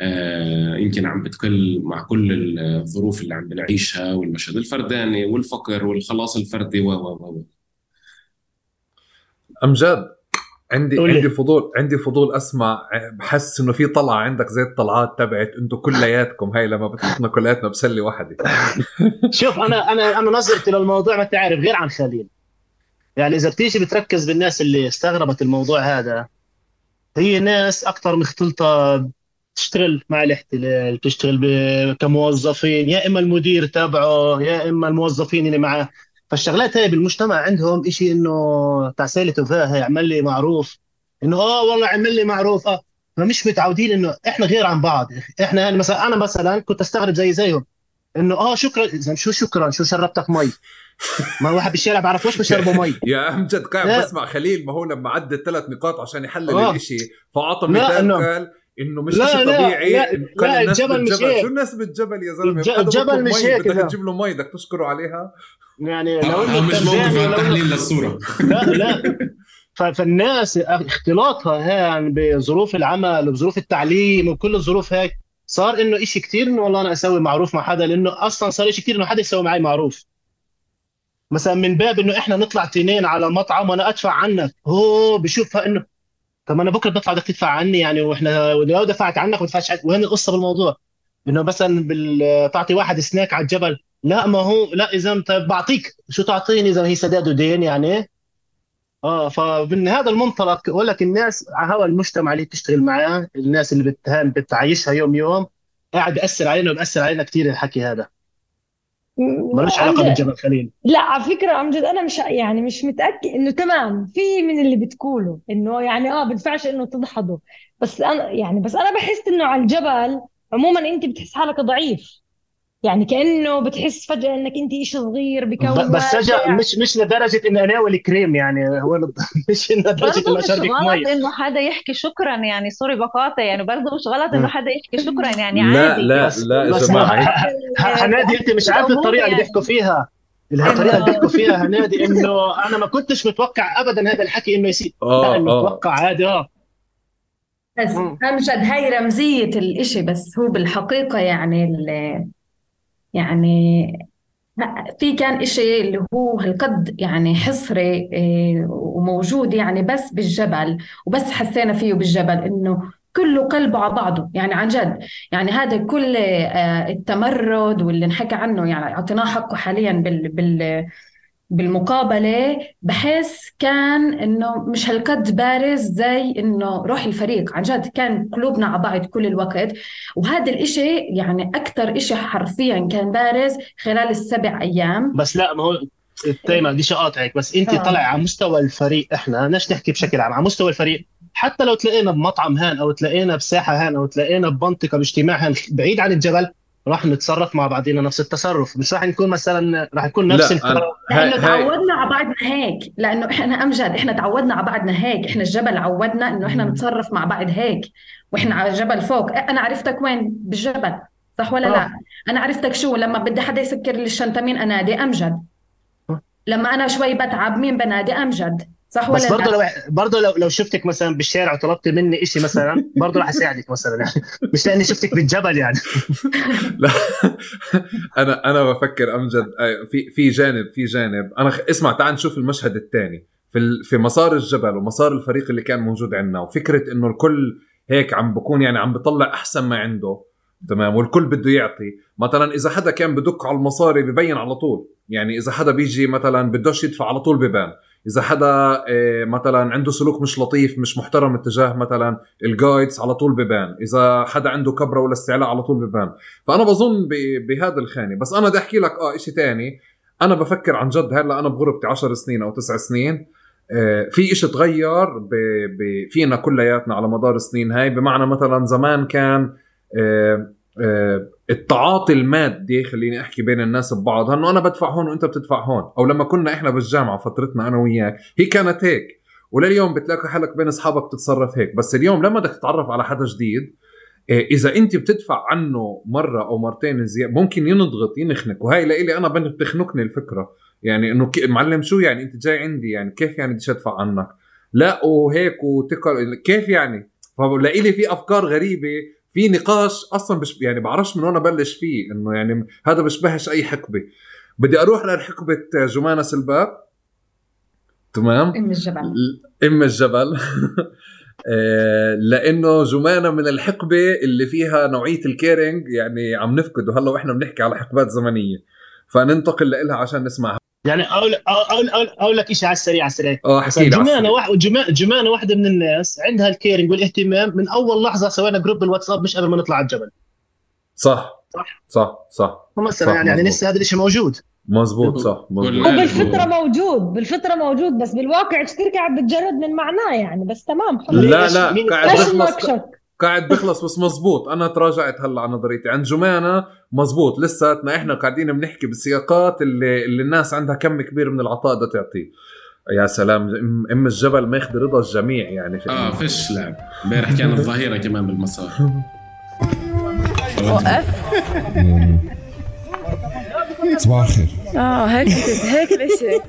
أه يمكن عم بتقل مع كل الظروف اللي عم بنعيشها، والمشهد الفرداني والفقر والخلاص الفردي و و أمجد عندي أولي. عندي فضول عندي فضول أسمع، بحس إنه في طلعة عندك زي الطلعات تبعت أنتوا كلياتكم هاي لما بتحطنا كلياتنا بسلي واحدة. شوف أنا أنا أنا نظرتي للموضوع ما تعرف غير عن خليل، يعني إذا بتيجي بتركز بالناس اللي استغربت الموضوع هذا، هي ناس أكتر مختلطة، تشتغل مع الاحتلال، تشتغل كموظفين، يا إما المدير تابعه يا إما الموظفين اللي معه. فالشغلات هاي بالمجتمع عندهم إشي إنه تعسالة وفاها، يعمل لي معروف إنه آه والله عمل لي معروف. آه ما مش متعودين إنه إحنا غير عن بعض. إحنا يعني مثلا أنا مثلا كنت أستغرب زي زيهم إنه آه شكرا، إذا شو شكرا شو شربتك مي؟ ما واحد بالشارع بعرفوش بشربه مي. يا أمجد قاعد بسمع خليل، ما هو لما عدى ثلاث نقاط عشان يحلل آه. الإشي فعطى مثال قال إنه مش لا لا طبيعي. لا لا الجبل مش هيك. شو الناس بالجبل يا زلمة؟ الجبل مش هيك. بدك تجيب له مي بدك تشكره عليها. يعني لو انه مش موقف عن تحليل للصوره. لا لا فالناس اختلاطها هان بظروف العمل وبظروف التعليم وكل الظروف هيك، صار انه اشي كتير انه والله انا اسوي معروف مع حدا، لانه اصلا صار اشي كتير انه حدا يسوي معي معروف. مثلا من باب انه احنا نطلع تنين على مطعم وانا ادفع عنك، هو بشوفها انه طب انا بكره بدفع بدك تدفع عني يعني، واحنا لو دفعت عنك ما دفعتش. وهنا القصه بالموضوع انه مثلا بتعطي واحد سناك على الجبل، لا ما هو لا اذا انت بعطيك شو تعطيني اذا هي سداد ودين يعني. اه فمن هذا المنطلق بقول لك الناس على هوا المجتمع اللي بتشتغل معاه، الناس اللي بتهام بتعيشها يوم يوم، قاعد بأثر علينا وبأثر علينا كثير الحكي هذا. ملوش علاقه بالجبل خليل. لا على فكره امجد انا مش يعني مش متاكد انه تمام في من اللي بتقوله انه يعني اه بينفعش انه تضحضه، بس انا يعني بس انا بحس انه على الجبل عموما انت بتحس حالك ضعيف، يعني كانه بتحس فجاه انك انت شيء صغير بكون بس سجع مش مش لدرجه ان اناول كريم يعني، هو مش لدرجه انه شربك مي انه حدا يحكي شكرا يعني سوري بقاطع يعني برضه مش غلط انه حدا يحكي شكرا يعني عادي. لا لا لا جماعه هنادي انت مش عارفه الطريقه اللي بيحكوا فيها الطريقه اللي بيحكوا فيها هنادي انه انا ما كنتش متوقع ابدا هذا الحكي انه يصير. لا متوقع عادي اه بس امجد هاي رمزيه الاشي، بس هو بالحقيقه يعني يعني في كان إشي اللي هو هالقد يعني حصري وموجود يعني بس بالجبل، وبس حسينا فيه بالجبل إنه كله قلبه على بعضه يعني عن جد، يعني هذا كل التمرد واللي نحكي عنه يعني أعطيناه حقه حاليا بال بال بالمقابلة. بحس كان إنه مش هالقد بارز زي إنه روح الفريق، عن جد كان قلوبنا على بعض كل الوقت، وهذا الإشي يعني أكتر إشي حرفياً كان بارز خلال السبع أيام. بس لا ما هو تيماء بديش أقاطعك، بس أنت آه. طلع على مستوى الفريق، إحنا بدناش نحكي بشكل عام على مستوى الفريق، حتى لو تلاقينا بمطعم هان أو تلاقينا بساحة هان أو تلاقينا بمنطقة باجتماع هان بعيد عن الجبل، راح نتصرف مع بعضينا نفس التصرف، مش راح نكون مثلا راح يكون نفس التصرف لانه تعودنا على بعضنا هيك، لانه احنا امجد احنا تعودنا على بعضنا هيك، احنا الجبل عودنا انه احنا نتصرف مع بعض هيك، واحنا على الجبل فوق. انا عرفتك وين بالجبل صح ولا أوه. لا انا عرفتك شو لما بدي حدا يسكر لي الشنطه مين انادي امجد، لما انا شوي بتعب مين بنادي امجد صح ولا؟ بس برضه لو برضه لو لو شفتك مثلا بالشارع وطلبت مني إشي مثلا برضه راح اساعدك مثلا يعني، مش لاني شفتك بالجبل يعني. لا انا انا بفكر امجد في في جانب في جانب انا اسمع تعال نشوف المشهد الثاني في في مسار الجبل ومسار الفريق اللي كان موجود عندنا، وفكره انه الكل هيك عم بكون يعني عم بطلع احسن ما عنده تمام، والكل بده يعطي. مثلا اذا حدا كان بدق على المصاري ببين على طول، يعني اذا حدا بيجي مثلا بدوش يدفع على طول ببان، إذا حدا مثلا عنده سلوك مش لطيف مش محترم اتجاه مثلا الجايدز على طول ببان، إذا حدا عنده كبرة ولا استعلاء على طول ببان. فأنا بظن بهذا الخاني، بس أنا بدي أحكي لك آه إشي تاني أنا بفكر عن جد هلا أنا بغربتي عشر سنين أو تسع سنين في إشي تغير ب... ب... فينا كلياتنا على مدار السنين هاي، بمعنى مثلا زمان كان التعاطي المادي خليني احكي بين الناس ببعض، انه انا بدفع هون وانت بتدفع هون، او لما كنا احنا بالجامعه فترتنا انا وياك هي كانت هيك، ولليوم بتلاقي حالك بين اصحابك بتتصرف هيك. بس اليوم لما بدك تتعرف على حدا جديد اذا انت بتدفع عنه مره او مرتين زياده ممكن ينضغط ينخنق، وهي لإلي انا بتخنقني الفكره يعني انه معلم شو يعني انت جاي عندي يعني كيف يعني بدي ادفع عنك لا وهيك وتكر كيف يعني. فلإلي في افكار غريبه في نقاش أصلاً بش يعني بعرفش من وين أبلش فيه، إنه يعني هذا بشبهش أي حقبة. بدي أروح لحقبة جمانة سلباب تمام أم الجبل أم الجبل لأنه جمانة من الحقبة اللي فيها نوعية الكيرينج يعني عم نفقد، وهلا وإحنا بنحكي على حقبات زمنية فننتقل لإلها عشان نسمعها. يعني أقول أقول أقول أقول لك إشي على السريع على السريع. جمانة واحد جمانة واحدة من الناس عندها الكيرنج والاهتمام من أول لحظة، سوينا جروب بالواتساب مش قبل ما نطلع على الجبل. صح صح صح صح. مثلا يعني يعني لسه هذا الإشي موجود. مزبوط صح. وبالفطرة موجود بالفطرة موجود بس بالواقع كتير قاعد بتجرد من معناه يعني بس تمام. لا لا قاعد بخلص قاعد بخلص بس مزبوط. أنا تراجعت هلا عن نظريتي عن جمانة. مزبوط لساتنا احنا قاعدين بنحكي بالسياقات اللي, اللي الناس عندها كم كبير من العطاء ده تعطيه. يا سلام ام الجبل ما ياخذ رضا الجميع يعني في اه فيش لعب امبارح كان الظهيره كمان بالمسار وقف صباح الخير اه هيك هيك الاشي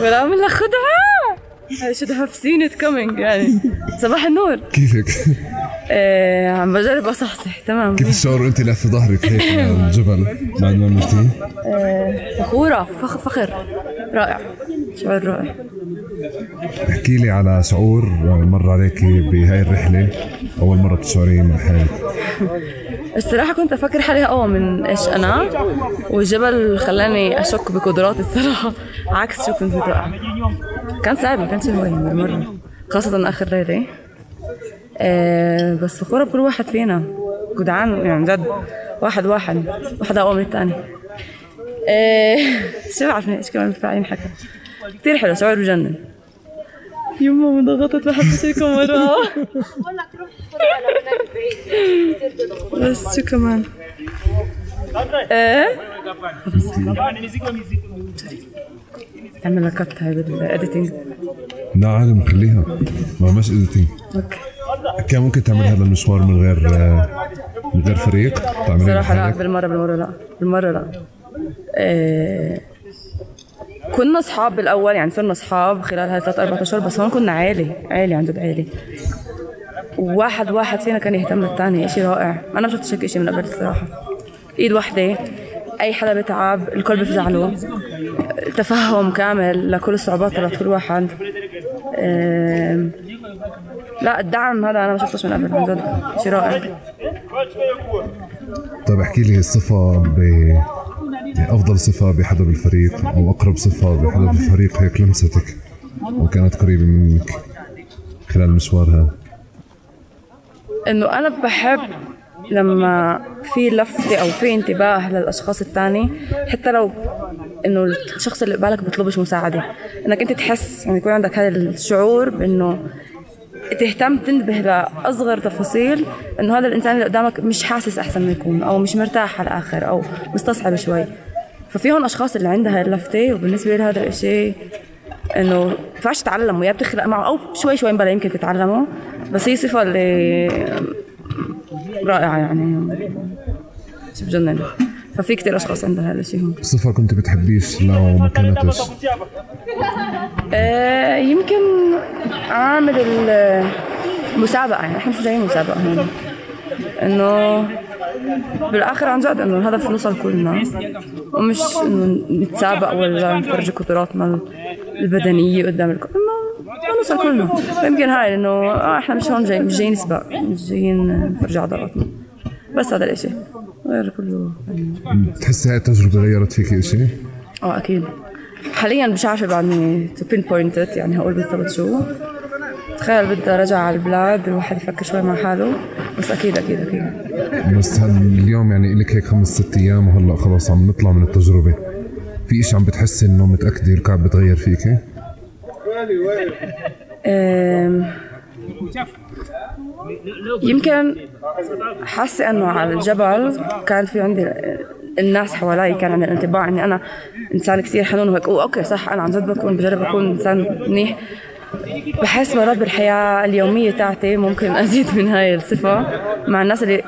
ولا عملنا خدعه شد هفسين ات كومينج يعني صباح النور كيفك؟ ايه عم بجرب اصحصح تمام. كيف الشعور وانت لافه ظهرك هيك على الجبل بعد ما مرتين؟ ايه فخوره فخر فخر رائع شعور رائع. احكي لي على شعور مر عليكي بهاي الرحله اول مره بتشعري مع حالك. الصراحة كنت أفكر حالي أقوى من إيش أنا، والجبل خلاني أشك بقدراتي الصراحة عكس شو كنت متوقعة. كان صعب، ما كانش هين بالمرة، خاصة آخر ليلة. آه بس فخورة بكل واحد فينا جدعان، يعني جد واحد واحد واحد أقوى من الثاني. آه شو بعرفني إيش كمان فعليا حكى كتير حلو، شعور بجنن. يما ما ضغطت ما حبيتش لكم وراها. بس شو كمان؟ ايه؟ تعمل لها كت هاي بالاديتنج؟ لا عادي بنخليها، ما مش اديتنج. اوكي. كان ممكن تعمل هذا المشوار من غير من غير فريق؟ صراحة لا، بالمرة بالمرة لا، بالمرة لا. ايه كنا اصحاب بالاول، يعني صرنا اصحاب خلال هاي ثلاث اربع اشهر، بس هون كنا عائله عائله عن جد عائله، وواحد واحد فينا كان يهتم للثاني، اشي رائع. انا ما شفتش هيك اشي من قبل الصراحه، ايد وحده، اي حدا بتعب الكل بيفزع له، تفهم كامل لكل الصعوبات تبعت كل واحد. أه لا الدعم هذا انا ما شفتش من قبل عن جد، اشي رائع. طيب احكي لي الصفه ب أفضل صفة بحدا بالفريق أو أقرب صفة بحدا بالفريق هيك لمستك وكانت قريبة منك خلال مشوارها. إنه أنا بحب لما في لفتة أو في انتباه للأشخاص الثاني، حتى لو إنه الشخص اللي قبالك بيطلبش مساعدة، إنك أنت تحس يعني يكون عندك هذا الشعور بإنه تهتم تنتبه لأصغر تفاصيل، إنه هذا الإنسان اللي قدامك مش حاسس أحسن ما يكون، أو مش مرتاح على الآخر، أو مستصعب شوي. ففي هون أشخاص اللي عندها اللفتة، وبالنسبة لي هذا الشيء إنه ما ينفعش تتعلمه، يا بتخلق معه أو شوي شوي بلا يمكن تتعلمه، بس هي صفة اللي رائعة يعني شو بجنن. ففي كتير أشخاص عندها هذا الشيء. هون صفة كنت بتحبيش لو ما كانتش؟ آه يمكن عامل المسابقة، يعني احنا مش جايين مسابقة هون، انه بالآخر عن جد انه الهدف نوصل كلنا، ومش انه نتسابق ولا نفرجي قدراتنا البدنية قدام الكل، ما نوصل كلنا. فيمكن هاي لانه آه احنا مش هون جايين، مش جايين نسبق، مش جايين نفرجي عضلاتنا، بس هذا الاشي غير كله. بتحسي هاي التجربة غيرت فيكي اشي؟ اه اكيد. حالياً مش عارفة بعدني to pinpoint it، يعني هقول بالضبط شو. تخيل بدي رجع على البلاد، الواحد يفكر شوي مع حاله، بس أكيد أكيد أكيد. بس اليوم يعني إلك هيك خمس ست أيام وهلأ خلاص عم نطلع من التجربة، في إشي عم بتحسي إنه متأكدة الكعب بتغير فيك؟ يمكن حاسة إنه على الجبل كان في عندي الناس حوالي، كان عندي الانطباع إني أنا إنسان كثير حنون وهيك. أوكي صح، أنا عن جد بكون بجرب أكون إنسان منيح. بحس مرات بالحياة اليومية تاعتي ممكن أزيد من هاي الصفة مع الناس اللي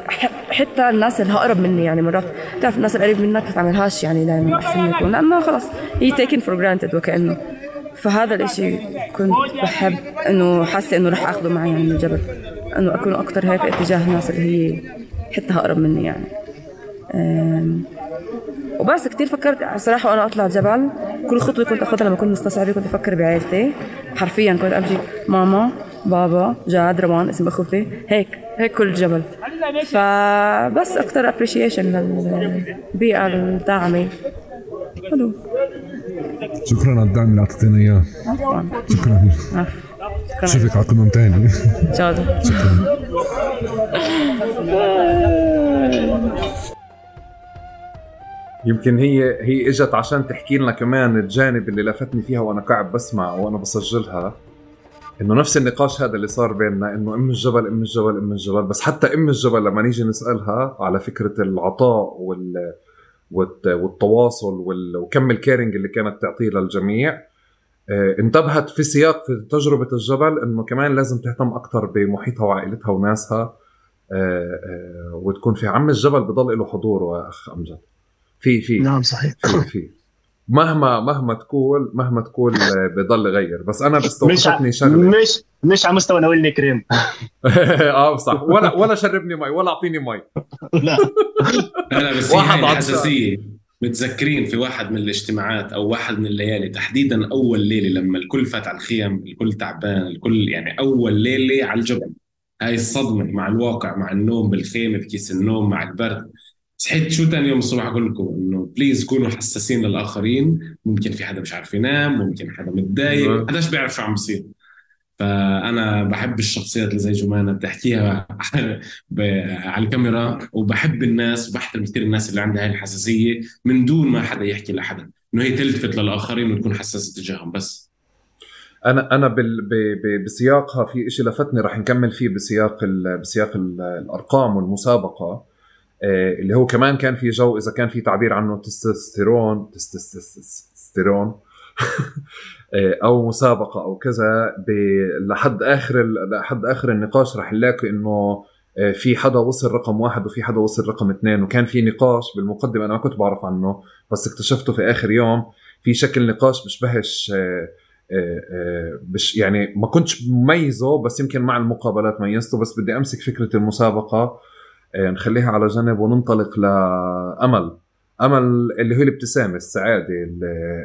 حتى الناس اللي هقرب مني، يعني مرات تعرف الناس القريب منك ما تعملهاش يعني دائما أحسن من يكون، لأنه خلاص هي taken for granted وكأنه. فهذا الإشي كنت بحب إنه حاسة إنه رح أخذه معي يعني من الجبل، إنه أكون أكتر هيك اتجاه الناس اللي هي حتى هقرب مني يعني. وبس كتير فكرت صراحة وأنا أطلع الجبل، كل خطوة كنت أخذها لما كنت مستصعبة كنت أفكر بعائلتي حرفياً، كنت أمشي ماما بابا جاد روان اسم أخوتي هيك هيك كل الجبل. فبس أكتر appreciation للبيئة الداعمة. حلو، شكراً على الدعم اللي أعطيتنا إياه. عفواً، شكراً. شوفك على قمم تاني. شكراً. يمكن هي هي اجت عشان تحكي لنا كمان الجانب اللي لفتني فيها وانا قاعد بسمع وانا بسجلها، انه نفس النقاش هذا اللي صار بيننا، انه ام الجبل ام الجبل ام الجبل، بس حتى ام الجبل لما نيجي نسالها على فكره العطاء وال والتواصل وكم الكيرنج اللي كانت تعطيه للجميع، انتبهت في سياق في تجربه الجبل انه كمان لازم تهتم اكثر بمحيطها وعائلتها وناسها، وتكون في عم الجبل بضل له حضوره. يا اخ امجد في في نعم صحيح، في في مهما مهما تقول مهما تقول بضل غير. بس انا بستوقفتني شغله، مش مش على مستوى ناولني كريم. اه صح، ولا ولا شربني مي ولا اعطيني مي. لا انا بس واحد حساسيه. متذكرين في واحد من الاجتماعات او واحد من الليالي تحديدا، اول ليله لما الكل فات على الخيم، الكل تعبان، الكل يعني اول ليله على الجبل، هاي الصدمة مع الواقع، مع النوم بالخيمة بكيس النوم مع البرد. صحيت شو تاني يوم الصبح أقول لكم إنه بليز كونوا حساسين للآخرين، ممكن في حدا مش عارف ينام، ممكن حدا متضايق، حداش بيعرف شو عم بصير. فأنا بحب الشخصيات اللي زي جمانة بتحكيها على الكاميرا، وبحب الناس وبحترم كتير الناس اللي عندها هاي الحساسية من دون ما حدا يحكي لحدا، إنه هي تلتفت للآخرين وتكون حساسة تجاههم. بس أنا أنا بال ب بسياقها في إشي لفتني راح نكمل فيه بسياق ال بسياق ال الأرقام والمسابقة، اللي هو كمان كان في جو إذا كان في تعبير عنه تستستيرون تستستيرون أو مسابقة أو كذا. لحد آخر لحد آخر النقاش راح نلاقي إنه في حدا وصل رقم واحد وفي حدا وصل رقم اثنين، وكان في نقاش بالمقدمة أنا ما كنت بعرف عنه بس اكتشفته في آخر يوم في شكل نقاش بشبهش بش يعني ما كنتش مميزه، بس يمكن مع المقابلات ميزته. بس بدي أمسك فكرة المسابقة نخليها على جنب وننطلق لأمل. أمل اللي هو الابتسامة، السعادة،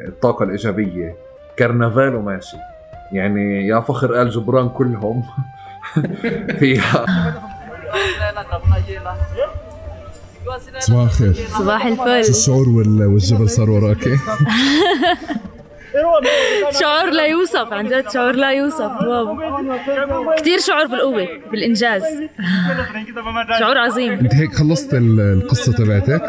الطاقة الإيجابية، كرنفال وماشي. يعني يا فخر آل جبران كلهم فيها. صباح الخير. صباح الفل. شو الشعور والجبل صار وراك؟ شعور لا يوصف، عن جد شعور لا يوصف. واو كتير شعور بالقوة بالإنجاز، شعور عظيم. انت هيك خلصت القصة تبعتك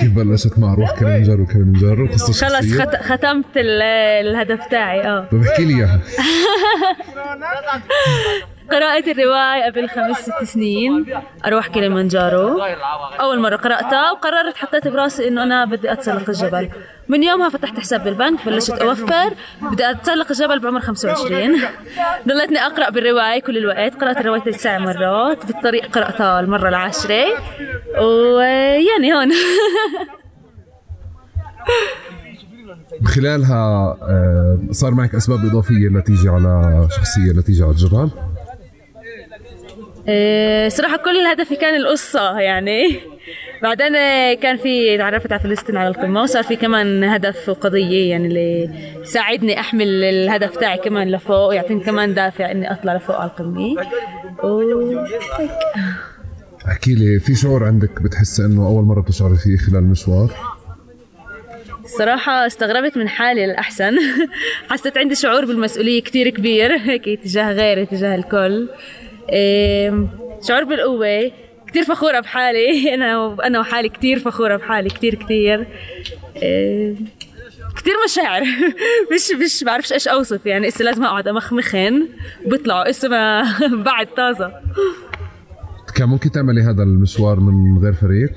كيف بلشت مع أرواح كليمنجارو وكليمنجارو قصة شخصية؟ خلص ختمت الهدف تاعي. اه طب احكي لي اياها. قراءة الرواية قبل خمس ست سنين، أرواح كليمنجارو أول مرة قرأتها وقررت حطيت براسي إنه أنا بدي أتسلق الجبل. من يومها فتحت حساب بالبنك، بلشت أوفر، بدي أتسلق الجبل بعمر خمسة وعشرين. ضلتني أقرأ بالرواية كل الوقت، قرأت الرواية تسع مرات بالطريق، قرأتها المرة العاشرة ويعني هون. خلالها صار معك أسباب إضافية لتيجي على شخصية لتيجي على الجبل؟ صراحة كل هدفي كان القصة يعني. بعدين كان في تعرفت على فلسطين على القمة، وصار في كمان هدف وقضية يعني اللي ساعدني أحمل الهدف تاعي كمان لفوق، ويعطيني كمان دافع إني أطلع لفوق على القمة. أحكي لي في شعور عندك بتحس إنه أول مرة بتشعر فيه خلال المشوار؟ صراحة استغربت من حالي للأحسن. حسيت عندي شعور بالمسؤولية كتير كبير هيك تجاه غيري تجاه الكل. إيه، شعور بالقوة، كتير فخورة بحالي. أنا أنا وحالي كتير فخورة بحالي كتير كتير. إيه، كتير مشاعر. مش مش بعرفش إيش أوصف يعني. إسا لازم أقعد أمخمخن بطلعوا إسا ما بعد طازة. كان ممكن تعملي هذا المشوار من غير فريق؟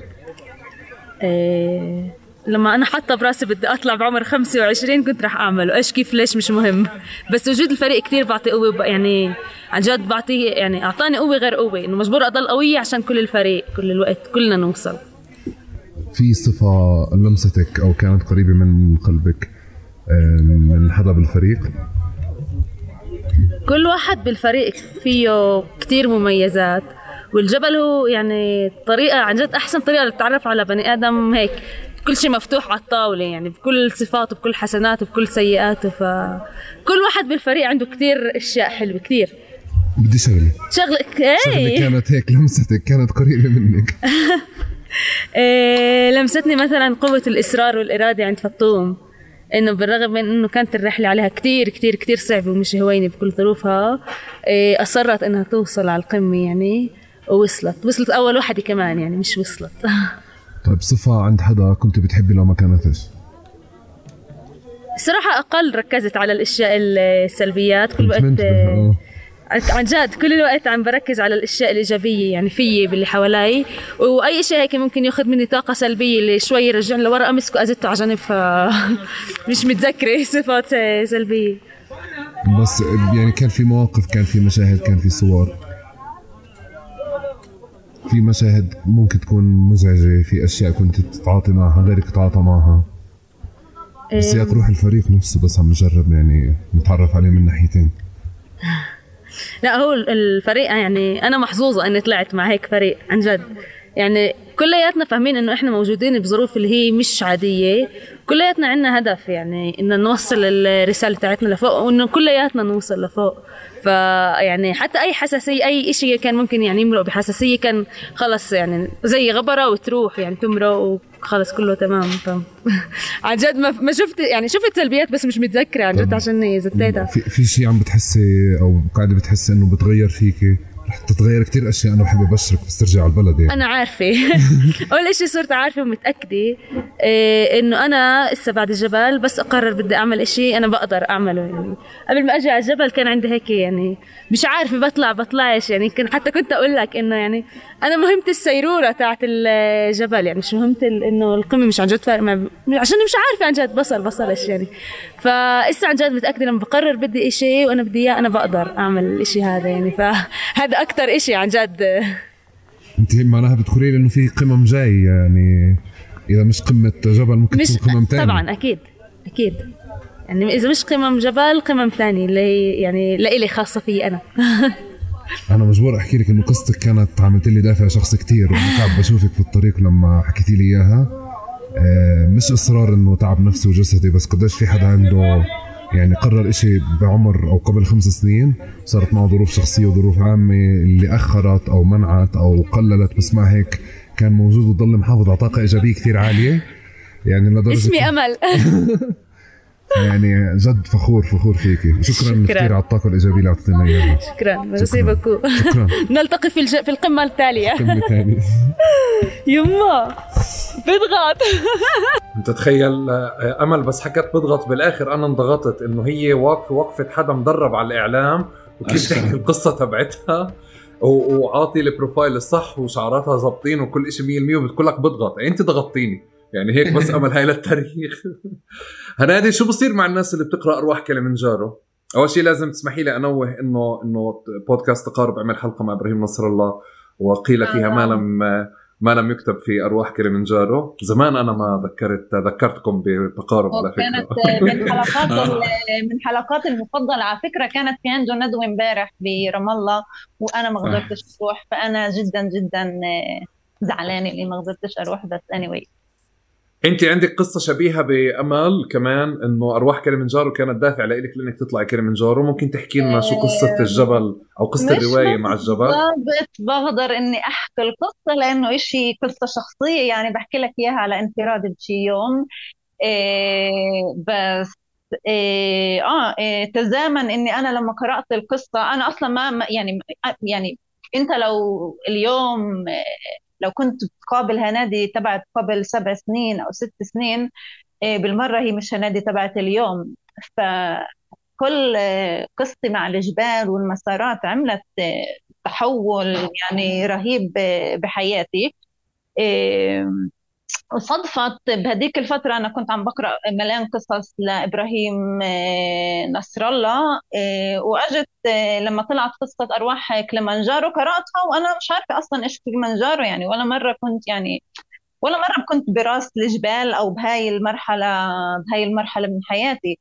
إيه، لما أنا حاطة براسي بدي أطلع بعمر خمسة وعشرين كنت رح أعمله. إيش كيف ليش مش مهم، بس وجود الفريق كتير بعطي قوة يعني. عن جد بعطي يعني أعطاني قوة غير قوة، إنه مجبورة أضل قوية عشان كل الفريق كل الوقت كلنا نوصل. في صفة لمستك أو كانت قريبة من قلبك من حدا بالفريق؟ كل واحد بالفريق فيه كتير مميزات، والجبل هو يعني طريقة عن جد أحسن طريقة للتعرف على بني آدم. هيك كل شيء مفتوح على الطاولة يعني، بكل صفاته بكل حسناته بكل سيئاته. فكل واحد بالفريق عنده كتير اشياء حلوة كتير. بدي شغلة شغلك ايه؟ شغلة كانت هيك لمستك كانت قريبة منك. إيه، لمستني مثلا قوة الإصرار والإرادة عند فطوم، انه بالرغم من انه كانت الرحلة عليها كتير كتير كتير صعبة ومش هوينة بكل ظروفها، إيه، أصرت انها توصل على القمة يعني، ووصلت وصلت اول واحدة كمان يعني مش وصلت. طيب صفة عند حدا كنت بتحبي لو ما كانتش؟ صراحة أقل ركزت على الأشياء السلبيات كل وقت. عن جد كل الوقت عم بركز على الأشياء الإيجابية يعني فيي باللي حوالي، وأي شيء هيك ممكن يأخذ مني طاقة سلبية اللي شوي يرجعني لورا أمسكه أزته على جنب. فمش متذكرة صفات سلبية، بس يعني كان في مواقف كان في مشاهد كان في صور، في مشاهد ممكن تكون مزعجة، في أشياء كنت تتعاطي معها غيرك تعاطى معها. سياق روح الفريق نفسه بس عم نجرب يعني نتعرف عليه من ناحيتين. لا هو الفريق يعني أنا محظوظة أني طلعت مع هيك فريق عن جد يعني كلياتنا فاهمين انه احنا موجودين بظروف اللي هي مش عاديه، كلياتنا عندنا هدف يعني ان نوصل الرساله بتاعتنا لفوق، وانه كلياتنا نوصل لفوق. فيعني حتى اي حساسيه اي شيء كان ممكن يعني يمرق بحساسيه كان خلص يعني زي غبره وتروح يعني تمرق وخلص كله تمام. عن جد ما شفت يعني شفت سلبيات بس مش متذكره عن جد عشان زتيتها. في, في شيء عم بتحسي او قاعده بتحسي انه بتغير فيكي؟ رح تتغير كتير أشياء. أنا بحب أبشرك بس ترجع على البلد يعني. أنا عارفة. أول إشي صرت عارفة ومتأكدة إيه إنه أنا إسا بعد الجبل بس أقرر بدي أعمل إشي أنا بقدر أعمله. يعني قبل ما أجي على الجبل كان عندي هيك يعني مش عارفة بطلع بطلعش يعني، كان حتى كنت أقول لك إنه يعني أنا مهمتي السيرورة تاعت الجبل، يعني مش مهمتي إنه القمة مش عن جد فارق مع... عشان مش عارفة عن جد بصل بصلش يعني. فإسا عن جد متأكدة لما بقرر بدي إشي وأنا بدي إياه أنا بقدر أعمل الإشي هذا يعني. فهذا أكتر إشي عن جد. أنت معناها بتقولي لأنه في قمم جاي يعني، إذا مش قمة جبل ممكن تكون قمم تانية. طبعاً أكيد أكيد يعني، إذا مش قمم جبل قمم تانية اللي يعني لإلي خاصة فيه أنا. أنا مجبور أحكي لك إنه قصتك كانت عملت لي دافع شخصي كتير، ومتعب بشوفك في الطريق لما حكيتي لي إياها. مش إصرار إنه تعب نفسي وجسدي، بس قداش في حدا عنده يعني قرر إشي بعمر أو قبل خمس سنين صارت معه ظروف شخصية وظروف عامة اللي أخرت أو منعت أو قللت، بس مع هيك كان موجود وضل محافظ على طاقة إيجابية كتير عالية يعني لدرجة اسمي أمل. يعني جد فخور فخور فيكي. شكرا كثير على الطاقة الإيجابية اللي أعطيتنا إياها. شكرا ميرسي بوكو. نلتقي في الج... في القمة التالية. يما بضغط. أنت تخيل أمل بس حكت بضغط بالآخر، أنا انضغطت إنه هي واقف وقفة حدا مدرب على الإعلام وكيف تحكي القصة تبعتها وعاطي البروفايل الصح وشعراتها زبطين وكل إشي مية المية وبتقول لك بضغط. أنت ضغطتيني يعني هيك بس أمل هاي للتاريخ. هنادي شو بصير مع الناس اللي بتقرأ أرواح كليمنجارو؟ أول شيء لازم تسمحي لي أنوه إنه إنه بودكاست تقارب عمل حلقة مع إبراهيم نصر الله وقيل فيها ما لم ما لم يكتب في أرواح كليمنجارو. زمان أنا ما ذكرت ذكرتكم بتقارب على فكرة. كانت من حلقات من حلقات المفضلة على فكرة. كانت في عنده ندوة امبارح برام الله وأنا ما قدرتش أروح، فأنا جدا جدا زعلانة اللي ما قدرتش أروح. بس anyway انت عندك قصه شبيهه بامل كمان، انه ارواح كليمنجارو كانت دافع لك لانك تطلع كليمنجارو. ممكن تحكي لنا شو قصه الجبل او قصه الروايه مع الجبل؟ بالضبط بقدر اني احكي القصه لانه إشي قصه شخصيه يعني، بحكي لك اياها على انفراد بشي يوم. إيه بس إيه اه إيه تزامن اني انا لما قرات القصه انا اصلا ما يعني يعني انت لو اليوم لو كنت بتقابل هنادي تبعت قبل سبع سنين أو ست سنين بالمرة هي مش هنادي تبعت اليوم. فكل قصتي مع الجبال والمسارات عملت تحول يعني رهيب بحياتي. وصدفت بهديك الفترة أنا كنت عم بقرأ ملان قصص لإبراهيم نصر الله، وأجت لما طلعت قصة أرواح كليمنجارو قرأتها وأنا مش عارفة أصلا إيش كليمنجارو يعني، ولا مرة كنت يعني ولا مرة كنت براس الجبال أو بهاي المرحلة بهاي المرحلة من حياتي.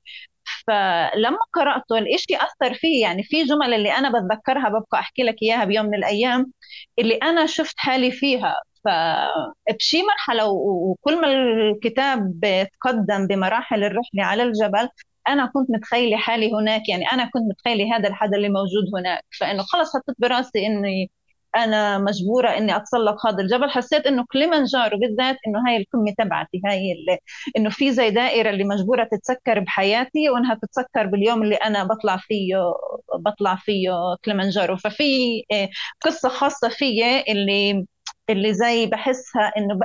فلما قرأته الإشي أثر فيه يعني، في جمل اللي أنا بتذكرها ببقى أحكي لك إياها بيوم من الأيام اللي أنا شفت حالي فيها. فبشي مرحلة وكل ما الكتاب تقدم بمراحل الرحلة على الجبل أنا كنت متخيلة حالي هناك يعني، أنا كنت متخيلة هذا الحدا اللي موجود هناك. فإنه خلص حطيت براسي إني أنا مجبورة إني أتسلق هذا الجبل. حسيت إنه كليمنجارو بالذات إنه هاي القمة تبعتي، هاي اللي إنه في زي دائرة اللي مجبورة تتسكر بحياتي وإنها تتسكر باليوم اللي أنا بطلع فيه بطلع فيه كليمنجارو. ففي قصة خاصة فيا اللي اللي زي بحسها إنه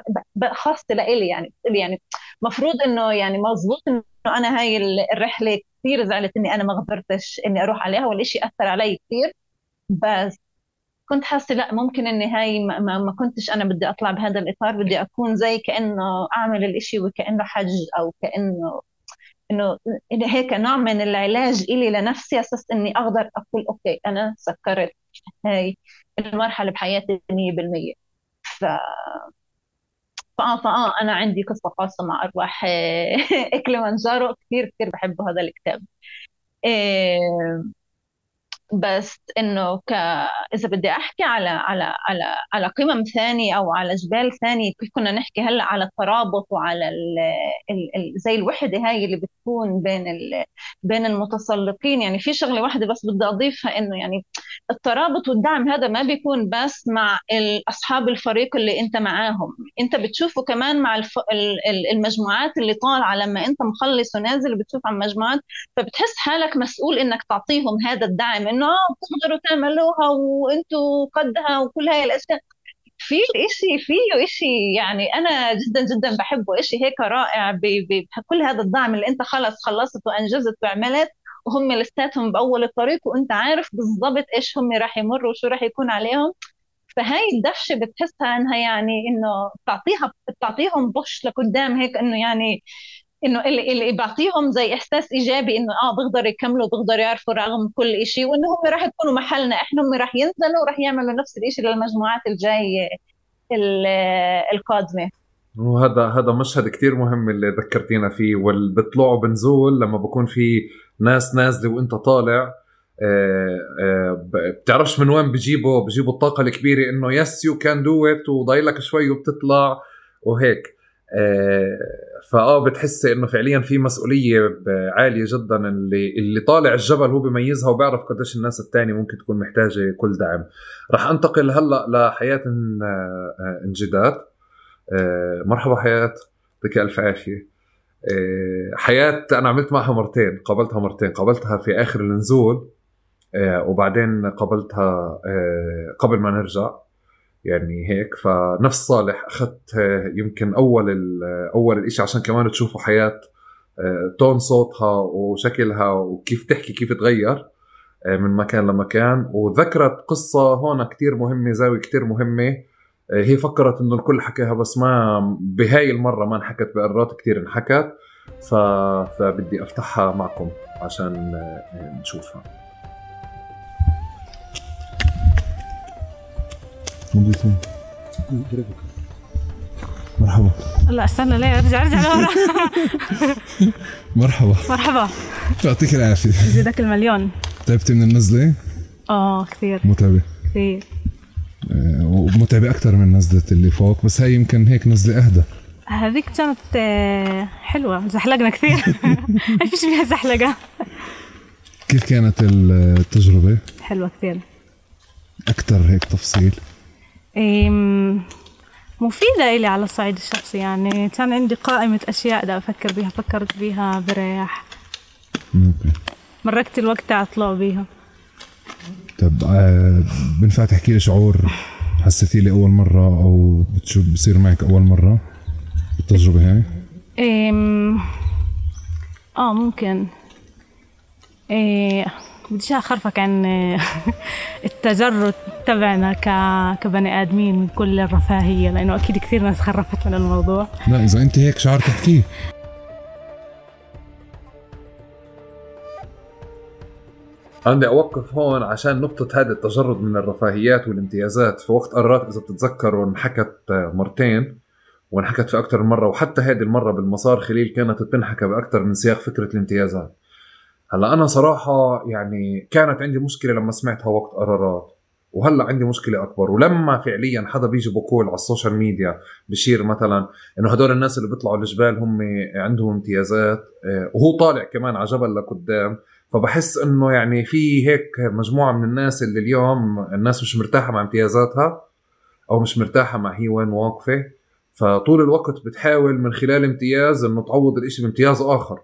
خاصة لإلي يعني يعني مفروض إنه يعني مظبوط إنه أنا هاي الرحلة كثير زعلت إني أنا ما قدرتش إني أروح عليها والإشي أثر علي كثير. بس كنت حاسة لا ممكن إني هاي ما, ما كنتش أنا بدي أطلع بهذا الإطار، بدي أكون زي كأنه أعمل الإشي وكأنه حج أو كأنه إنه إنه هيك نوع من العلاج إلي لنفسي أساس إني أقدر أقول أوكي أنا سكرت هاي المرحلة بحياتي مية بالمية. ف... فأه فأه أنا عندي قصة خاصة مع أرواح كليمنجارو كثير كثير بحب هذا الكتاب. بس انه ك... اذا بدي احكي على على على على قمم ثانيه او على جبال ثانيه، كيف كنا نحكي هلا على الترابط وعلى ال... ال... ال... زي الوحده هاي اللي بتكون بين ال... بين المتسلقين. يعني في شغله واحده بس بدي اضيفها، انه يعني الترابط والدعم هذا ما بيكون بس مع اصحاب الفريق اللي انت معاهم، انت بتشوفه كمان مع الف... المجموعات اللي طالعه. لما انت مخلص ونازل بتشوف عن مجموعات، فبتحس حالك مسؤول انك تعطيهم هذا الدعم، انه بتقدروا تعملوها وانتوا قدها وكل هاي الاشياء. في شيء فيه شيء يعني انا جدا جدا بحبه، شيء هيك رائع بكل هذا الدعم اللي انت خلص خلصت وانجزت وعملت، وهم لساتهم باول الطريق وانت عارف بالضبط ايش هم راح يمروا وشو راح يكون عليهم. فهاي الدفشه بتحسها انها يعني انه بتعطيها بتعطيهم بوش لقدام هيك، انه يعني انه اللي, اللي بعطيهم زي احساس ايجابي انه اه بقدر يكملوا، بقدر يعرفوا رغم كل شيء، وانه هم راح يكونوا محلنا احنا، هم راح ينزلوا وراح يعملوا نفس الشيء للمجموعات الجايه القادمه. وهذا هذا مشهد كتير مهم اللي ذكرتينا فيه، واللي بيطلعوا بنزول لما بكون في ناس نازله وانت طالع بتعرفش من وين بجيبوا بجيبوا الطاقه الكبيره، انه يس يو كان دو ات، وضايلك شوي وبتطلع وهيك. فآه بتحس إنه فعليا في مسؤولية عالية جدا، اللي اللي طالع الجبل هو بيميزها وبيعرف قديش الناس التانية ممكن تكون محتاجة كل دعم. رح أنتقل هلأ لحياة إنجداد. مرحبا حياة، يعطيك ألف عافية. حياة أنا عملت معها مرتين، قابلتها مرتين، قابلتها في آخر النزول وبعدين قابلتها قبل ما نرجع يعني هيك. فنفس صالح أخذت يمكن أول أول الإشي عشان كمان تشوفوا حياة تون صوتها وشكلها وكيف تحكي كيف تغير من مكان لمكان. وذكرت قصة هون كتير مهمة، زاوية كتير مهمة، هي فكرت إنه الكل حكاها بس ما بهاي المرة ما انحكت، بقرارات كتير انحكت، فبدي أفتحها معكم عشان نشوفها. ممكن تركك. مرحبا. الله استنى ليه، ارجع ارجع لورا. مرحبا مرحبا، يعطيك العافيه. زيدك المليون. تعبتي من النزله؟ اه كثير متعبه كثير، آه ومتعبه اكثر من نزله اللي فوق، بس هاي يمكن هيك نزله اهدى. هذيك كانت حلوه، زحلقنا كثير. ما فيش فيها زحلقه. كيف كانت التجربه؟ حلوه كثير. اكثر هيك تفصيل؟ مفيدة إلي على الصعيد الشخصي، يعني كان عندي قائمة أشياء دا أفكر بيها، فكرت بيها برياح. أوكي. مركت الوقت على طلوع بيها. طب آه بنفع تحكي لي شعور حسيتي لي أول مرة أو بتشوف بصير معك أول مرة بالتجربة هاي؟ آه ممكن. إيه بديش أخرفك عن التجرد تبعنا كبني آدمين من كل الرفاهية، لأنه أكيد كثير ناس خرفت من الموضوع. لا إذا أنت هيك شعرت تحكيه. عندي أوقف هون عشان نقطة هذا التجرد من الرفاهيات والامتيازات. في وقت قررت إذا بتتذكروا انحكت مرتين، وانحكت في أكتر مرة، وحتى هذه المرة بالمسار خليل كانت تنحكى بأكتر من سياق فكرة الامتيازات. هلا أنا صراحة يعني كانت عندي مشكلة لما سمعتها وقت قرارات، وهلا عندي مشكلة أكبر. ولما فعليا حدا بيجي بقول على السوشيال ميديا بشير مثلا إنه هدول الناس اللي بيطلعوا الجبال هم عندهم امتيازات، وهو طالع كمان على جبل لقدام، فبحس إنه يعني في هيك مجموعة من الناس اللي اليوم الناس مش مرتاحة مع امتيازاتها أو مش مرتاحة مع هي وين واقفة، فطول الوقت بتحاول من خلال امتياز إنه تعوض الإشي بامتياز آخر.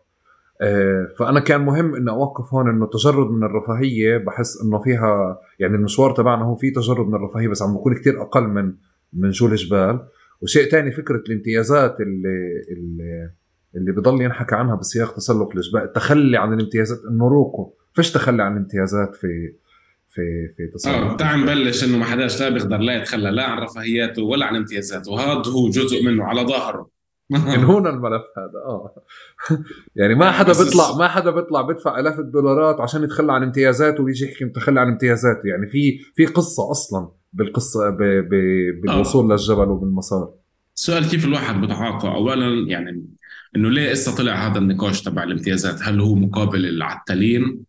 فأنا كان مهم إن أوقف هون، إنه التجرد من الرفاهية بحس إنه فيها يعني المشوار تبعنا هو فيه تجرد من الرفاهية، بس عم بكون كتير أقل من من شو الجبال. وشيء تاني فكرة الامتيازات اللي اللي اللي بضل ينحكى عنها بسياق تسلق الجبال، التخلي عن الامتيازات، إنه روكو فيش تخلي عن الامتيازات في في في تسلق. تعال نبلش إنه ما حداش لا بيقدر لا يتخلى لا عن رفاهياته ولا عن امتيازاته، وهذا هو جزء منه على ظهره. من هون الملف هذا اه يعني ما حدا بيطلع ما حدا بيطلع بيدفع آلاف الدولارات عشان يتخلى عن امتيازاته ويجي يحكي متخلى عن امتيازاته. يعني في في قصة أصلا بالقصة ب ب بالوصول للجبل وبالمسار. سؤال كيف الواحد بتعاطى أولا، يعني إنه ليه إسا طلع هذا النقاش تبع الامتيازات؟ هل هو مقابل العتالين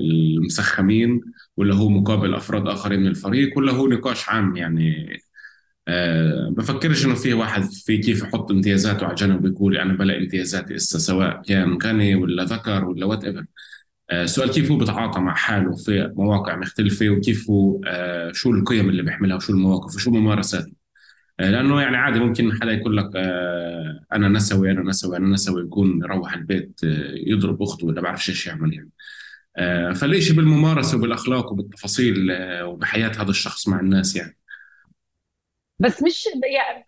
المسخمين ولا هو مقابل أفراد آخرين من الفريق ولا هو نقاش عام. يعني أه بفكرش إنه فيه واحد في كيف يحط امتيازاته على جنب ويقول أنا يعني بلا امتيازاتي إسا سواء كان غني ولا ذكر ولا وات إيفر. أه سؤال كيف هو بتعاطى مع حاله في مواقع مختلفة وكيف هو أه شو القيم اللي بيحملها وشو المواقف وشو ممارساته. لأنه يعني عادي ممكن حدا يقول لك أنا نسوي أنا نسوي أنا نسوي يكون يروح البيت يضرب أخته ولا بعرف شيش يعمل. يعني فالإشي بالممارسة وبالأخلاق وبالتفاصيل وبحياة هذا الشخص مع الناس. يعني بس مش يعني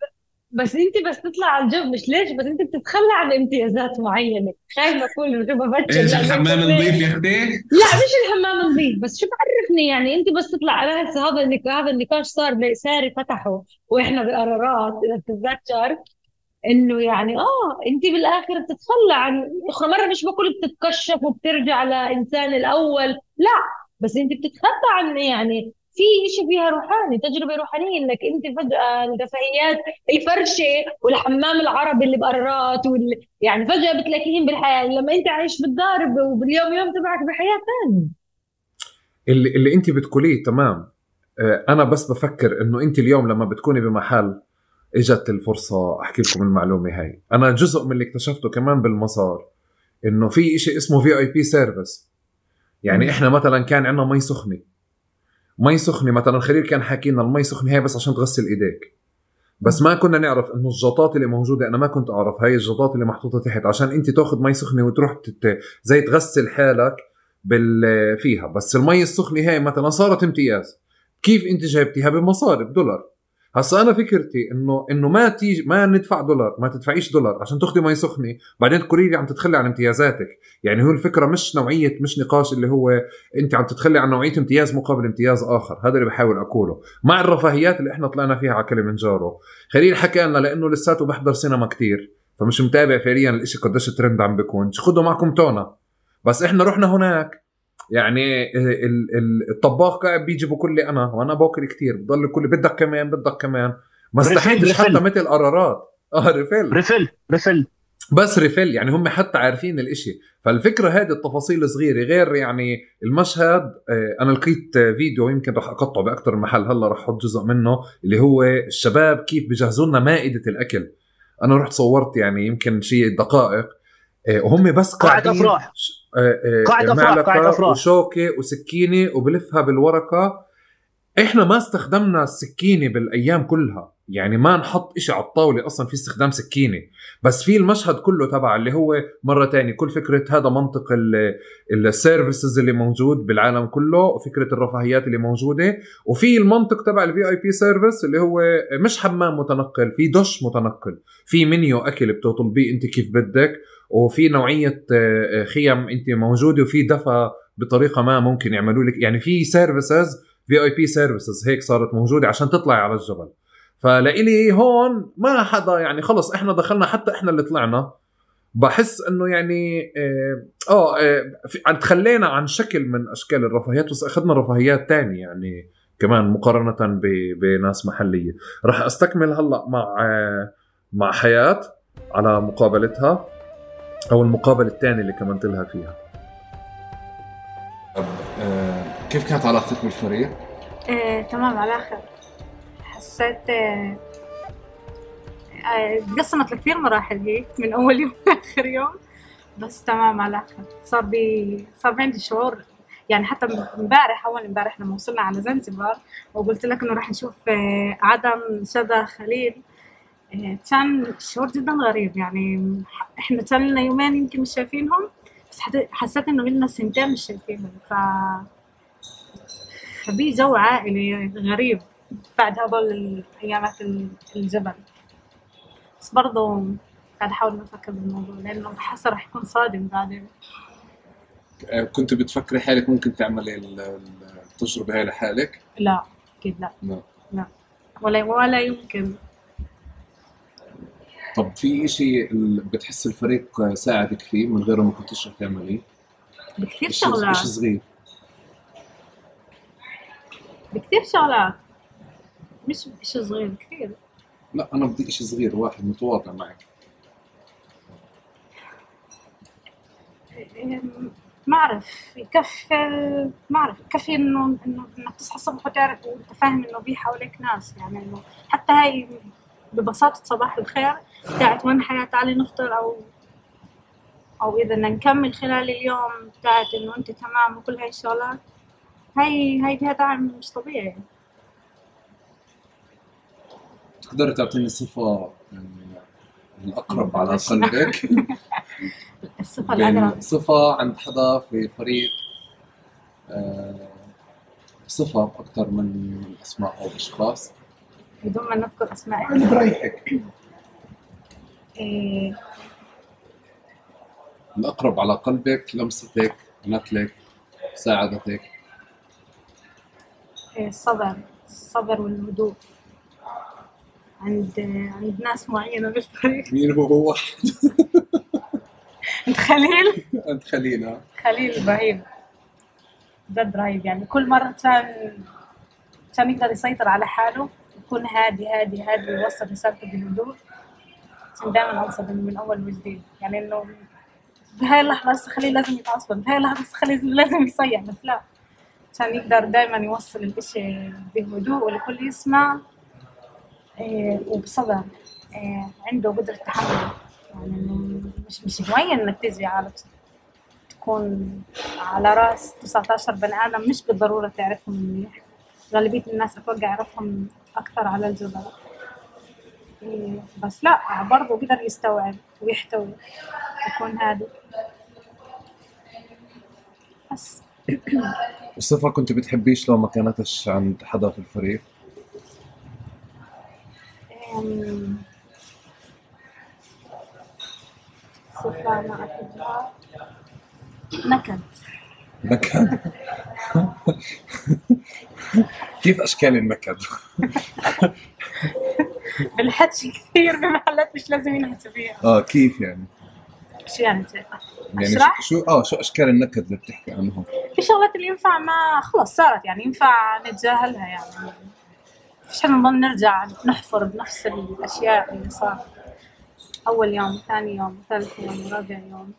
بس أنت بس تطلع على الجو مش ليش بس أنت بتتخلى عن امتيازات معينة. خايف أقول شو بفتش إيش الحمام نظيف يا أختي؟ لا مش الحمام نظيف بس شو بعرفني يعني أنت بس تطلع على هسه هذا النك هذا النقاش صار لساري فتحه وإحنا بأرارات إذا بتتذكر إنه يعني آه أنت بالآخر بتتخلى عن أخرى مرة مش بقول بتتكشف وبترجع لإنسان الأول لا بس أنت بتتخلى عن يعني في إشي فيها روحاني تجربة روحانية إنك أنت فجأة الرفاهيات الفرشة والحمام العربي اللي بقرارات وال... يعني فجأة بتلاقيهم بالحياة لما أنت عايش بالضارب وباليوم يوم تبعك بحياة ثانية. اللي, اللي أنت بتقوليه تمام. أنا بس بفكر إنه أنت اليوم لما بتكوني بمحل إجت الفرصة أحكي لكم المعلومة هاي. أنا جزء من اللي اكتشفته كمان بالمسار إنه في إشي اسمه في آي بي service. يعني إحنا مثلا كان عنا مي سخنة مي سخنة مثلا خليل كان حاكينا المي سخنة هاي بس عشان تغسل ايديك بس ما كنا نعرف انه الجطات اللي موجودة. انا ما كنت اعرف هاي الجطات اللي محطوطة تحت عشان انت تاخد مي سخنة وتروح تت... زي تغسل حالك بال... فيها. بس المي السخنة هاي مثلا صارت امتياز. كيف انت جايبتيها؟ بمصاري بدولار. هسا انا فكرتي انه انه ما تيجي ما ندفع دولار ما تدفعيش دولار عشان تاخدي مي سخنه بعدين تقولي لي عم تتخلى عن امتيازاتك. يعني هو الفكره مش نوعيه مش نقاش اللي هو انت عم تتخلى عن نوعيه امتياز مقابل امتياز اخر. هذا اللي بحاول اقوله مع الرفاهيات اللي احنا طلعنا فيها على كليمنجارو. خليل حكى لنا لانه لساته بحضر سينما كتير فمش متابع فعليا الاشي قديش الترند عم بيكون. خدوا معكم تونا بس احنا رحنا هناك يعني الطباخ قاعد بيجيبه كل انا وانا باكل كتير بضل كل بدك كمان بدك كمان ما استحيتش حتى مثل قرارات اه رفل رفل رفل بس رفل. يعني هم حتى عارفين الاشي. فالفكرة هذه التفاصيل صغيرة غير يعني المشهد. انا لقيت فيديو يمكن رح اقطعه باكتر محل هلا رح احط جزء منه اللي هو الشباب كيف بيجهزوا لنا مائدة الاكل. انا رحت صورت يعني يمكن شيء دقائق وهم بس قاعدين قاعد افراح قاعد افراح قاعد افراح وشوكه وسكينه وبلفها بالورقه. احنا ما استخدمنا السكينه بالايام كلها يعني ما نحط إشي على الطاوله اصلا في استخدام سكينه. بس في المشهد كله تبع اللي هو مره تاني كل فكره هذا منطق السيرفيسز اللي موجود بالعالم كله وفكره الرفاهيات اللي موجوده وفي المنطق تبع الفي اي بي سيرفيس اللي هو مش حمام متنقل في دش متنقل في منيو اكل بتطلبيه انت كيف بدك وفي نوعية خيام انت موجودة وفي دفع بطريقة ما ممكن يعملوا لك. يعني في سيرفيسز في اي بي سيرفيسز هيك صارت موجودة عشان تطلع على الجبل. فلإلي هون ما حدا يعني خلص احنا دخلنا حتى احنا اللي طلعنا بحس انه يعني اه تخلينا عن شكل من اشكال الرفاهيات بس اخذنا رفاهيات تاني يعني كمان مقارنة بناس محلية. رح استكمل هلأ مع مع حياة على مقابلتها أو المقابلة الثانية اللي كمنت لها فيها. كيف كانت علاقتك بالفريق؟ آه، تمام على آخر حسيت آه، آه، قسمت لكثير مراحل هيك من أول يوم لآخر يوم بس تمام على آخر صار بي صار عندي شعور. يعني حتى امبارح أول امبارح لما وصلنا على زنزبار وقلت لك إنه راح نشوف آه، عدم شذا خليل كان شعور جدا غريب. يعني احنا كان لنا يومين يمكن مش شايفينهم بس حسيت انه لنا سنتين مش شايفينهم ف خبي جو عائلي غريب بعد هذول الايامات الجبل. بس برضه قاعد احاول نفكر بالموضوع لانه بحس راح يكون صادم بعدين. كنت بتفكري حالك ممكن تعملي التجربه هاي لحالك؟ لا اكيد لا لا, لا. ولا ولا يمكن. طب في إشي بتحس الفريق ساعدك فيه من غيره ما كنتش تعمليه؟ بكثير شغلات. إشي صغير. بكثير شغلات. مش إشي صغير كثير. لا أنا بدي إشي صغير واحد متواضع معك. ما اعرف يكفي ما اعرف يكفي انه انه انك تصحى الصبح وتعرف وانت فاهم انه في حواليك ناس، يعني انه حتى هاي ببساطه صباح الخير بتاعت وين حياه تعالي نفطر او او اذا بدنا نكمل خلال اليوم بتاعت انه انت تمام وكل هاي الشغلات، هاي هاي لها دعم مش طبيعي. تقدري تعطيني صفه يعني الاقرب على قلبك؟ الصفه الاقرب، صفه عند حدا في فريق، آه صفه اكثر من اسماء او اشخاص بدون ما نذكر اسماء اللي بريحك. إيه. الاقرب على قلبك، لمستك، مثلك، مساعدتك. إيه الصبر، الصبر والهدوء عند عند ناس معينه بالفريق. مين هو هو؟ انت خليل؟ انت خليل اه خليل رهيب جد رهيب، يعني كل مرة كان كان يقدر يسيطر على حاله، يكون هادي هادي هادي ويوصل رسالته بهدوء، كان دائما انصب من اول وجديد، يعني انه بهاي اللحظة هسه خليل لازم يتعصب، بهاي اللحظة هسه خليل لازم يصيح، بس لا كان يقدر دائما يوصل الاشي بهدوء والكل يسمع. إيه وبصبر. إيه عنده قدرة تحمل، يعني انه مش مش هواية انك تجي على تكون على راس تسعة عشر بني ادم مش بالضرورة تعرفهم منيح، غالبية الناس اتوقع يعرفهم اكثر على الجبل. إيه بس لا برضه قدر يستوعب ويحتوي ويكون هادي بس. الصفة كنت بتحبيش لو ما كانتش عند حدا في الفريق؟ صفة ما أحبها نكد. نكد؟ كيف أشكال النكد؟ بالحكي كثير بمحلات مش لازم ينحكي فيها. آه كيف يعني؟ شو يعني تشرح؟ يعني شو آه شو أشكال النكد اللي بتحكي عنهم؟ في شغلات اللي ينفع ما خلص صارت، يعني ينفع نتجاهلها، يعني مفيش حدا نضل نرجع نحفر بنفس الاشياء اللي صارت اول يوم ثاني يوم ثالث يوم رابع يوم.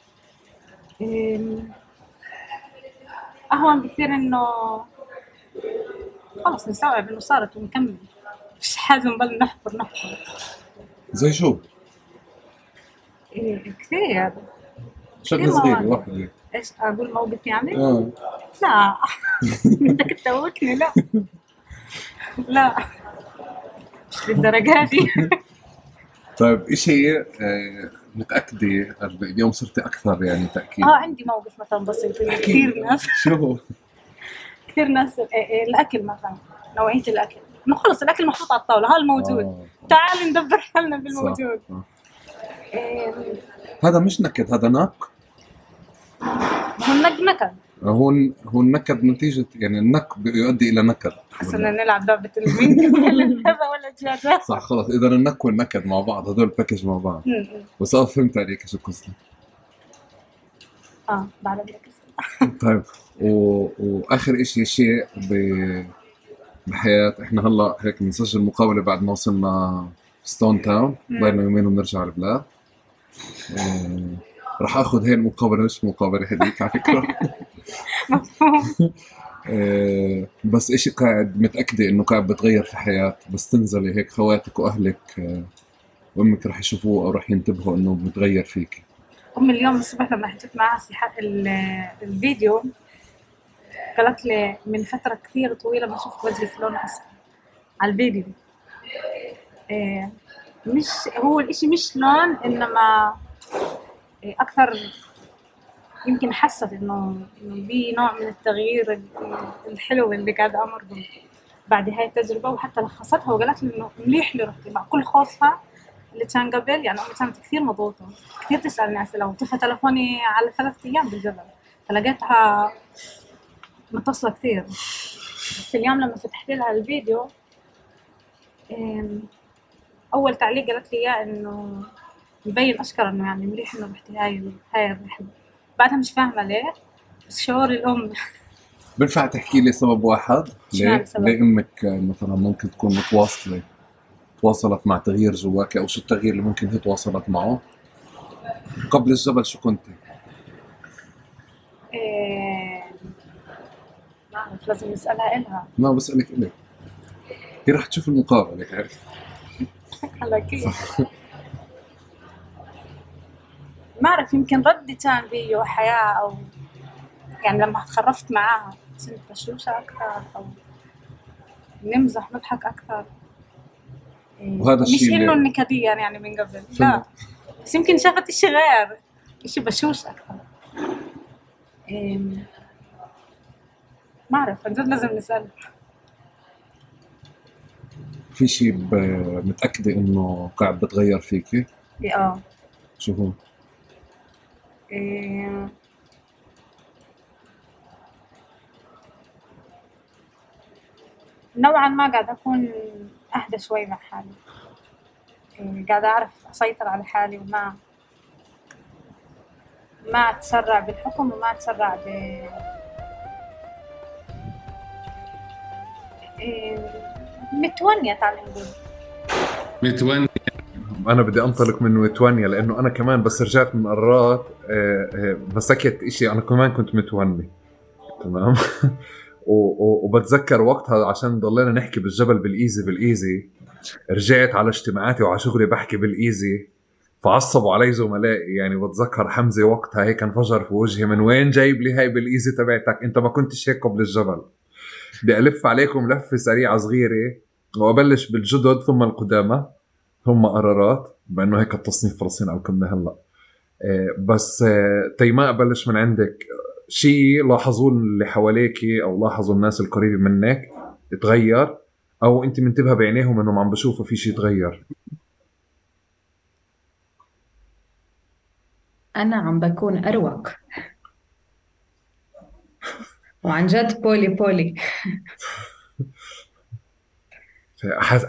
اهون بكثير انه خلص نستوعب انه صارت ونكمل، مفيش حاجه نضل نحفر نحفر. زي شو؟ إيه كثير شغله صغيره وحده. ايش اقول موقفي عندك؟ اه لا بدك تتوكني؟ لا لا مش للدرجة دي. طيب ايش هي متأكدة اليوم صرتي أكثر يعني تأكيد؟ اه عندي موقف مثلا بسيط كثير ناس شو هو؟ كثير ناس الأكل مثلا، نوعية الأكل إنه خلص الأكل محطوط على الطاولة، ها الموجود تعالي ندبر حالنا بالموجود. هذا مش نكد، هذا نق. هو النق نكد. هو هو النكد نتيجة، يعني النق بيؤدي إلى نكد. حسنا نلعب لعبة المينك ولا ولا الجاجة. صح خلص، إذا النك والنكد مع بعض، هذول باكج مع بعض. بس أنا فهمت عليك شو قصدك. آه بعد القصة. طيب و... وآخر إشي شيء ب... بحياة، إحنا هلا هيك بنسجل مقابلة بعد ما وصلنا ستون تاون، ضلنا يومين وبنرجع على البلاد. و... رح اخذ هاي المقابله مش المقابله هذيك على فكره. مفهوم. بس اشي قاعد متاكده انه قاعد بتغير في حياه، بس تنزلي هيك خواتك واهلك وامك رح يشوفوه او رح ينتبهوا انه بتغير فيك. امي اليوم الصبح لما حكيت معها الفيديو قالت لي من فتره كثير طويله ما شفت وجهك لون اصفر على الفيديو. مش هو الاشي مش لون، انما أكثر يمكن حست إنه في نوع من التغيير الحلو اللي قاعد أمر به بعد هاي التجربة، وحتى لخصتها وقالت لي إنه مليح اللي رحتي مع كل خوفها اللي كان قبل، يعني أمي كانت كثير مضغوطة كثير تسألني أسئلة، وطفى تلفوني على ثلاث أيام بالجبل فلقيتها متصلة كثير. بس اليوم لما فتحت لها الفيديو أول تعليق قالت لي إياه إنه مبين أشكر إنه يعني مليح إنه رحتي هاي هاي الرحلة، بعدها مش فاهمة ليه بس شعور الأم. بنفع تحكي لي سبب واحد ليه ليه أمك مثلا ممكن تكون متواصلة تواصلت مع تغيير جواك، أو شو التغيير اللي ممكن هي تواصلت معه؟ قبل الجبل شو كنتي؟ نعم لازم نسألها إلها. ما بسألك إلك، هي راح تشوف المقابلة عارف. على كيف. ما أعرف، يمكن ردي كان بي وحياة، أو يعني لما تخرفت معاها صرت بشوشة أكثر أو نمزح نضحك أكثر. وهذا الشيء مش إنه النكدية يعني من قبل، لا بس يمكن شافت إشي غير، إشي بشوش أكثر. ما أعرف عن جد لازم نسأل. في شيء متأكدة إنه قاعد بتغير فيكي؟ إيه آه. شو هو؟ إيه نوعاً ما قاعد أكون أهدى شوي مع حالي، إيه قاعدة أعرف أسيطر على حالي وما ما أتسرع بالحكم وما أتسرع ب إيه متونية. تعال نقول متونية. أنا بدي أنطلق من متونية لأنه أنا كمان بس رجعت من أرارات مسكت إشي، أنا كمان كنت متوني تمام. وبتذكر وقتها عشان ضلينا نحكي بالجبل بالإيزي بالإيزي، رجعت على اجتماعاتي وعلى شغلي بحكي بالإيزي فعصبوا علي زملائي. يعني بتذكر حمزة وقتها هيك انفجر في وجهي، من وين جايب لي هاي بالإيزي تبعتك؟ أنت ما كنتش هيك قبل الجبل. بدي ألف عليكم لفة سريعة صغيرة وأبلش بالجدد ثم القدامى ثم أرارات، بأنه هيك التصنيف فلسطين على القمة هلأ. بس تيماء بلش من عندك، شيء لاحظوه اللي حواليكي أو لاحظوا الناس القريبة منك تغير، أو أنت منتبهة بعينيهم أنهم عم بشوفوا في شيء تغير؟ أنا عم بكون أروق وعن جد بولي بولي.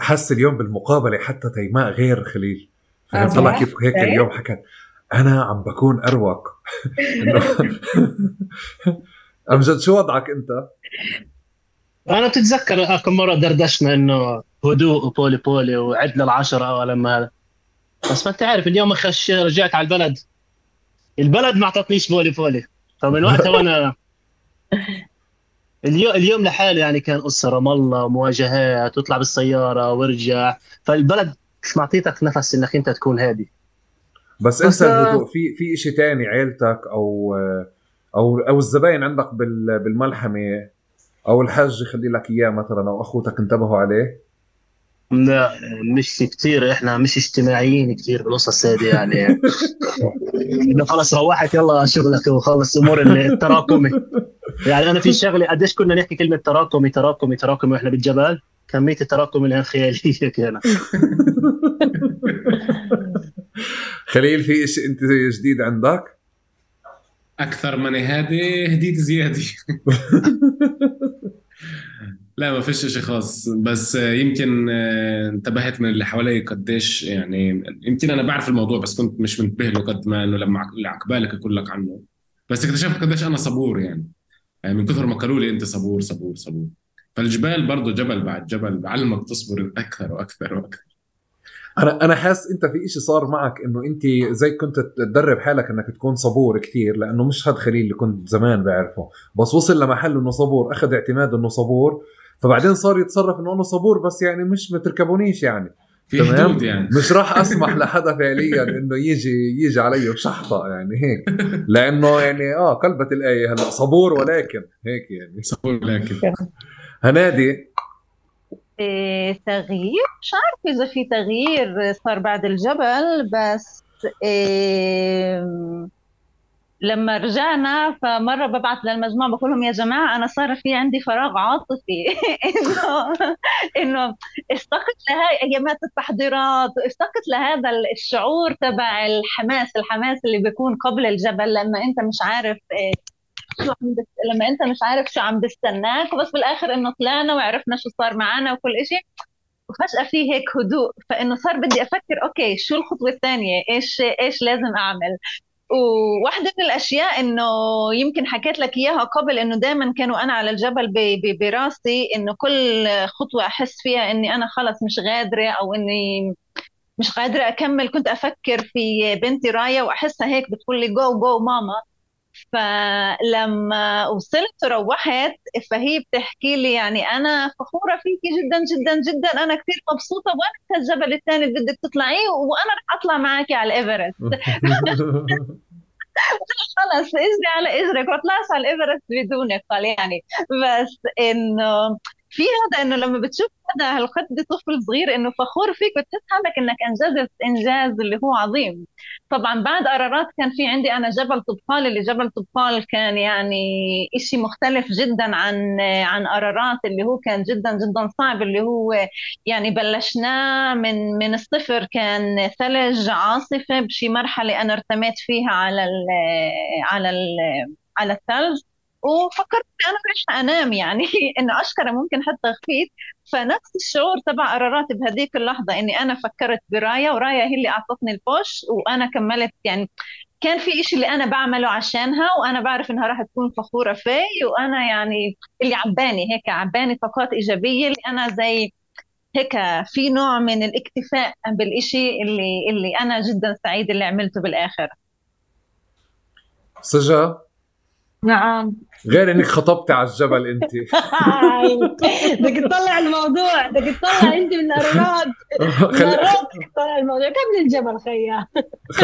حس اليوم بالمقابلة حتى تيماء غير خليل، فهم طلع كيف هيك اليوم حكت أنا عم بكون أروق. أمجد شو وضعك أنت؟ أنا بتتذكر كم مرة دردشنا إنه هدوء وبولي بولي وعدل العشرة ولما هذا، بس ما تعرف اليوم خش رجعت على البلد، البلد ما عطتنيش بولي بولي. فمن وقتها وأنا اليوم اليوم لحاله يعني كان قصة رام الله ومواجهات وتطلع بالسيارة وارجع، فالبلد مش معطيتك نفس انك انت تكون هادي. بس انسى الهدوء، في في شيء ثاني عيلتك او او او الزباين عندك بالملحمة او الحج يخلي لك اياه مثلا او اخوتك انتبهوا عليه؟ لا مش كثير، احنا مش اجتماعيين كثير بالقصص هذه يعني. انه خلص روحت يلا شغلك وخلص امور التراكمي. يعني انا في شغله قديش كنا نحكي كلمه تراكمي تراكمي تراكمي واحنا بالجبل، كميه التراكم اللي خياليه كانت. خليل في شيء انت جديد عندك؟ اكثر من هادي هديت زياده. لا ما فيش شيء خاص، بس يمكن انتبهت من اللي حوالي قديش، يعني يمكن انا بعرف الموضوع بس كنت مش منتبه له قد ما انه لما عقبالك يقول لك عنه. بس اكتشفت قديش انا صبور، يعني من كثر ما قالوا لي انت صبور صبور صبور. فالجبال برضه جبل بعد جبل بعلمك تصبر اكثر واكثر واكثر. انا انا حاسس انت في شيء صار معك انه انت زي كنت تدرب حالك انك تكون صبور كثير، لانه مش هاد خليل اللي كنت زمان بعرفه، بس وصل لمحل انه صبور، اخذ اعتماد انه صبور، فبعدين صار يتصرف انه انا صبور بس يعني مش متركبونيش يعني تمام يعني. مش راح اسمح لحدا فعليا انه يجي يجي علي بشحطه يعني هيك، لانه يعني اه قلبت الايه هلا صبور ولكن هيك يعني صبور ولكن. هنادي إيه تغيير؟ مش عارفة إذا في تغيير صار بعد الجبل، بس إيه لما رجعنا فمرة ببعث للمجموعة بقولهم يا جماعة أنا صار في عندي فراغ عاطفي. إنه إنه استقت لهاي أيامات التحضيرات، استقت لهذا الشعور تبع الحماس، الحماس اللي بيكون قبل الجبل لما أنت مش عارف إيه لما انت مش عارف شو عم بستناك، بس بالاخر انه طلعنا وعرفنا شو صار معنا وكل اشي، وفجأة فيه هيك هدوء. فانه صار بدي افكر اوكي شو الخطوة الثانية، ايش ايش لازم اعمل. وواحدة من الاشياء انه يمكن حكيت لك اياها قبل، انه دائما كانوا انا على الجبل براسي انه كل خطوة احس فيها اني انا خلص مش قادرة او اني مش قادرة اكمل، كنت افكر في بنتي رايا واحسها هيك بتقول لي جو جو ماما، فلما وصلت وروحت فهي بتحكي لي يعني أنا فخورة فيكي جدا جدا جدا، أنا كثير مبسوطة، وأنا الجبل الثاني اللي بدك تطلعيه وأنا رح أطلع معاكي على الإيفرست. خلص إجري على إجرك وطلعش على الإيفرست بدونك. قال يعني بس إنه في هذا، إنه لما بتشوف هذا هالقد طفل صغير إنه فخور فيك وتحس حالك إنك أنجزت إنجاز اللي هو عظيم. طبعا بعد أرارات كان في عندي أنا جبل طبقال، اللي جبل طبقال كان يعني إشي مختلف جدا عن عن أرارات، اللي هو كان جدا جدا صعب، اللي هو يعني بلشناه من من الصفر، كان ثلج، عاصفة، بشي مرحلة أنا ارتميت فيها على ال على ال على الثلج وفكرت أنا مش أنام يعني إنه أشكره ممكن حتى خفيت. فنفس الشعور تبع قرارات بهذيك اللحظة، إني أنا فكرت برايا، ورايا هي اللي أعطتني البوش وأنا كملت. يعني كان في إشي اللي أنا بعمله عشانها، وأنا بعرف إنها راح تكون فخورة فيه، وأنا يعني اللي عباني هيك، عباني طاقات إيجابية، اللي أنا زي هيك في نوع من الاكتفاء بالإشي اللي اللي أنا جدا سعيد اللي عملته بالآخر. سجع، نعم، غير انك خطبتي على الجبل انت، بدك تطلع الموضوع، بدك تطلع انت من الارارات، بدك تطلع الموضوع قبل الجبل، خيا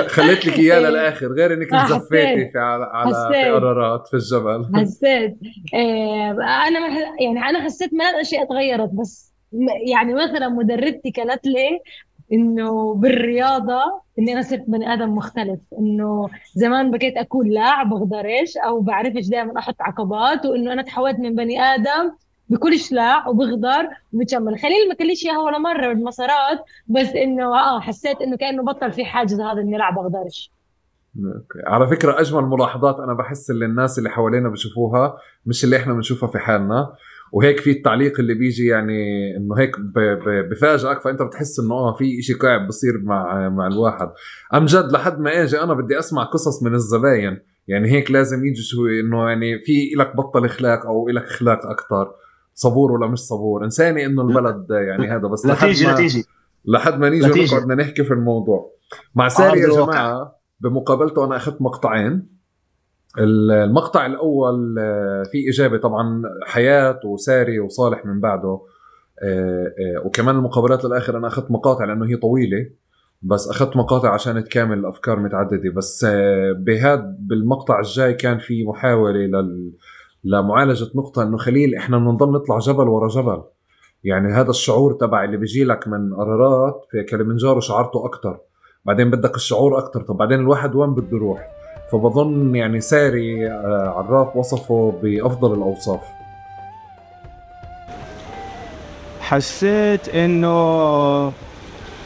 خليت لك اياه للاخر، غير انك زفيتي في على على قرارات في الجبل. حسيت إيه انا يعني انا حسيت ما الاشياء اتغيرت، بس يعني مثلا مدربتي قالت لي إنه بالرياضة إني أنا صرت بني آدم مختلف، إنه زمان بكيت أكون لاعب بقدرش أو بعرفش دائما أحط عقبات، وإنه أنا تحولت من بني آدم بكل شلاع وبقدر وبتجمل. خليل ما كليش إياها ولا مرة بالمسارات، بس إنه آه حسيت إنه كأنه بطل في حاجز هذا إني لاعب بقدرش. على فكرة أجمل ملاحظات أنا بحس اللي الناس اللي حوالينا بشوفوها مش اللي إحنا بنشوفها في حالنا، وهيك في التعليق اللي بيجي يعني انه هيك بفاجئك، فانت بتحس انه اه في اشي قاعد بصير مع مع الواحد. امجد، لحد ما اجي انا بدي اسمع قصص من الزباين، يعني هيك لازم يجي شو انه يعني في لك بطل اخلاق او لك اخلاق اكثر، صبور ولا مش صبور، انساني انه البلد يعني هذا، بس لحد ما نتيجي لحد ما نيجي نقعد نحكي في الموضوع. مع ساري يا جماعه بمقابلته انا اخذت مقطعين. المقطع الأول في إجابة طبعا حياة وساري وصالح من بعده، وكمان المقابلات للآخر أنا أخذت مقاطع لأنه هي طويلة، بس أخذت مقاطع عشان تكامل الأفكار متعددة. بس بهذا بالمقطع الجاي كان في محاولة لل... لمعالجة نقطة أنه خليل إحنا بنضل نطلع جبل ورا جبل، يعني هذا الشعور تبع اللي بيجي لك من قرارات في كليمنجارو شعرته أكتر، بعدين بدك الشعور أكتر، طب بعدين الواحد وين بده يروح؟ فبظن يعني ساري عراف وصفه بأفضل الأوصاف. حسيت إنه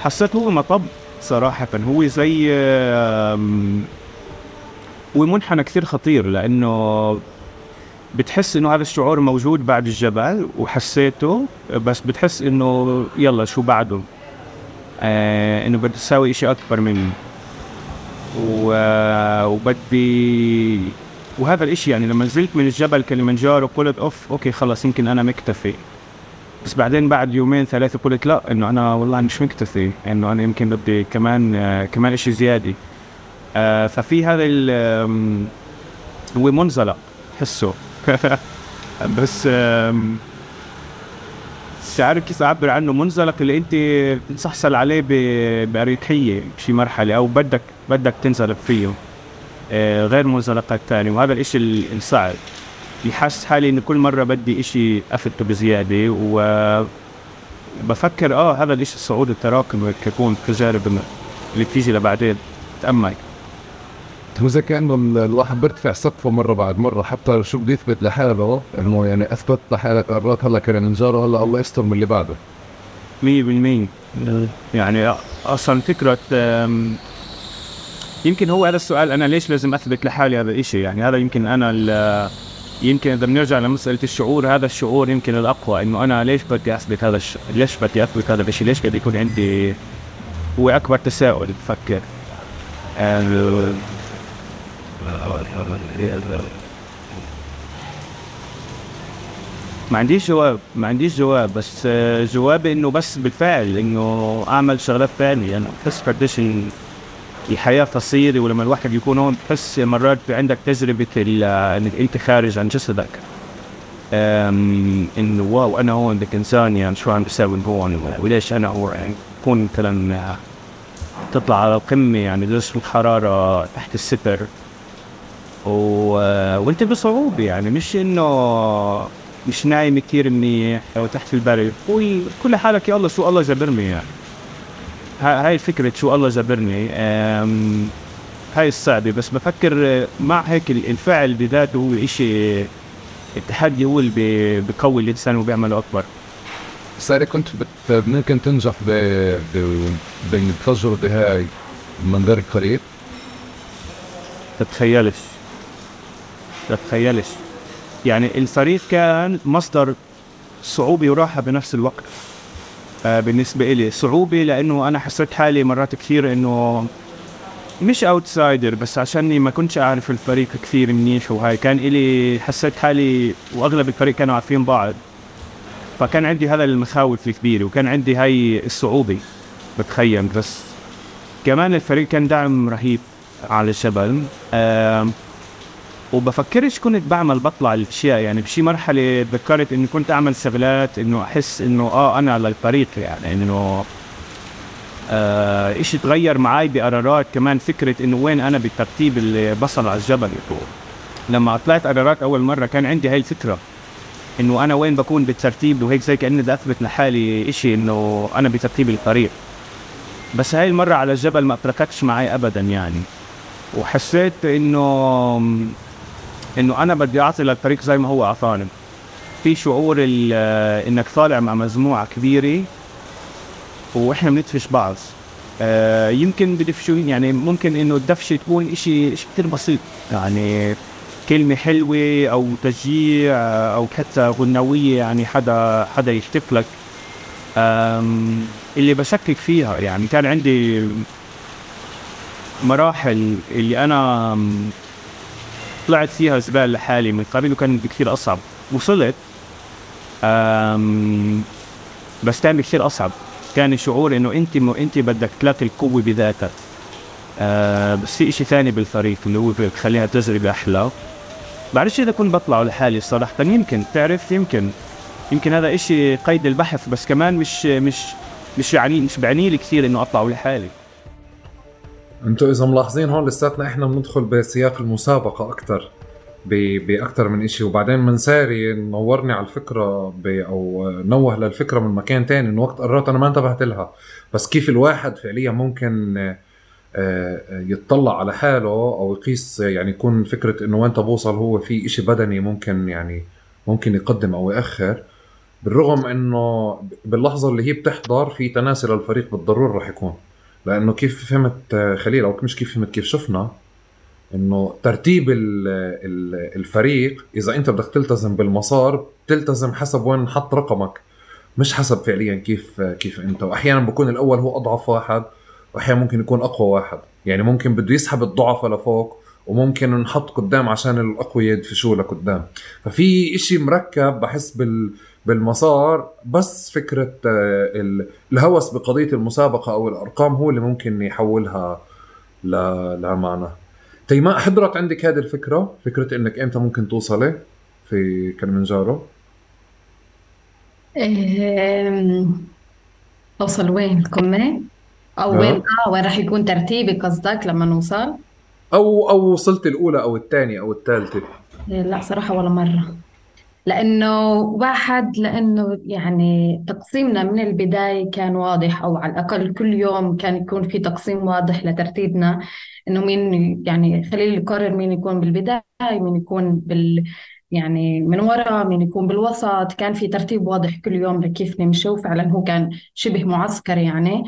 حسيت هو مطب صراحة، هو زي ومنحنى كثير خطير، لأنه بتحس إنه هذا الشعور موجود بعد الجبل وحسيته، بس بتحس إنه يلا شو بعده، إنه بدي أسوي إشي أكبر منه وبدي، وهذا الاشي يعني لما نزلت من الجبل كليمنجارو قلت اوف اوكي خلاص يمكن انا مكتفي، بس بعدين بعد يومين ثلاثة قلت لا انه انا والله مش مكتفي، انه انا يمكن بدي كمان آه كمان اشي زيادة. آه ففي هذا ال هو منزلق حسه بس عارف كيف أعبر عنه، منزلق اللي أنت بتنسحسل عليه بأريحية بشي مرحلة أو بدك بدك تنزلق فيه، آه غير منزلقات تاني، وهذا الإشي الصعب. بحس حالي إن كل مرة بدي إشي أفته بزيادة، وبفكر آه هذا الإشي الصعود التراكمي كيكون تجارب اللي بتيجي لبعدين تأمل. هو زي كأنه الواحد بيرتفع سقفه مرة بعد مرة، حتى شو بده يثبت لحاله، إنه يعني أثبت لحاله قرارات هلا كليمنجارو، هلا الله يستر من اللي بعده. مية بالمية يعني أصلاً فكرة يمكن هو هذا السؤال، أنا ليش لازم أثبت لحالي هذا الإشي؟ يعني هذا يمكن أنا يمكن إذا بنرجع لمسألة الشعور، هذا الشعور يمكن الأقوى، إنه أنا ليش بدي أثبت هذا الش ليش بدي أثبت هذا الإشي، ليش بدي يكون عندي، هو أكبر تساؤل بفكر. ما عنديش جواب ما عنديش جواب بس جوابي انه بس بالفعل انه اعمل شغلات ثانيه، انا بحس قديش الحياه قصيره، ولما الواحد يكون هون بتحس مرات عندك تجربه انك انت خارج عن جسدك، انه واو انا هون بدك انسان يعني شو عم بسوي هون وليش انا هون، يعني تكون مثلا تطلع على القمه يعني درجه الحراره تحت الصفر و... وانت بصعوبه، يعني مش انه مش نايم كثير منيح او تحت البرد وكل حالك يا الله شو الله جبرني، يعني هاي الفكره شو الله جبرني هاي الصعبه. بس بفكر مع هيك الفعل بذاته هو إشي، التحدي هو اللي بقوي الانسان وبيعمله اكبر. ساري كنت بت... ممكن تنجح ب بين التجربه هاي من غير قريب؟ تتخيلش تتخيلش يعني الصريخ كان مصدر صعوبه وراحه بنفس الوقت. آه بالنسبه لي صعوبه لانه انا حسيت حالي مرات كثير انه مش اوتسايدر، بس عشاني ما كنتش اعرف الفريق كثير منيح وهاي كان الي حسيت حالي واغلب الفريق كانوا عارفين بعض، فكان عندي هذا المخاوف الكبيره وكان عندي هاي الصعوبه بتخيل. بس كمان الفريق كان دعم رهيب على الجبل. آه وبفكرش كنت بعمل بطلع الاشياء، يعني بشي مرحله تذكرت اني كنت اعمل شغلات انه احس انه اه انا على الطريق، يعني انه آه اشي تغير معي بقرارات. كمان فكره انه وين انا بالترتيب اللي بصل على الجبل، لما طلعت قرارات اول مره كان عندي هاي الفكره انه انا وين بكون بالترتيب وهيك زي كاني بدي اثبت لحالي اشي انه انا بترتيب الطريق. بس هاي المره على الجبل ما فرقتش معي ابدا يعني، وحسيت انه انه انا بدي اعطي للفريق زي ما هو اعطاني. في شعور انك طالع مع مجموعه كبيره واحنا بندفش بعض. آه يمكن بدفشون يعني ممكن انه الدفشه تكون شيء كثير بسيط، يعني كلمه حلوه او تشجيع او حتى غنويه، يعني حدا حدا يشتف لك. اللي بشكك فيها يعني كان عندي مراحل اللي انا طلعت فيها زبال لحالي من قبل وكان كثير اصعب، وصلت بس كان كثير اصعب. كان الشعور انه انت انت بدك تلاقي القوه بذاتك. بس في شيء ثاني بالطريق اللي هو بخليها تجربه احلى. بعرفش اذا كنت بطلع لحالي صراحه، يمكن تعرف يمكن يمكن هذا شيء قيد البحث، بس كمان مش مش مش يعني مش بعني لي كثير انه اطلع لحالي. انتوا اذا ملاحظين هون لساتنا احنا بندخل بسياق المسابقه اكثر باكثر من شيء، وبعدين منساري نورني على الفكره او نوه للفكره من مكان ثاني انه وقت قررت انا ما انتبهت لها، بس كيف الواحد فعليا ممكن يتطلع على حاله او يقيس، يعني يكون فكره انه وين بوصل هو في شيء بدني ممكن يعني ممكن يقدم او ياخر، بالرغم انه باللحظه اللي هي بتحضر في تناسي للفريق بالضروره راح يكون. لأنه كيف فهمت خليل أو مش كيف فهمت كيف شفنا إنه ترتيب الفريق إذا أنت بدك تلتزم بالمسار تلتزم حسب وين حط رقمك، مش حسب فعليا كيف كيف أنت. وأحيانا بكون الأول هو أضعف واحد وأحيانا ممكن يكون أقوى واحد، يعني ممكن بده يسحب الضعف لفوق وممكن نحط قدام عشان الأقوى يدفشوا لقدام. ففي إشي مركب بحس بال بالمسار، بس فكرة الهوس بقضية المسابقة أو الأرقام هو اللي ممكن يحولها لمعنى. تيماء حضرت عندك هذه الفكرة، فكرة إنك أنت ممكن توصلي في كليمنجارو؟ أوصل وين القمة؟ أو وين آه وين راح يكون ترتيبي قصدك لما نوصل؟ أو أو وصلت الأولى أو الثانية أو الثالثة؟ لا صراحة ولا مرة، لأنه واحد لأنه يعني تقسيمنا من البداية كان واضح، أو على الأقل كل يوم كان يكون في تقسيم واضح لترتيبنا إنه مين يعني خليل يقرر مين يكون بالبداية مين يكون بال يعني من وراء مين يكون بالوسط. كان في ترتيب واضح كل يوم لكيف نمشي، وفعلا هو كان شبه معسكر يعني.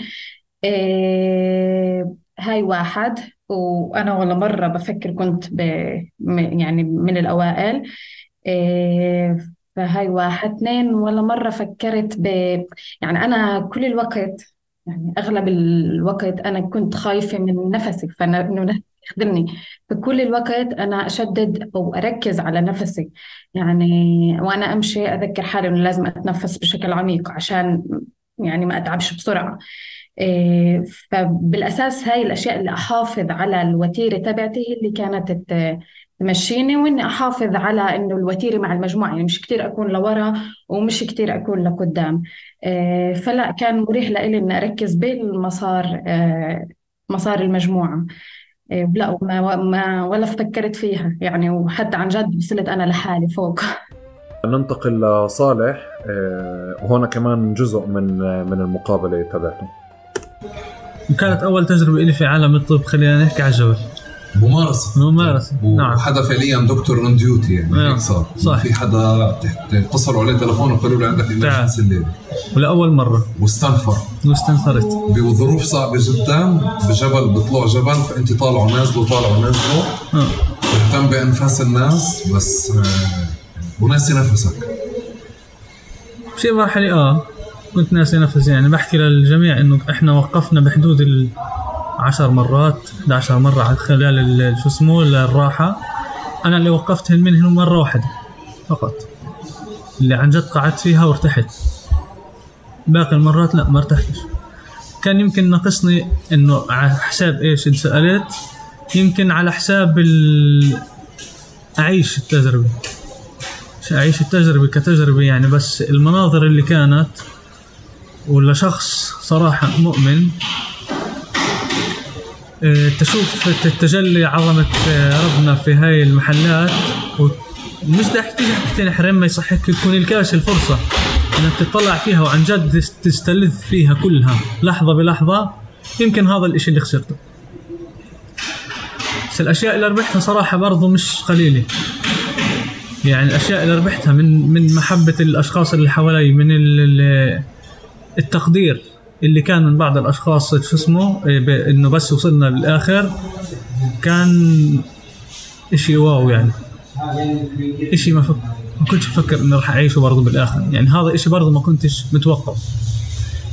إيه هاي واحد. وأنا ولا مرة بفكر كنت ب يعني من الأوائل. إيه فهاي واحد. اثنين ولا مرة فكرت ب يعني أنا كل الوقت يعني أغلب الوقت أنا كنت خايفة من نفسي، فإنه نفسي يخدمني، فكل الوقت أنا أشدد أو أركز على نفسي يعني. وأنا أمشي أذكر حالي إنه لازم أتنفس بشكل عميق عشان يعني ما أتعبش بسرعة. فبالأساس هاي الأشياء اللي أحافظ على الوتيرة تبعتي اللي كانت تمشيني، وإني أحافظ على إنه الوتيرة مع المجموعة، يعني مش كتير أكون لورا ومش كتير أكون لقدام. فلا كان مريح لإلي إني أركز بالمسار مسار المجموعة، لا ما ما ولا فكرت فيها يعني، وحتى عن جد وصلت أنا لحالي فوق. ننتقل لصالح، وهنا كمان جزء من من المقابلة تبعته. وكانت أول تجربة إلي في عالم الطب، خلينا نحكي على الجبل. ممارسة ممارسة نعم. وحدا فعليا دكتور اون ديوتي يعني نعم. صار في حدا اتصلوا عليه تليفون وقالوا له عندك ايمرجنسي الليلة، ولأول مرة واستنفر واستنفرت بظروف صعبة جدا بجبل، بطلوع جبل، فأنت طالع ونازله طالع ونازله نعم. تهتم بأنفاس الناس بس وناسي نفسك في مرحلة اه كنت ناسي نفسي. يعني بحكي للجميع انه احنا وقفنا بحدود ال عشر مرات إحدى عشرة مرة خلال شو اسمه الراحة، أنا اللي وقفت منهم مرة واحدة فقط اللي عن جد قعدت فيها وارتحت، باقي المرات لا ما ارتحتش. كان يمكن ناقصني إنه على حساب إيش انسألت، يمكن على حساب أعيش التجربة، أعيش التجربة كتجربة يعني. بس المناظر اللي كانت ولا شخص صراحة مؤمن تشوف تتجلي عظمة ربنا في هاي المحلات، ومش دا احكي حكتين حرام ما يصحك يكون الكاش الفرصة انك تطلع فيها وعن جد تستلذ فيها كلها لحظة بلحظة. يمكن هذا الاشي اللي خسرته، بس الاشياء اللي ربحتها صراحة برضو مش قليلة. يعني الاشياء اللي ربحتها من من محبة الاشخاص اللي حوالي، من التقدير اللي كان من بعض الاشخاص شو اسمه انه بس وصلنا بالاخر كان اشي واو، يعني اشي ما, فك... ما كنتش افكر انه رح اعيشه برضه بالاخر. يعني هذا اشي برضه ما كنتش متوقع،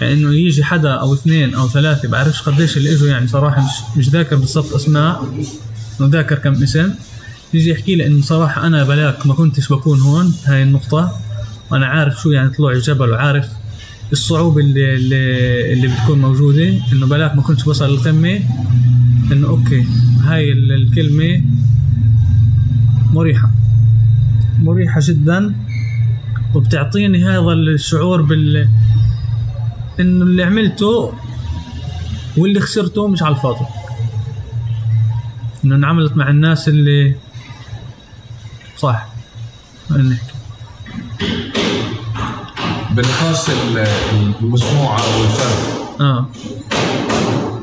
يعني انه يجي حدا او اثنين او ثلاثة بعرفش قديش اللي اجوا، يعني صراحة مش مش ذاكر بالضبط اسماء، ذاكر كم اسم، يجي يحكي لي انه صراحة انا بلاك ما كنتش بكون هون هاي النقطة، وانا عارف شو يعني طلوع الجبل وعارف الصعوبة اللي اللي بتكون موجودة، إنه بلاك ما كنتش بصل للقمة. إنه أوكي هاي الكلمة مريحة مريحة جدا، وبتعطيني هذا الشعور بال إنه اللي عملته واللي خسرته مش على الفاضي، إنه انعملت مع الناس اللي صح. يعني بنقاش المجموعة أو الفرد آه.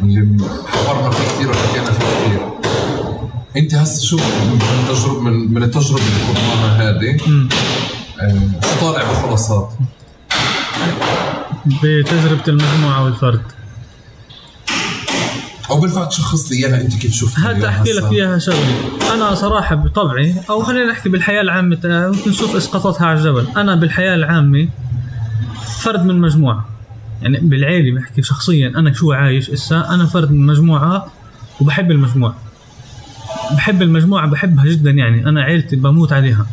اللي حضرنا فيه كتير وحكينا فيه كتير. أنت هسه شو من تجربة من من التجربة اللي خضناها هذه آه، شو طالع بخلاصات بتجربة المجموعة والفرد، أو بالفعل شخص لي إياها أنت كيف شوفتها؟ هات أحكي لك إياها شغلي. أنا صراحة بطبعي، أو خلينا نحكي بالحياة العامة، ممكن نشوف إسقاطاتها على الجبل. أنا بالحياة العامة فرد من مجموعة، يعني بالعيلة بحكي شخصيا أنا شو عايش إسا، أنا فرد من مجموعة وبحب المجموعة، بحب المجموعة بحبها جدا. يعني أنا عيلتي بموت عليها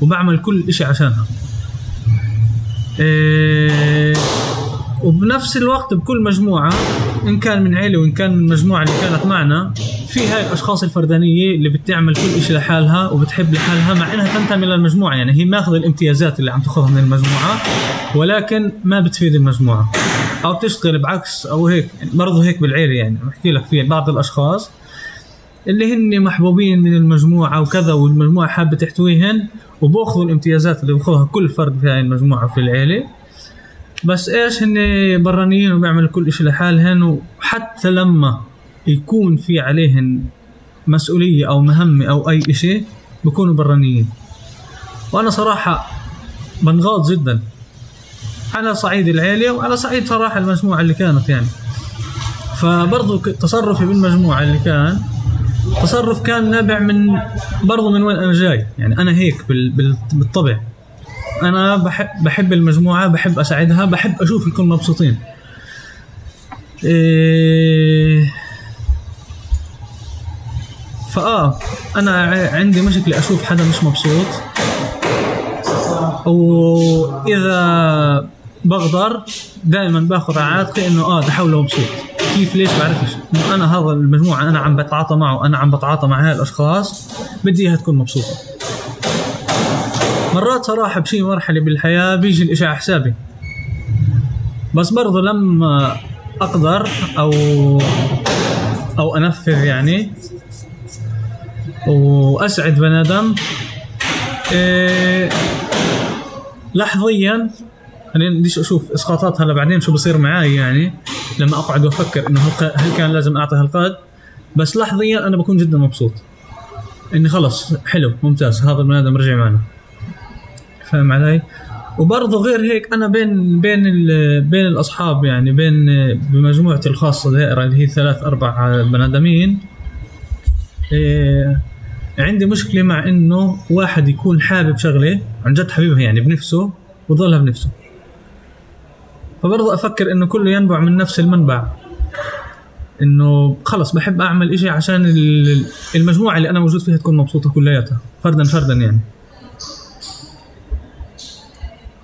وبعمل كل إشي عشانها إيه، وبنفس الوقت بكل مجموعة إن كان من عيلة وإن كان من مجموعة اللي كانت معنا في هاي الأشخاص الفردانية اللي بتعمل كل إشي لحالها وبتحب لحالها، مع إنها تنتمي للمجموعة. يعني هي ماخذ الامتيازات اللي عم تأخذها من المجموعة، ولكن ما بتفيد المجموعة أو بتشتغل بعكس أو هيك. يعني برضو هيك بالعيلة، يعني بحكي لك في بعض الأشخاص اللي هن محبوبين من المجموعة وكذا والمجموعة حابة تحتويهن وبأخذوا الامتيازات اللي بأخذها كل فرد في هاي المجموعة في العيلة، بس ايش هن برانيين وبيعملوا كل اشي لحالهن. وحتى لما يكون في عليهن مسؤولية او مهمة او اي اشي بكونوا برانيين. وانا صراحة بنغاض جدا على صعيد العيلة وعلى صعيد صراحة المجموعة اللي كانت. يعني فبرضو تصرفي بالمجموعة اللي كان تصرف كان نابع من برضو من وين انا جاي. يعني انا هيك بالطبع، أنا بحب بحب المجموعة، بحب أساعدها، بحب أشوف الكل مبسوطين. إيه فآه أنا عندي مشكلة أشوف حدا مش مبسوط، وإذا بقدر دائما باخذ على عاتقي انه اه ده حوله مبسوط. كيف؟ ليش؟ بعرفش. انه انا هذا المجموعه انا عم بتعاطى معه، انا عم بتعاطى مع هالاشخاص، بدي اياها تكون مبسوطه. مرات صراحه بشي مرحله بالحياه بيجي الاشي على حسابي، بس برضه لما اقدر او او انفذ يعني واسعد بنادم إيه لحظيا. انا بديش اشوف اسقاطات هلا بعدين شو بصير معي، يعني لما اقعد وافكر انه هل كان لازم اعطي هالقد، بس لحظيا انا بكون جدا مبسوط اني خلص حلو ممتاز هذا البنادم رجع معنا. فاهم علي؟ وبرضه غير هيك انا بين بين بين الاصحاب، يعني بين بمجموعتي الخاصه دائره اللي هي ثلاث اربع بنادمين، إيه عندي مشكله مع انه واحد يكون حابب شغله عن جد حبيبها يعني بنفسه وظلها بنفسه. فبرضه افكر انه كله ينبع من نفس المنبع، انه خلص بحب اعمل اشي عشان المجموعه اللي انا موجود فيها تكون مبسوطه كلياتها فردا فردا يعني.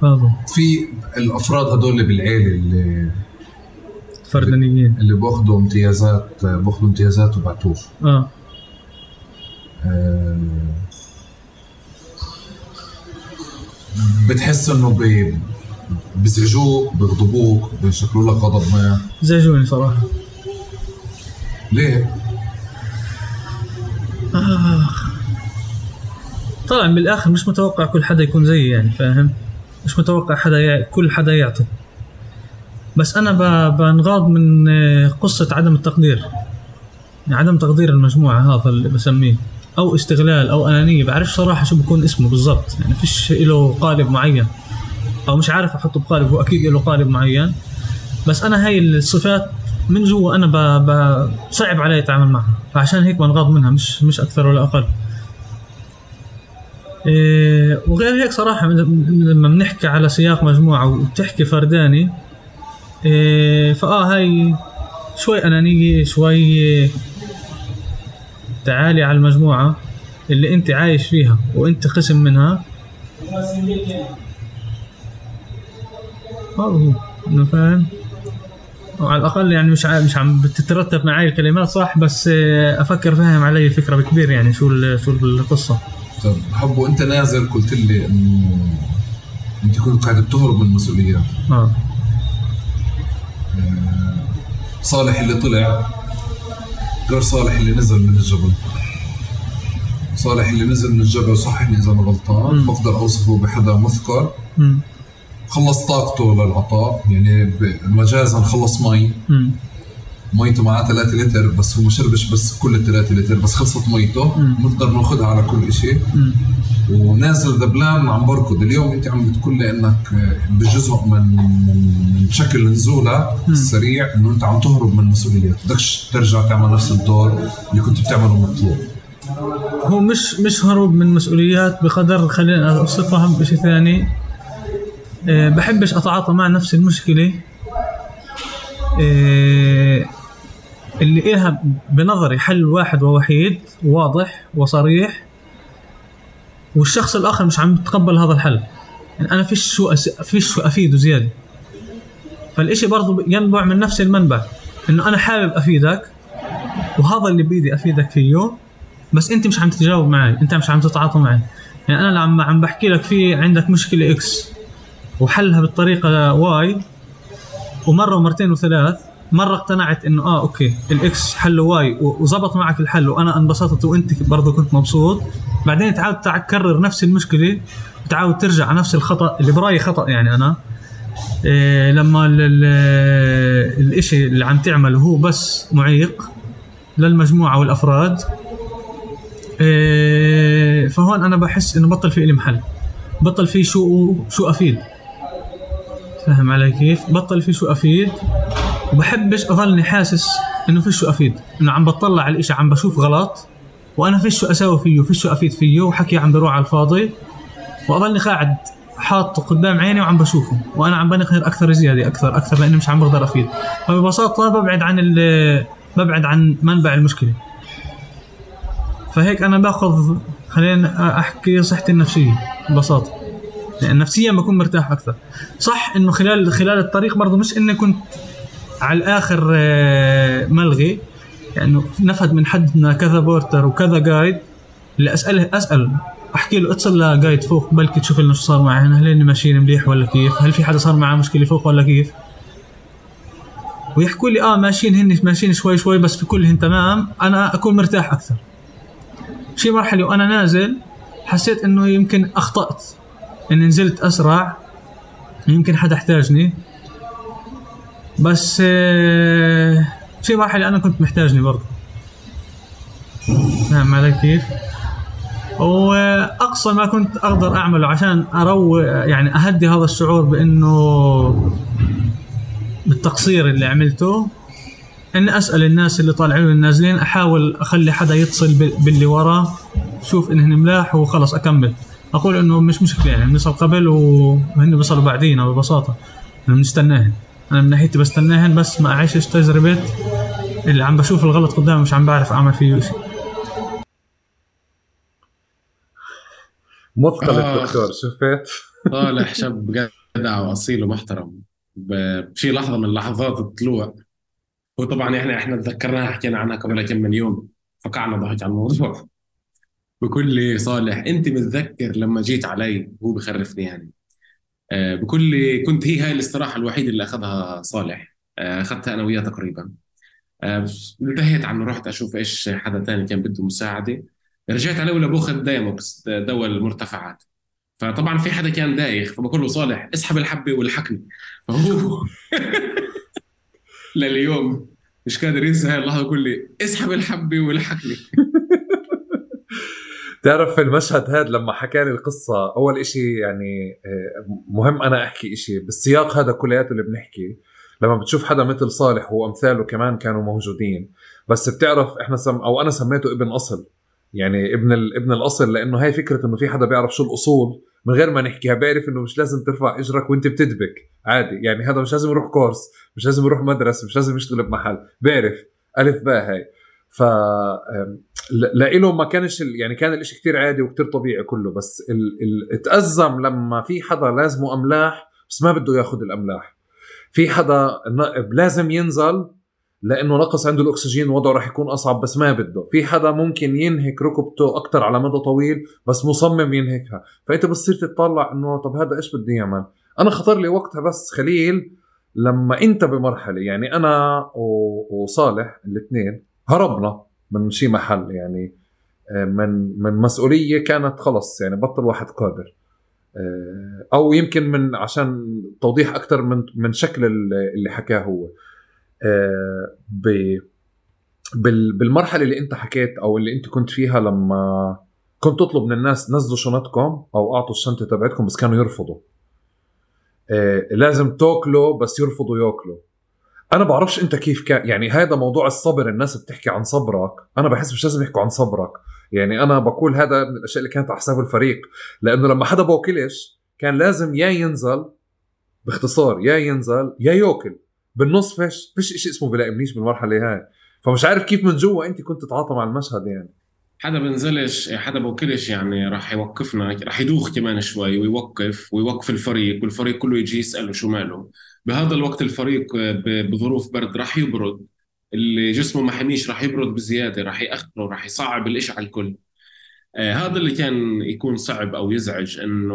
برضه في الافراد هذول بالعيله اللي فردانيين اللي باخذوا امتيازات باخذوا امتيازات وبعتوه اه أه بتحس انه بي بزعجوك بغضبوك بيشكلوا لك غضب ما زعجوني صراحه. ليه؟ اخ طبعا بالاخر مش متوقع كل حدا يكون زيي يعني، فاهم؟ مش متوقع حدا يع... كل حدا يعطي، بس انا ب... بنغاض من قصه عدم التقدير، يعني عدم تقدير المجموعه هذا اللي بسميه او استغلال او انانيه، بعرفش صراحه شو بكون اسمه بالضبط، يعني فيش له قالب معين او مش عارف احطه بقالب، هو اكيد له قالب معين، بس انا هاي الصفات من جوا انا ب... ب... صعب علي اتعامل معها، فعشان هيك بنغاض منها مش مش اكثر ولا اقل. إيه وغير هيك صراحه لما بنحكي على سياق مجموعه وبتحكي فرداني إيه فاه هاي شوي انانيه شوي تعالي على المجموعه اللي انت عايش فيها وانت قسم منها. اه انه فاهم، وعلى الاقل يعني مش مش عم بتترتب معي الكلمات صح، بس افكر فاهم علي الفكره بكبير يعني شو شو القصه. طب حب وانت نازل قلت لي انه انت كنت قاعد بتهرب من المسؤوليات. اه صالح اللي طلع غير صالح اللي نزل من الجبل. صالح اللي نزل من الجبل صححني اذا انا غلطان، بقدر اوصفه بحدا مثقل خلص طاقته للعطاء، يعني مجازا خلص مي مم. ميته معاه ثلاثة لتر، بس هو ما شربش بس كل الثلاثة لتر، بس خلصت ميته نقدر ناخذها على كل شيء. ونازل ذبلان عم بركض. اليوم انت عم بتقول لي انك بجزء من من شكل نزوله السريع انه انت عم تهرب من مسؤوليات، بدكش ترجع تعمل نفس الدور اللي كنت بتعمله مطلوب. هو مش مش هروب من مسؤوليات بقدر، خلينا اوصفها بشيء ثاني، أه بحبش اتعاطى مع نفس المشكله أه اللي إلها بنظري حل واحد ووحيد واضح وصريح والشخص الآخر مش عم يتقبل هذا الحل، يعني أنا فيش شو أس... فيش شو أفيده زيادة. فالإشي برضه ينبع من نفس المنبع، إنه أنا حابب أفيدك وهذا اللي بيدي أفيدك فيه، بس أنت مش عم تتجاوب معي، أنت مش عم تتعاطى معي، يعني أنا لما عم بحكي لك في عندك مشكلة إكس وحلها بالطريقة واي، ومرة ومرتين وثلاث مرة اقتنعت انه اه اوكي الاكس حله واي وزبط معك الحل وانا انبسطت وانت برضه كنت مبسوط، بعدين تعاود تكرر نفس المشكله وتعاود ترجع على نفس الخطا اللي برايي خطا، يعني انا إيه لما الاشي اللي عم تعمله هو بس معيق للمجموعه والافراد إيه فهون انا بحس انه بطل في لي محل، بطل في شو شو افيد. فاهم علي كيف؟ بطل في شو افيد، وبحبش اظلني حاسس انه فيش شو افيد، انه عم بطلع على الاشي عم بشوف غلط وانا فيش شو اساوي فيه، فيش شو افيد فيه، وحكي عم بروح على الفاضي، واظلني قاعد حاطه قدام عيني وعم بشوفه وانا عم بنقهر اكثر زياده اكثر اكثر لاني مش عم بقدر افيد. فببساطه ببعد عن ببعد عن منبع المشكله، فهيك انا باخذ خلينا احكي صحتي النفسيه ببساطه. لأن نفسيا بكون مرتاح أكثر. صح إنه خلال خلال الطريق برضو مش إني كنت على الآخر ملغي، يعني نفد من حدنا كذا بورتر وكذا جايد اللي أسأله أسأل أحكي له اتصل لجايد فوق بلكي تشوف لنا شو صار معنا، هل إني ماشيين مليح ولا كيف، هل في حدا صار معه مشكلة فوق ولا كيف، ويحكوا لي آه ماشيين هن ماشيين شوي شوي بس في كلهن تمام. أنا أكون مرتاح أكثر. شي مرحلة وأنا نازل حسيت إنه يمكن أخطأت، إني نزلت أسرع، يمكن حدا احتاجني، بس آه في مرحلة أنا كنت محتاجني برضه. فاهم علي كيف؟ وأقصى ما كنت أقدر أعمله عشان أروق، يعني أهدي هذا الشعور بإنه بالتقصير اللي عملته، إني أسأل الناس اللي طالعين والنازلين، أحاول أخلي حدا يتصل باللي ورا شوف إنهن ملاح وخلص أكمل. أقول إنه مش مشكلة، يعني بنصل قبل وهن بيصلوا بعدينا ببساطة، إنه بنستناهن. أنا من ناحيتي بستناهن بس ما أعيشش تجربة اللي عم بشوف الغلط قدامي مش عم بعرف أعمل فيه شيء. مثقل الدكتور، شفت؟ طالع شاب جدع وأصيل ومحترم بشي لحظة من لحظات الطلوع. وطبعا إحنا إحنا تذكرناها، حكينا عنها قبل كم من يوم، فقعنا ضحك على الموضوع. بكل صالح أنت متذكر لما جيت علي هو بخرفني، يعني بكل كنت هي هاي الاستراحة الوحيدة اللي أخذها صالح، أخذتها أنا وياه تقريبا. انتهيت عنه، رحت أشوف إيش حدا تاني كان بده مساعدة، رجعت عليه ولا بأخذ دايموكس دول المرتفعات. فطبعا في حدا كان دايخ، فبقول له صالح اسحب الحبة والحكني. فهو لليوم مش قادر ينسى هاي اللحظة، يقول لي اسحب الحبة والحكني. تعرف في المشهد هذا لما حكاني القصة، أول إشي يعني مهم أنا أحكي إشي بالسياق هذا كلياته اللي بنحكي، لما بتشوف حدا مثل صالح وأمثاله كمان كانوا موجودين، بس بتعرف إحنا سم أو أنا سميته ابن أصل، يعني ابن ابن الأصل، لأنه هاي فكرة إنه في حدا بيعرف شو الأصول من غير ما نحكيها، بيعرف إنه مش لازم ترفع إجرك وأنت بتدبك عادي، يعني هذا مش لازم يروح كورس، مش لازم يروح مدرسة، مش لازم يشتغل بمحل، بيعرف ألف باء هاي. ف لإله ما كانش يعني كان الاشي كتير عادي وكتير طبيعي كله، بس ال... ال... اتأزم لما في حدا لازمه أملاح بس ما بده ياخد الأملاح، في حدا لازم ينزل لأنه نقص عنده الأكسجين وضعه راح يكون أصعب بس ما بده، في حدا ممكن ينهك ركبته أكتر على مدى طويل بس مصمم ينهكها. فأنت بتصير تتطلع أنه طب هذا إيش بدي يعمل. أنا خطر لي وقتها بس خليل لما أنت بمرحلة، يعني أنا و... وصالح الاثنين هربنا من شي محل، يعني من من مسؤولية كانت خلص، يعني بطل واحد قادر، أو يمكن من عشان توضيح أكتر من من شكل اللي حكاه هو بالمرحلة اللي أنت حكيت أو اللي أنت كنت فيها، لما كنت تطلب من الناس نزلوا شنطكم أو أعطوا الشنطة تبعتكم بس كانوا يرفضوا، لازم تاكلوا بس يرفضوا ياكلوا. أنا بعرفش أنت كيف كان، يعني هذا موضوع الصبر، الناس بتحكي عن صبرك، أنا بحس مش لازم يحكوا عن صبرك، يعني أنا بقول هذا من الأشياء اللي كانت على حساب الفريق، لأنه لما حدا بوكلش كان لازم يا ينزل، باختصار يا ينزل يا يوكل، بالنص فيش فيش إشي اسمه بلاقمنيش بالمرحلة هاي. فمش عارف كيف من جوا أنت كنت تتعاطى مع المشهد، يعني حدا بنزلش حدا بوكلش يعني راح يوقفنا، راح يدوخ كمان شوي ويوقف ويوقف الفريق، والفريق كله يجي يسأله شو ماله بهذا الوقت. الفريق بظروف برد راح يبرد، اللي جسمه ما حميش راح يبرد بزيادة، راح يأخره، راح يصعب الإشي على الكل. آه هذا اللي كان يكون صعب أو يزعج، إنه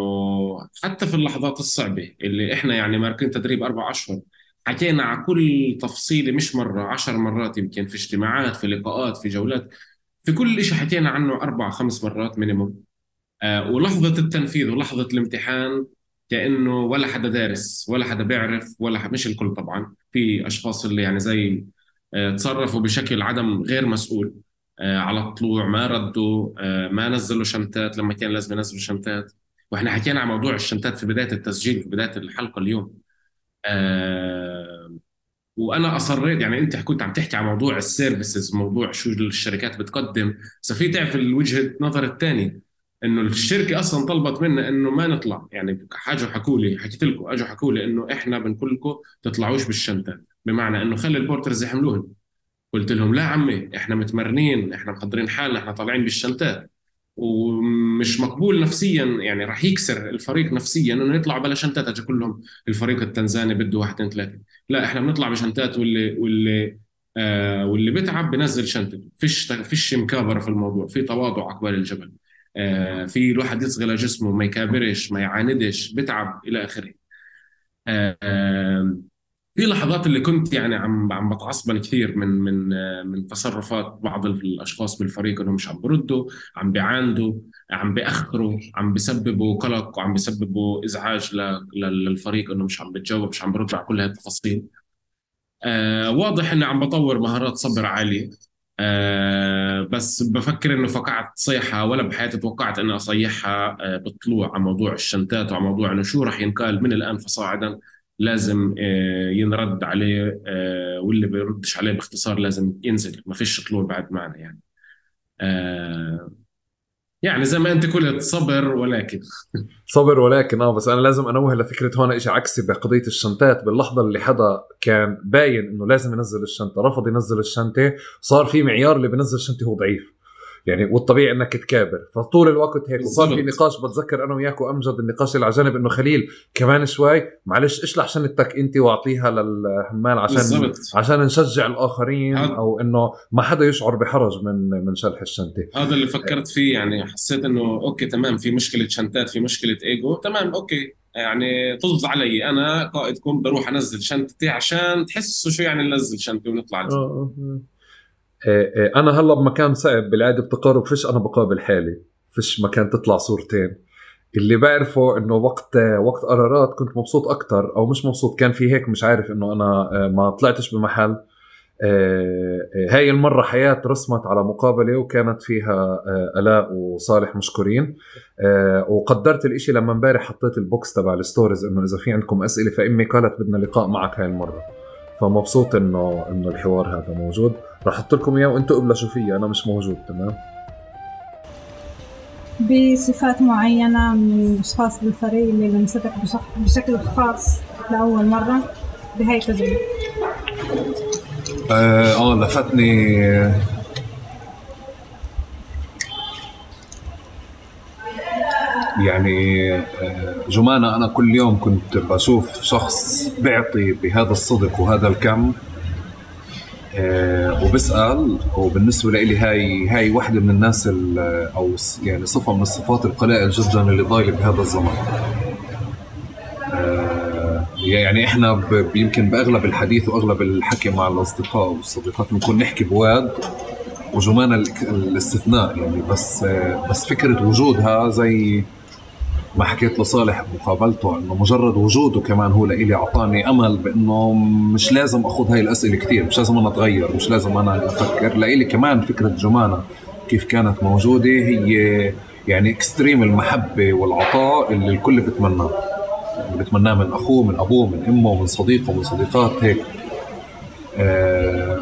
حتى في اللحظات الصعبة اللي إحنا يعني ماركين تدريب أربع أشهر، حكينا على كل تفصيلة مش مرة، عشر مرات يمكن، في اجتماعات، في لقاءات، في جولات، في كل إشي حكينا عنه أربع خمس مرات مينيموم. آه ولحظة التنفيذ ولحظة الامتحان كأنه ولا حدا دارس ولا حدا بيعرف ولا حد، مش الكل طبعا، في أشخاص اللي يعني زي تصرفوا بشكل عدم غير مسؤول على الطلوع، ما ردوا، ما نزلوا شنطات لما كان لازم ينزلوا شنطات. وإحنا حكينا عن موضوع الشنطات في بداية التسجيل، في بداية الحلقة اليوم، وأنا أصريت، يعني أنت كنت عم تحكي عن موضوع السيرفيسز، موضوع شو الشركات بتقدم، سفي تعرف الوجهة نظر الثاني، إنه الشركة أصلاً طلبت منا إنه ما نطلع، يعني حاجة حكولي حكيت لكم أجوا حكولي إنه إحنا بنقول لكم تطلعوش بالشنطة، بمعنى إنه خلي البورترز يحملوهن. قلت لهم لا عمي، إحنا متمرنين، إحنا محضرين حالنا، إحنا طالعين بالشنطات. ومش مقبول نفسيا، يعني راح يكسر الفريق نفسيا انه يطلع بلا شنتات. كلهم الفريق التنزاني بده واحد اثنين ثلاثه، لا احنا بنطلع بشنتات، واللي واللي آه واللي بتعب بنزل شنتته. فيش فيش مكابره في الموضوع، في تواضع عقبال الجبل، آه في الواحد يصغل جسمه، ما يكابرش، ما يعاندش، بتعب الى اخره. آه آه في لحظات اللي كنت يعني عم عم بتعصبن كثير من من من تصرفات بعض الاشخاص بالفريق، انهم مش عم بردوا، عم بيعاندوا، عم بيأخروا، عم بيسببوا قلق، وعم بيسببوا ازعاج للفريق انه مش عم بتجاوب، مش عم برد على كل هالتفاصيل. آه واضح اني عم بطور مهارات صبر عاليه، آه بس بفكر انه فقعت صيحه ولا بحياتي توقعت اني اصيحها آه بالطلوع على موضوع الشنتات، وعلى موضوع انه شو راح ينقال من الان فصاعدا لازم ينرد عليه، واللي بيردش عليه باختصار لازم ينزل، ما فيش طلوع بعد معنا. يعني يعني زي ما انت قلت صبر ولكن صبر ولكن اه بس انا لازم انوه لفكره هون اشي عكسي بقضيه الشنتات. باللحظه اللي حدا كان باين انه لازم ينزل الشنطه رفض ينزل الشنطه، صار في معيار اللي بنزل شنطه هو ضعيف يعني، والطبيعي انك تكابر. فطول الوقت هيك صار في نقاش، بتذكر انا وياك وامجد النقاش اللي على جنب انه خليل كمان شوي معلش اشلح شنتك انت واعطيها للحمال عشان بالزبط. عشان نشجع الاخرين هاد. او انه ما حدا يشعر بحرج من من شلح الشنطه. هذا اللي فكرت فيه، يعني حسيت انه اوكي تمام، في مشكله شنتات، في مشكله ايجو، تمام اوكي، يعني طز علي انا قائدكم بروح انزل شنطتي عشان تحسوا شو يعني ننزل شنطتي ونطلع لك. أنا هلا بمكان صعب بالعادة بتقارب، فيش أنا بقابل حالي، فيش مكان تطلع صورتين. اللي بعرفه إنه وقت وقت قرارات كنت مبسوط أكتر أو مش مبسوط، كان في هيك مش عارف إنه أنا ما طلعتش بمحل. هاي المرة حياة رسمت على مقابلة وكانت فيها ألاء وصالح مشكورين، وقدرت الإشي لما مبارح حطيت البوكس تبع الستوريز إنه إذا في عندكم أسئلة، فإمي قالت بدنا لقاء معك هاي المرة. فمبسوط إنه إنه الحوار هذا موجود، راح أحط لكم إياه وأنتوا قبلشوا فيه، أنا مش موجود. تمام. بصفات معينة من أشخاص بالفريق اللي لمستك بشكل خاص لأول مرة بهاي التجربة؟ آه, آه لفتني يعني جمانة، أنا كل يوم كنت بشوف شخص بيعطي بهذا الصدق وهذا الكم وبسأل، وبالنسبة لي هاي هاي واحدة من الناس أو يعني صفة من الصفات القلائل جداً اللي ضايلة بهذا الزمن. يعني إحنا يمكن بأغلب الحديث وأغلب الحكي مع الأصدقاء والصديقات بنكون نحكي بواد وجمانا الاستثناء يعني، بس بس فكرة وجودها زي ما حكيت لصالح مقابلته انه مجرد وجوده كمان هو لإلي اعطاني امل بانه مش لازم اخذ هاي الاسئله كتير، مش لازم انا اتغير، مش لازم انا افكر. لإلي كمان فكره جمانه كيف كانت موجوده هي يعني اكستريم المحبه والعطاء اللي الكل بتمناه، بتمناه من اخوه من ابوه من امه من صديقه من صديقات هيك. آه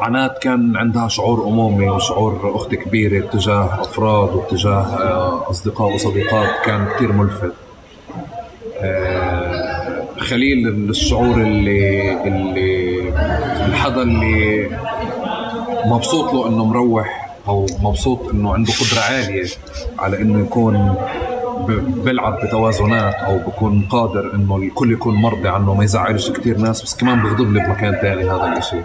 عناد كان عندها شعور أمومي وشعور أخت كبيرة تجاه أفراد وتجاه أصدقاء وصديقات، كان كتير ملفت. خليل الشعور اللي اللي الحدا اللي مبسوط له إنه مروح أو مبسوط إنه عنده قدرة عالية على إنه يكون بلعب بتوازنات أو بكون قادر إنه الكل يكون مرضي عنه ما يزعلش كتير ناس، بس كمان بغضبني بمكان تاني هذا الشيء.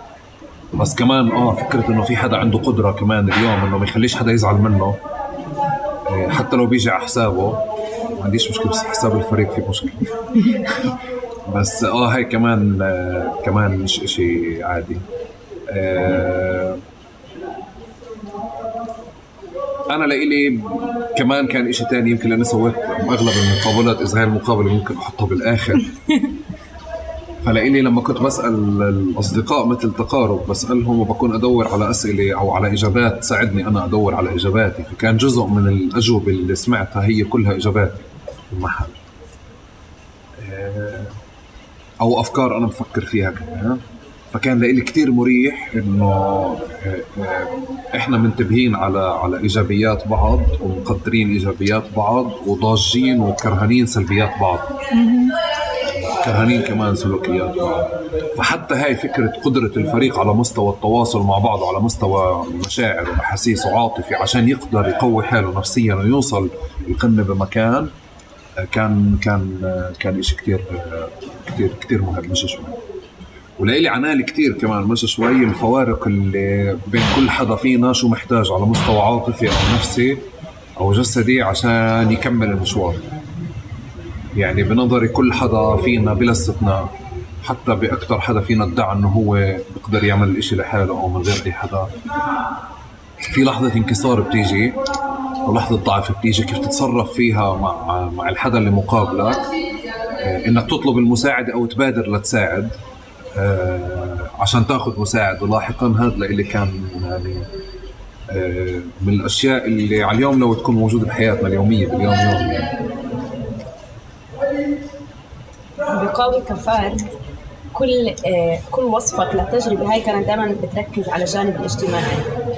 بس كمان اه فكرة انه في حدا عنده قدرة كمان اليوم انه ما يخليش حدا يزعل منه حتى لو بيجي على حسابه، ما عنديش مشكلة، بس حساب الفريق في مشكلة. بس اه هاي كمان آه كمان مش اشي عادي. آه انا لإلي كمان كان اشي تاني، يمكن انا سويت اغلب المقابلات، اذا هاي المقابلة ممكن احطها بالاخر. فلإلي لما كنت بسأل الأصدقاء مثل تقارب بسألهم وبكون أدور على أسئلة أو على إجابات تساعدني أنا أدور على إجاباتي، فكان جزء من الأجوبة اللي سمعتها هي كلها إجابات المحل أو أفكار أنا بفكر فيها كمان. فكان لإلي كتير مريح إنه إحنا منتبهين على على إيجابيات بعض ومقدرين إيجابيات بعض وضاجين وكرهانين سلبيات بعض. كرهانين كمان سلوكيات بعض. فحتى هاي فكرة قدرة الفريق على مستوى التواصل مع بعض على مستوى مشاعر ومحاسيس وعاطفي عشان يقدر يقوي حاله نفسيا ويوصل القمة بمكان كان كان كان شيء كتير كتير كتير مهم مش شوي. وليلي عنالي كتير كمان مش شوي الفوارق اللي بين كل حدا فينا شو محتاج على مستوى عاطفي أو نفسي أو جسدي عشان يكمل المشوار. يعني بنظري كل حدا فينا بلا استثناء حتى بأكتر حدا فينا ادعى انه هو بقدر يعمل الاشي لحاله او من غير اي حدا، في لحظة انكسار بتيجي ولحظة ضعف بتيجي، كيف تتصرف فيها مع مع الحدا اللي مقابلك، انك تطلب المساعدة او تبادر لتساعد عشان تاخذ مساعدة لاحقا. هذا اللي كان يعني من الاشياء اللي على اليوم لو تكون موجودة بحياتنا اليومية باليوم يوم بقاوي كفرد. كل آه كل وصفك للتجربه هاي كانت دائما بتركز على الجانب الاجتماعي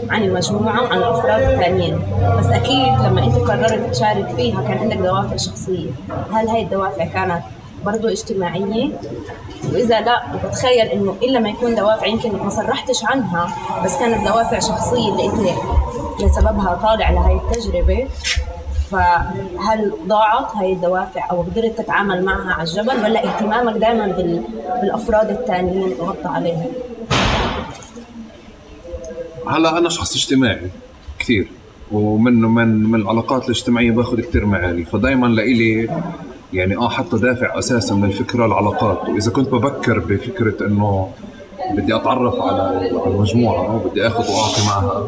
عن المجموعه وعن الافراد الثانيين، بس اكيد لما انت قررت تشارك فيها كان عندك دوافع شخصيه. هل هاي الدوافع كانت برضو اجتماعيه؟ واذا لا بتخيل انه الا ما يكون دوافع يمكن ما صرحتش عنها بس كانت دوافع شخصيه اللي انت لسببها طالع لهي التجربه، فهل ضاعت هاي الدوافع أو قدرت تتعامل معها على الجبل ولا اهتمامك دائماً بالأفراد التانيين وغطى عليهم؟ هلا أنا شخص اجتماعي كثير ومن من من العلاقات الاجتماعية باخذ كثير معاني، فدائماً لإلي يعني آه حتى دافع أساساً من الفكرة العلاقات. وإذا كنت بفكر بفكرة إنه بدي أتعرف على المجموعة وبدي أخذ وأعطي معها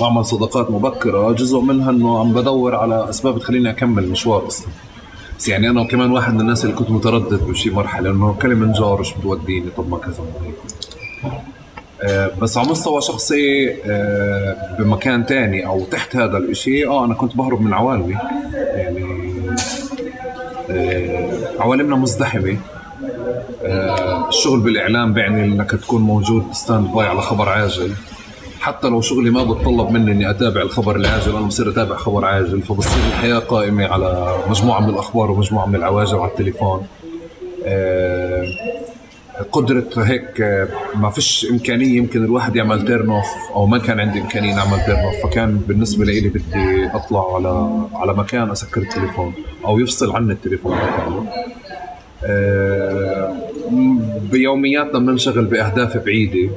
وأعمل صداقات مبكرة، جزء منها إنه عم بدور على أسباب تخليني أكمل مشوار أصلاً. بس يعني أنا كمان واحد من الناس اللي كنت متردد بشي مرحلة إنه كليمنجارو شو بتوديني، طب ما كذا آه. بس على مستوى شخصي آه بمكان تاني أو تحت هذا الإشي آه أنا كنت بهرب من عوالمي، يعني آه عوالمنا مزدحمة. آه الشغل بالإعلام بيعني إنك تكون موجود ستاند باي على خبر عاجل، حتى لو شغلي ما بتطلب مني إني أتابع الخبر العاجل أنا بصير أتابع خبر عاجل، فبصير الحياة قائمة على مجموعة من الأخبار ومجموعة من العواجل على التليفون. آه قدرة هيك ما فيش إمكانية يمكن الواحد يعمل تيرنوف أو ما كان عندي إمكانية نعمل تيرنوف، فكان بالنسبة لي بدي أطلع على على مكان أسكر التليفون أو يفصل عني التليفون. آه بيومياتنا بنشغل بأهداف بعيدة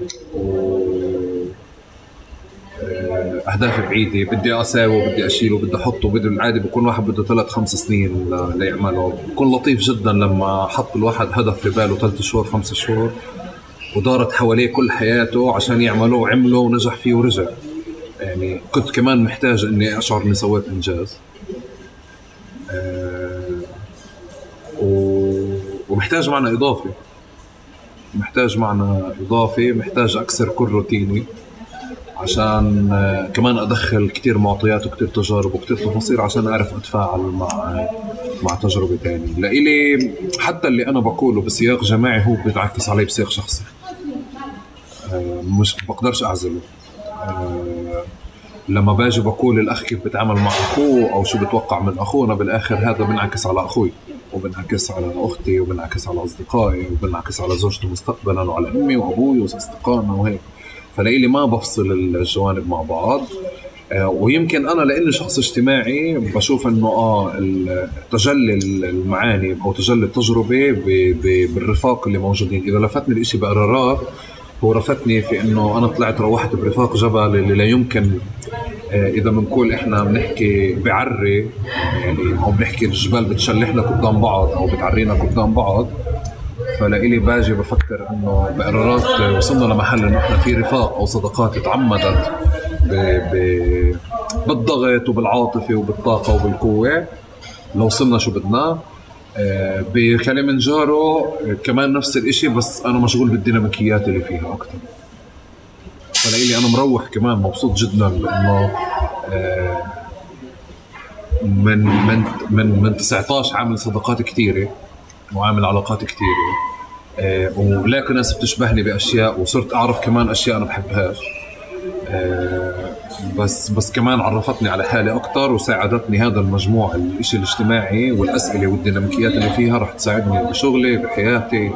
أهداف بعيدة، بدي أساوي بدي أشيله بدي أحطه، بدي بالعادة بكون واحد بده ثلاث خمس سنين ليعمله. بكون لطيف جدا لما حط الواحد هدف في باله ثلاث شهور خمس شهور ودارت حواليه كل حياته عشان يعمله وعمله ونجح فيه ورجع. يعني كنت كمان محتاج إني أشعر إني سويت إنجاز أه ومحتاج معنا إضافة محتاج معنا إضافة محتاج أكسر كل روتيني عشان كمان أدخل كتير معطيات وكتير تجارب وكتير تفاصيل عشان أعرف أتفاعل مع مع تجربة تانية. لإلي حتى اللي أنا بقوله بسياق جماعي هو بيتعكس علي بسياق شخصي، مش بقدرش أعزله. لما باجي بقول الأخ كيف بتعامل مع أخوه أو شو بتوقع من أخونا، بالآخر هذا بنعكس على أخوي وبنعكس على أختي وبنعكس على أصدقائي وبنعكس على زوجتي مستقبلا وعلى أمي وأبوي وأصدقائنا وهيك. فلإلي ما بفصل الجوانب مع بعض. آه ويمكن أنا لإني شخص اجتماعي بشوف إنه آه تجلي المعاني أو تجلي التجربة ب ب بالرفاق اللي موجودين. إذا لفتني الإشي بأرارات هو رفتني في إنه أنا طلعت روحت برفاق جبل اللي لا يمكن آه إذا بنقول إحنا بنحكي بعري يعني أو بنحكي الجبال بتشلحنا قدام بعض أو بتعرينا قدام بعض. فلإلي باجي بفكر إنه بقرارات وصلنا لمحل إنه إحنا في رفاق أو صداقات تعمدت ب... ب... بالضغط وبالعاطفة وبالطاقة وبالقوة لو وصلنا شو بدنا. بكليمنجارو كمان نفس الإشي، بس أنا مشغول بالديناميكيات اللي فيها أكتر. فلإلي أنا مروح كمان مبسوط جدا لأنه من من من من تسعة عشر عامل صداقات كتيرة وعامل علاقات كتيرة أه ولكن ناس بتشبهني بأشياء وصرت أعرف كمان أشياء أنا بحبهاش أه بس بس كمان عرفتني على حالي اكثر وساعدتني هذا المجموع الاشي الاجتماعي والاسئله والديناميكيات اللي فيها رح تساعدني بشغلي بحياتي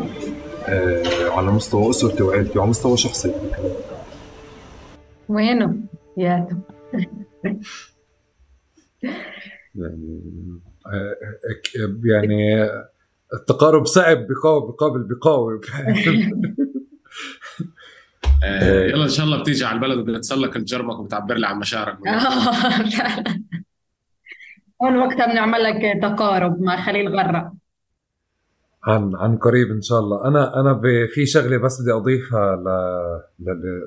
آه على مستوى اسرتي وعائلتي وعلى مستوى شخصي. وينه يا يعني التقارب صعب بقاوي بقابل بقاوي آه يلا ان شاء الله بتيجي على البلد وبتتسلق الجرمك وبتعبر لي عن مشاعرك. اه فعلا هون وقتها بنعمل لك تقارب مع خليل غرة عن عن قريب ان شاء الله. انا انا في شغله بس بدي اضيفها ل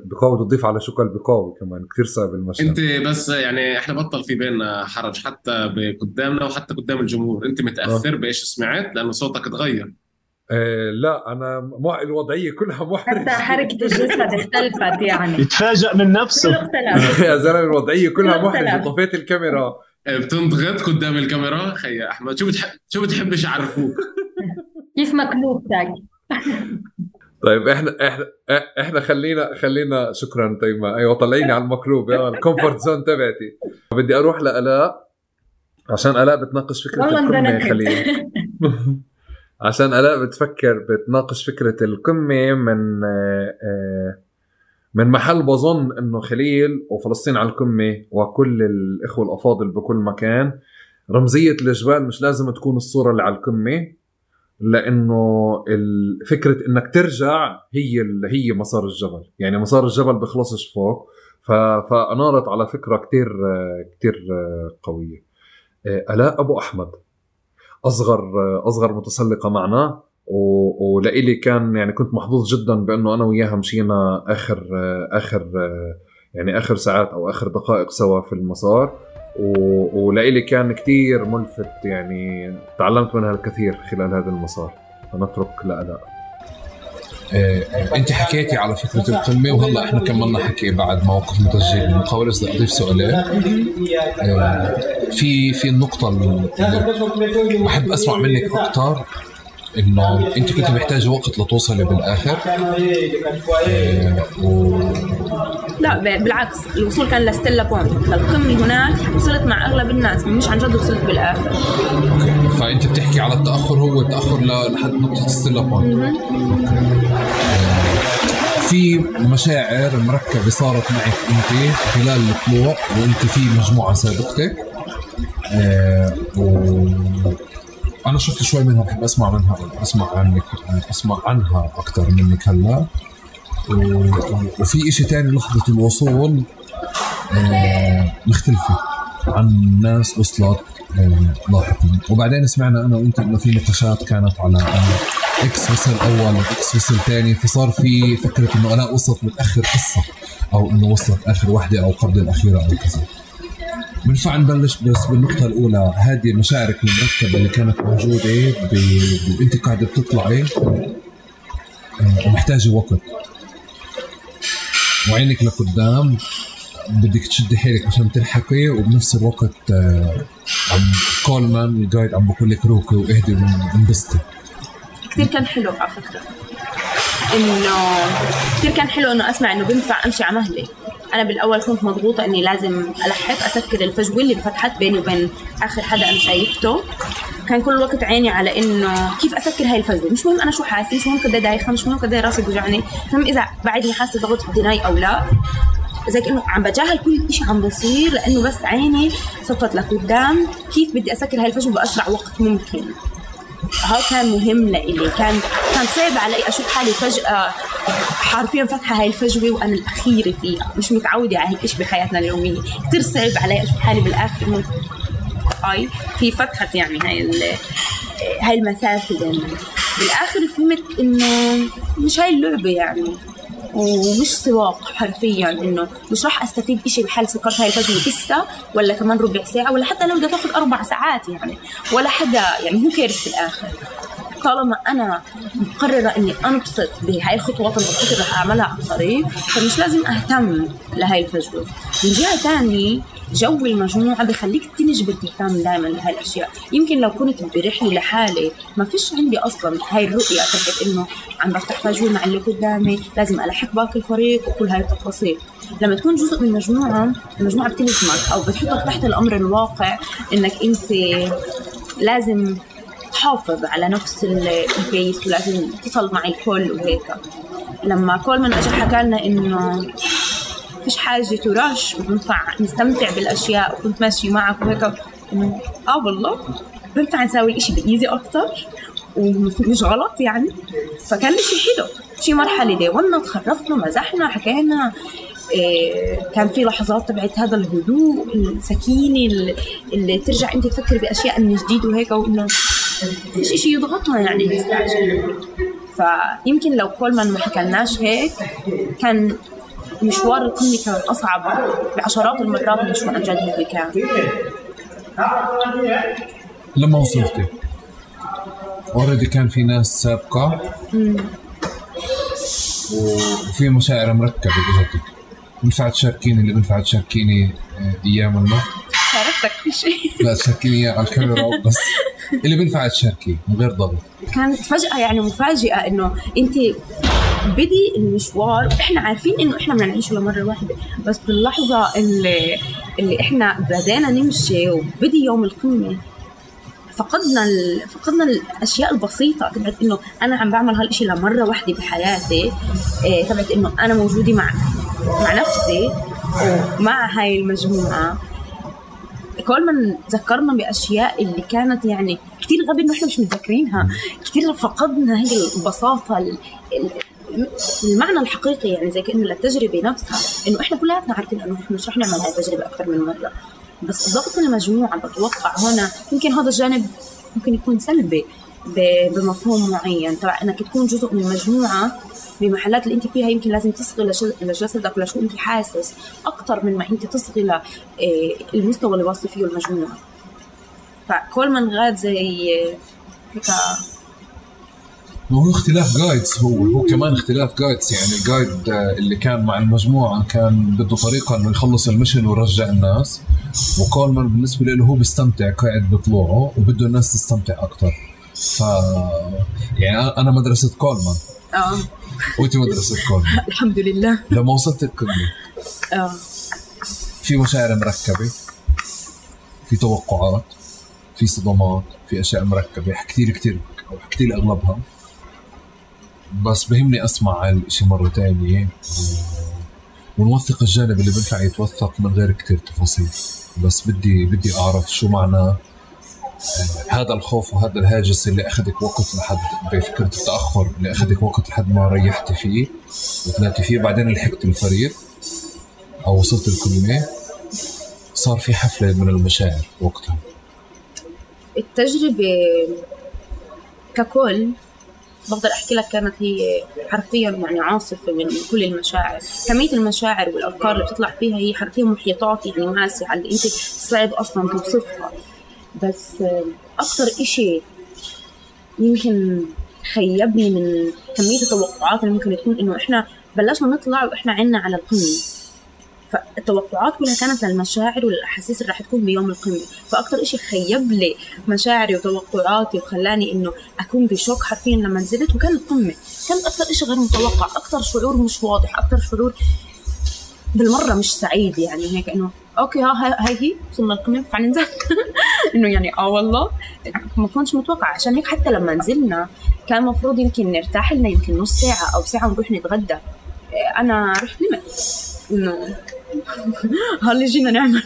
بقاوي تضيف على شكل بقاوي كمان كثير صعب المشهد. انت بس يعني احنا بطل في بيننا حرج حتى بقدامنا وحتى قدام الجمهور. انت متاثر أه. بايش سمعت لانه صوتك اتغير؟ إيه لا انا مو الوضعيه كلها محرجه حتى حركه الجسد اختلفت يعني يتفاجئ من نفسه يا زلمه الوضعيه كلها محرجه. طفيت الكاميرا بتنضغط قدام الكاميرا. خي احمد شو بتحب شو بتحبش اعرفوك كيف مقلوبتك؟ طيب احنا احنا احنا خلينا خلينا شكرا تيماء. ايوه طلعيني على المقلوب يا الكومفورت زون تبعتي. بدي اروح لآلاء عشان آلاء بتناقش فكره القمه يا خليل عشان آلاء بتفكر بتناقش فكرة القمة من من محل بظن انه خليل وفلسطين على القمة وكل الاخوة الافاضل بكل مكان رمزية الجبال مش لازم تكون الصورة اللي على القمة لانه فكرة انك ترجع هي هي مسار الجبل. يعني مسار الجبل بخلصش فوق فانارت على فكرة كتير كتير قوية. آلاء ابو احمد أصغر أصغر متسلقة معنا ولإلي كان يعني كنت محظوظ جدا بأنه أنا وياها مشينا آخر آخر يعني آخر ساعات أو آخر دقائق سوا في المسار ولإلي كان كتير ملفت. يعني تعلمت منها الكثير خلال هذا المسار. فنترك لآلاء. أنت حكيتي على فكرة القمة وهلا إحنا كملنا حكي بعد موقف متسجل المقاولة. بدي أضيف سؤالين في في النقطة اللي أحب أسمع منك أكتر إنه أنت كنت محتاجة وقت لتوصلي بالآخر. و... لا بالعكس الوصول كان لستيلا بوينت للقمة. هناك وصلت مع أغلب الناس مش عن جد وصلت بالآخر. فأنت بتحكي على التأخر هو التأخر لحد نقطة ستيلا بوينت. في مشاعر مركبة صارت معك أنت خلال الطلوع وأنت في مجموعة سابقتك آه و... أنا شفت شوي منها بحب أسمع منها أسمع عنك أسمع عنها أكتر منك هلا و... وفي إشي تاني لحظة الوصول آه مختلفة عن ناس وصلت آه لاحقا. وبعدين سمعنا أنا وأنت إنه في نقاشات كانت على آه إكس وصل أول وإكس وصل ثاني فصار في فكرة إنه أنا وصلت متأخر قصة أو إنه وصلت آخر واحدة أو قبل الأخيرة أو كذا. بنفع نبلش بس بالنقطة الأولى. هذه مشاعرك المركبة اللي كانت موجودة وأنت قاعدة بتطلعي ومحتاجة وقت وعينك لقدام بدك تشد حيلك عشان تلحقي وبنفس الوقت عم كولمان الجايد عم بقول لك روكي واهدي وانبسطي. كتير كان حلو على فكرة إنه كتير كان حلو إنه أسمع إنه بينفع أمشي على مهلي. أنا بالأول كنت مضغوطة إني لازم ألحق أسكر الفجوة اللي فتحت بيني وبين آخر حدا أنا شايفته. كان كل الوقت عيني على إنه كيف أسكر هاي الفجوة. مش مهم أنا شو حاسس مش مهم قد إيه دايخة مش مهم قد إيه راسي بوجعني مهم إذا بعدني حاسة ضغط بدناي أو لا. زي كأنه عم بجاهل كل إشي عم بصير لأنه بس عيني صفت لقدام كيف بدي أسكر هاي الفجوة بأسرع وقت ممكن. هذا كان مهم لإلي. كان كان صعب علي أشوف حالي فجأة حرفياً فتحة هاي الفجوة وأنا الأخيرة فيها. مش متعودة على هيك إشي بحياتنا اليومية. كتير صعب علي أشوف حالي بالآخر من هاي في فتحة يعني هاي هاي المسافة دائماً. بالآخر فهمت إنه مش هاي اللعبة يعني ومش سواق حرفياً إنه مش راح أستفيد إشي بحال سكرت هاي الفجوة لسه ولا كمان ربع ساعة ولا حتى لو بدي تاخد أربع ساعات يعني ولا حدا يعني هو كارث في الآخر. طالما أنا مقررة إني أنبسط بهاي الخطوات البسيطة اللي رح أعملها على الطريق فمش لازم أهتم لهاي الفجوة. من جهة تاني جو المجموعه بخليك تنجبر تهتم دائما بهالاشياء. يمكن لو كنت برحله لحالي ما فيش عندي اصلا هاي الرؤيه تبعت انه عم بفتح فاجول مع اللي قدامي لازم الحق باقي الفريق وكل هاي التفاصيل. لما تكون جزء من مجموعه، المجموعه بتلزمك او بتحطك تحت الامر الواقع انك انت لازم تحافظ على نفس البيس ولازم تصل مع الكل وهيك. لما كل من اجى حكى لنا انه فيش حاجه تراش وبنفع نستمتع بالاشياء وكنت ماشي معك وهيك، انه اه والله بنفع نساوي الاشي بالايزي اكتر ومش غلط يعني. فكان الاشي حلو، شي مرحله دي وانا تخرفنا مزحنا حكينا. كان في لحظات تبعت هذا الهدوء السكينه اللي ترجع انت تفكر باشياء من جديد وهيك، وانه فيش اشي يضغطنا يعني نستعجل. فيمكن لو كل ما ما حكيناش هيك كان مشوار القمة كان أصعب بعشرات المرات من شو عن جد هو كان. لما وصلتي أوريدي كان في ناس سابقة مم. وفي مشاعر مركبة بجدك. بنفع تشاركيني اللي بنفع تشاركيني أيام ما شاركتك في شيء، لا تشاركيني على الكاميرا بس اللي بنفع تشاركيه من غير ضغط. كانت فجأة يعني مفاجئة إنه أنت بدي المشوار، احنا عارفين انه احنا بدنا نعيشه لمره واحده، بس باللحظه اللي اللي احنا بدينا نمشي وبدي يوم القمه فقدنا ال... فقدنا الاشياء البسيطه تبعت انه انا عم بعمل هالشيء لمره واحده بحياتي. إيه تبعت انه انا موجوده مع مع نفسي ومع هاي المجموعه. كل ما تذكرنا باشياء اللي كانت يعني كثير غبي انه احنا مش متذكرينها، كثير فقدنا هاي البساطه ال... ال... المعنى الحقيقي يعني زي كأنه للتجربة نفسها، إنه إحنا كلنا عارفين إنه إحنا مش رح نعمل هاي التجربة أكثر من مرة، بس ضغط المجموعة بتوقع هنا يمكن هذا الجانب ممكن يكون سلبي بمفهوم معين. طبعا إنك تكون جزء من مجموعة بمحلات اللي أنت فيها يمكن لازم تصغي لجسدك ولشو أنت حاسس أكثر من ما أنت تصغي للمستوى اللي واصل فيه المجموعة. فكل من غاد زي هيك هو اختلاف جايدز، هو هو كمان اختلاف جايدز. يعني الجايد اللي كان مع المجموعة كان بده طريقة انه يخلص المشن ويرجع الناس، وكولمان بالنسبة له هو بيستمتع قاعد بطلوعه وبده الناس تستمتع أكتر. ف يعني أنا مدرسة كولمان اه وأنت مدرسة كولمان الحمد لله. لما وصلت القمة اه في مشاعر مركبة، في توقعات، في صدمات، في أشياء مركبة كتير كتير أو كتير أغلبها، بس بهمني أسمع الاشي مرة تانية ونوثق الجانب اللي بنفع يتوثق من غير كتير تفاصيل. بس بدي بدي أعرف شو معنى هذا الخوف وهذا الهاجس اللي أخذك وقت لحد بفكرة التأخر اللي أخذك وقت لحد ما ريحت فيه وطلعت فيه، بعدين لحقت الفريق أو وصلت الكلمة صار في حفلة من المشاعر وقتها. التجربة ككل بقدر أحكي لك كانت هي حرفياً يعني عاصفة من كل المشاعر. كمية المشاعر والأفكار اللي بتطلع فيها هي حرفياً محيطات يعني واسعة اللي أنت صعب أصلاً توصفها. بس أكتر إشي يمكن خيبني من كمية التوقعات اللي ممكن تكون، إنه إحنا بلشنا نطلع وإحنا عنا على القمة، فالتوقعات كلها كانت للمشاعر والأحاسيس اللي راح تكون بيوم القمة. فأكتر إشي خيب لي مشاعري وتوقعاتي وخلاني إنه أكون بشوك حرفياً لما نزلت. وكان القمة كان أكتر إشي غير متوقع، أكتر شعور مش واضح، أكتر شعور بالمرة مش سعيد يعني هيك إنه أوكي ها هاي هي وصلنا القمة فعلا ننزل إنه يعني آه والله ما كنتش متوقع. عشان هيك حتى لما نزلنا كان مفروض يمكن نرتاح لنا يمكن نص ساعة أو ساعة ونروح نتغدى. أنا رحت نمت إنه هاللي جينا نعمله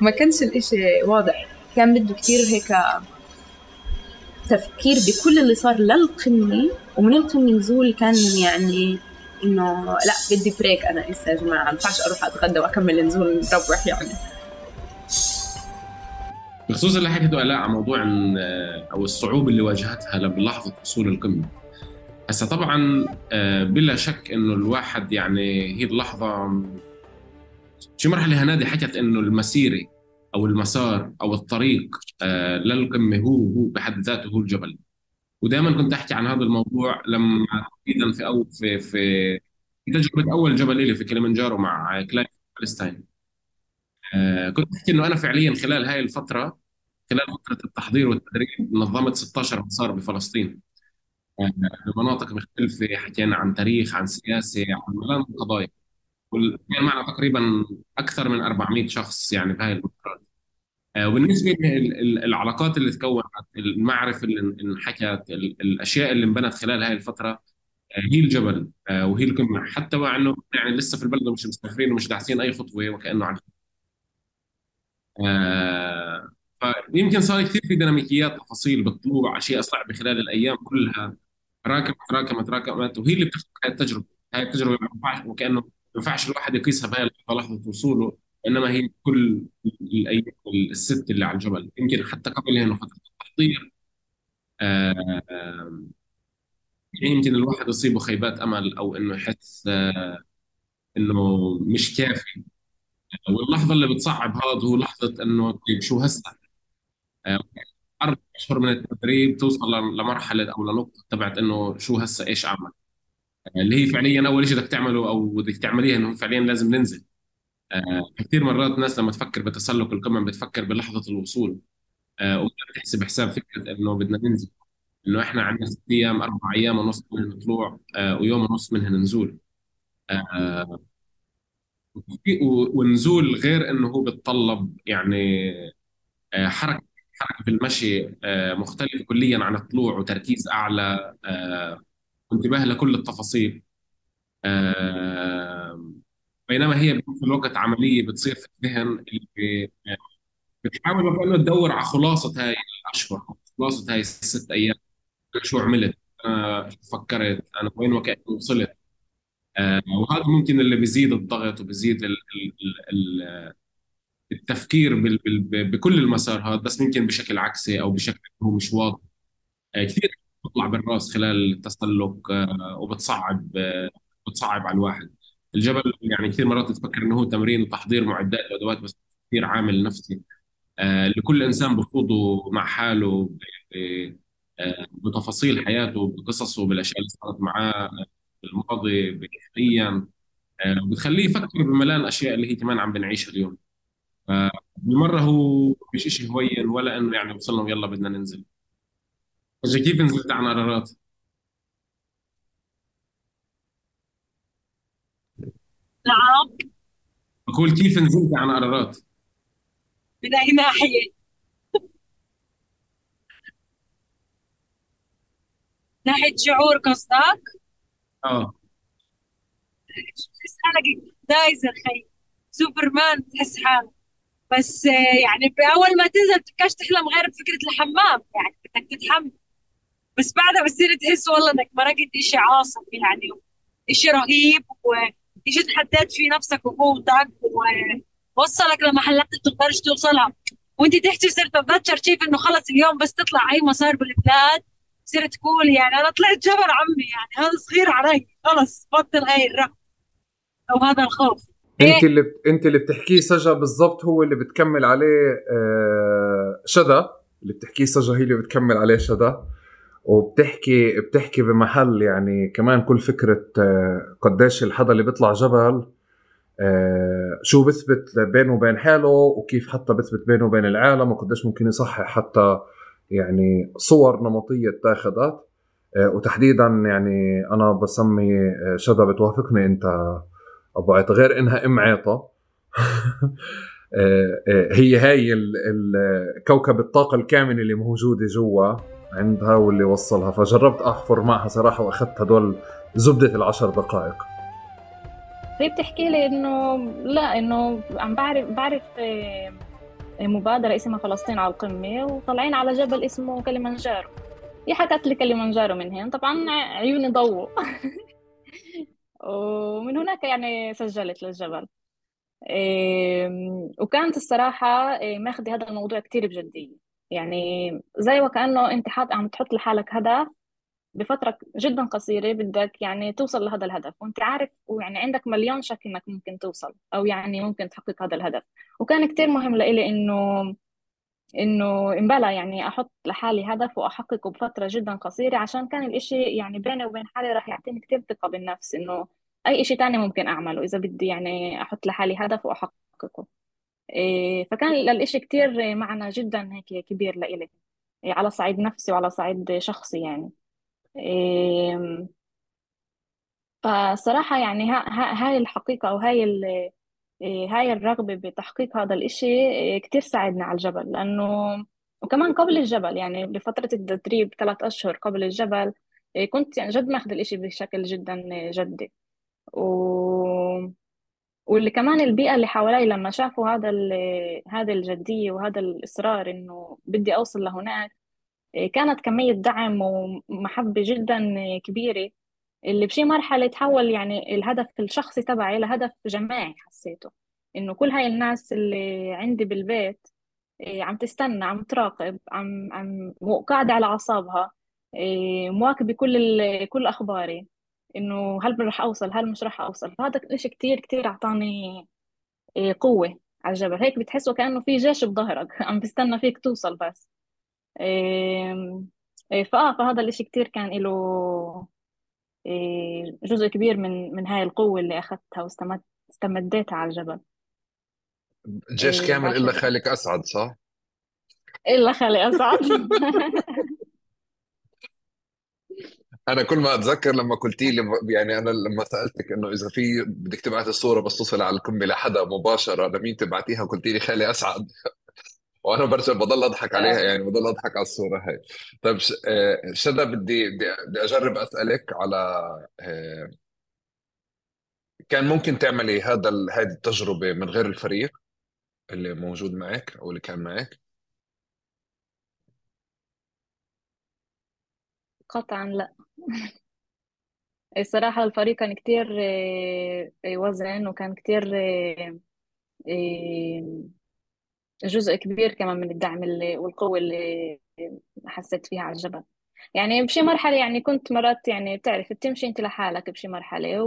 ما كانش الاشي واضح، كان بده كتير هيك تفكير بكل اللي صار للقمة ومن القمة نزول. كان يعني انه لا بدي بريك انا لسه يا جماعة، ما ينفعش اروح اتغدى واكمل نزول نروح يعني. بخصوص اللي حكيته الاء على موضوع او الصعوبة اللي واجهتها لحظة وصول القمة، هسه طبعا بلا شك انه الواحد يعني هي اللحظة شي مرحلة. هنادي حكت إنه المسيرة أو المسار أو الطريق آه للقمة هو هو بحد ذاته هو الجبل، ودائما كنت أحكي عن هذا الموضوع لما تحديدا في أول في في تجربة أول جبل إلي في كليمنجارو مع كلايم فلسطين. آه كنت احكي انه انا فعليا خلال هاي الفتره، خلال فتره التحضير والتدريب، نظمت ستة عشر مسار بفلسطين، آه بمناطق مختلفه، حكينا عن تاريخ، عن سياسه، عن ملان قضايا، وكان معنا تقريبا اكثر من أربعمئة شخص يعني بهاي الفتره. آه وبالنسبه للعلاقات اللي تكونت، المعرفه اللي انحكت، ال- الاشياء اللي انبنت خلال هاي الفتره، هي الجبل آه، وهي القمة، حتى مع انه يعني لسه في البلد مش مستقرين ومش داعسين اي خطوة، وكأنه عن آه، فيمكن صار كثير في ديناميكيات، تفاصيل بالطلوع، اشياء صعبة خلال الايام كلها، راكمت راكمت راكمت، وهي اللي بتخلق هاي التجربة. هاي التجربة ما ينفعش، وكأنه ما ينفعش الواحد يقيسها بهاي اللحظة، لحظة وصوله، انما هي كل الايام الست اللي على الجبل، يمكن حتى قبلها انه فترة التحضير آه، آه، يعني يمكن الواحد يصيبه خيبات امل، او انه يحس آه، انه مش كافي. واللحظه اللي بتصعب هذا هو لحظه انه طيب شو هسه؟ آه، اربع اشهر من التدريب توصل ل- لمرحله او لنقطه تبعت انه شو هسه، ايش اعمل؟ آه، اللي هي فعليا اول شيء بدك تعمله او بدك تعمليها انه فعليا لازم ننزل. آه، كثير مرات الناس لما تفكر بتسلق القمم بتفكر بلحظه الوصول، آه، وما بتحسب حساب فكره انه بدنا ننزل، انه احنا عندنا ست ايام، اربع ايام ونص منهم طلوع، آه، ويوم ونص منهم نزول. آه، في- و- ونزول، غير انه هو بتطلب يعني آه، حركه حركه في المشي آه، مختلفه كليا عن الطلوع، وتركيز اعلى، آه، وانتباه لكل التفاصيل، آه، بينما هي بنفس الوقت عمليه بتصير في الذهن، اللي بتحاول بقى انه تدور على خلاصه هاي الاشهر، خلاصه هاي الست ايام، شو عملت، انا شو فكرت، انا وين وكأني وصلت. آه، وهذا ممكن اللي بيزيد الضغط، وبيزيد ال ال ال ال- التفكير بال بال ب- بكل المسار هذا، بس ممكن بشكل عكسي او بشكل هو مش واضح. آه، كثير بتطلع بالراس خلال التسلق، آه، وبتصعب آه، بتصعب على الواحد. الجبل يعني كثير مرات تفكر انه هو تمرين وتحضير معدات وادوات، بس كثير عامل نفسي آه، اللي كل انسان بخوضه مع حاله، ب- ب- آه، بتفاصيل حياته، بقصصه، بالاشياء اللي صارت معاه بالماضي، بحاليا، آه، وبتخليه يفكر بملان اشياء اللي هي كمان عم بنعيشها اليوم. ف- بالمره هو مش إشي هوين، ولا انه يعني وصلنا ويلا بدنا ننزل. فجأة كيف نزلت عن قرارات؟ العرب بقول كيف نزلت عن قرارات؟ من أي ناحية؟ ناحية شعور قصدك؟ اه تحس حالك دايزر، خي سوبرمان، تحس حالك بس آه، يعني بأول ما تنزل بتبقاش تحلم غير بفكرة الحمام، يعني بدك تتحمم، بس بعدها بتصير تحس والله انك مرقت اشي عاصم، يعني اشي رهيب واشي تحديت فيه نفسك وقوتك ووصلك لمحلات ما بتقدرش توصلها. وانت تحكي صرت اتذكر كيف انه خلص اليوم بس تطلع اي مسار بالبلاد صرت تقول يعني انا طلعت جبل عمي، يعني هذا صغير علي، خلص بطل هاي الرهبة او هذا الخوف. هيك انت اللي بت... انت اللي بتحكيه سجا بالضبط هو اللي بتكمل عليه آه، شدا، اللي بتحكيه سجا هي اللي بتكمل عليه شدا، وبتحكي بتحكي بمحل يعني كمان كل فكرة آه، قديش الحدا اللي بيطلع جبل آه، شو بثبت بينه وبين حاله، وكيف حتى بثبت بينه وبين العالم، وقديش ممكن يصحح حتى يعني صور نمطية اتاخدت آه، وتحديدا يعني أنا بسمي آه، شذا، بتوافقني أنت أبو عيطة، غير إنها أم عيطة آه، آه، هي هاي ال- ال- كوكب الطاقة الكامنة اللي موجودة جوا عندها واللي وصلها. فجربت أحفر معها صراحة وأخذت هدول زبدة العشر دقائق. هي بتحكي لي انه لا، انه عم بعرف بعرف آه، مبادرة اسمها فلسطين على القمة، وطالعين على جبل اسمه كليمنجارو. هي حكت لي كليمنجارو، من هنا طبعا عيوني ضووا ومن هناك يعني سجلت للجبل. آم، وكانت الصراحة آه، ماخذة هذا الموضوع كتير بجدية، يعني زي وكأنه انت حاط عم تحط لحالك هدف بفترة جدا قصيرة، بدك يعني توصل لهذا الهدف، وانت عارف ويعني عندك مليون شك انك ممكن توصل او يعني ممكن تحقق هذا الهدف. وكان كتير مهم لإلي انه انه امبلا يعني احط لحالي هدف واحققه بفتره جدا قصيره، عشان كان الاشي يعني بيني وبين حالي راح يعطيني كتير ثقه بالنفس، انه اي اشي تاني ممكن اعمله اذا بدي يعني احط لحالي هدف واحققه. إيه، فكان الإشي كتير معنى جدا هيك كبير لإلي، إيه، على صعيد نفسي وعلى صعيد شخصي يعني. إيه، فصراحة يعني ها ها- هاي الحقيقة، أو هاي ال إيه، هاي الرغبة بتحقيق هذا الإشي إيه، كتير ساعدنا على الجبل. لأنه وكمان قبل الجبل يعني بفترة التدريب ثلاث أشهر قبل الجبل إيه، كنت يعني جد ماخذ الإشي بشكل جدا جدي. و... واللي كمان البيئة اللي حوالي لما شافوا هذا ال... هذا الجدية وهذا الإصرار إنه بدي أوصل لهناك، إيه، كانت كمية دعم ومحبة جدا كبيرة، اللي بشي مرحلة تحول يعني الهدف الشخصي تبعي لهدف جماعي. حسيته إنه كل هاي الناس اللي عندي بالبيت إيه، عم تستنى، عم تراقب، عم عم مو- قاعدة على أعصابها، إيه، مواكبة كل ال... كل أخباري، إنه هل رح أوصل، هل مش رح أوصل. فهذا إشي كتير كتير أعطاني إيه، قوة على الجبل. هيك بتحسه كأنه في جيش بظهرك عم بستنى فيك توصل بس. إيه، إيه، فآه فهذا الإشي كتير كان إله إيه، جزء كبير من من هاي القوة اللي أخذتها واستمد استمديتها على الجبل. جيش إيه، كامل إلا بعدين خالك أسعد، صح؟ إلا خلي أصعد أنا كل ما أتذكر لما قلتي لي، يعني أنا لما سألتك إنه إذا في بدك تبعتي الصورة بس توصل على القمة لحدا مباشرة لمين تبعتيها، قلتي لي خالي أسعد، وانا برجع بضل اضحك عليها، آه. يعني بضل اضحك على الصوره هاي. طيب ش- آه، شذا، بدي بدي بدي اجرب اسالك على آه، كان ممكن تعملي هذا ال- هذه التجربه من غير الفريق اللي موجود معك او اللي كان معك؟ قطعا لا، الصراحة الفريق كان كتير إيه، إيه، وزن، وكان كتير إيه، إيه، جزء كبير كمان من الدعم اللي والقوة اللي حسيت فيها على الجبل. يعني بشي مرحلة يعني كنت مرات يعني بتعرف بتمشي انت لحالك بشي مرحلة،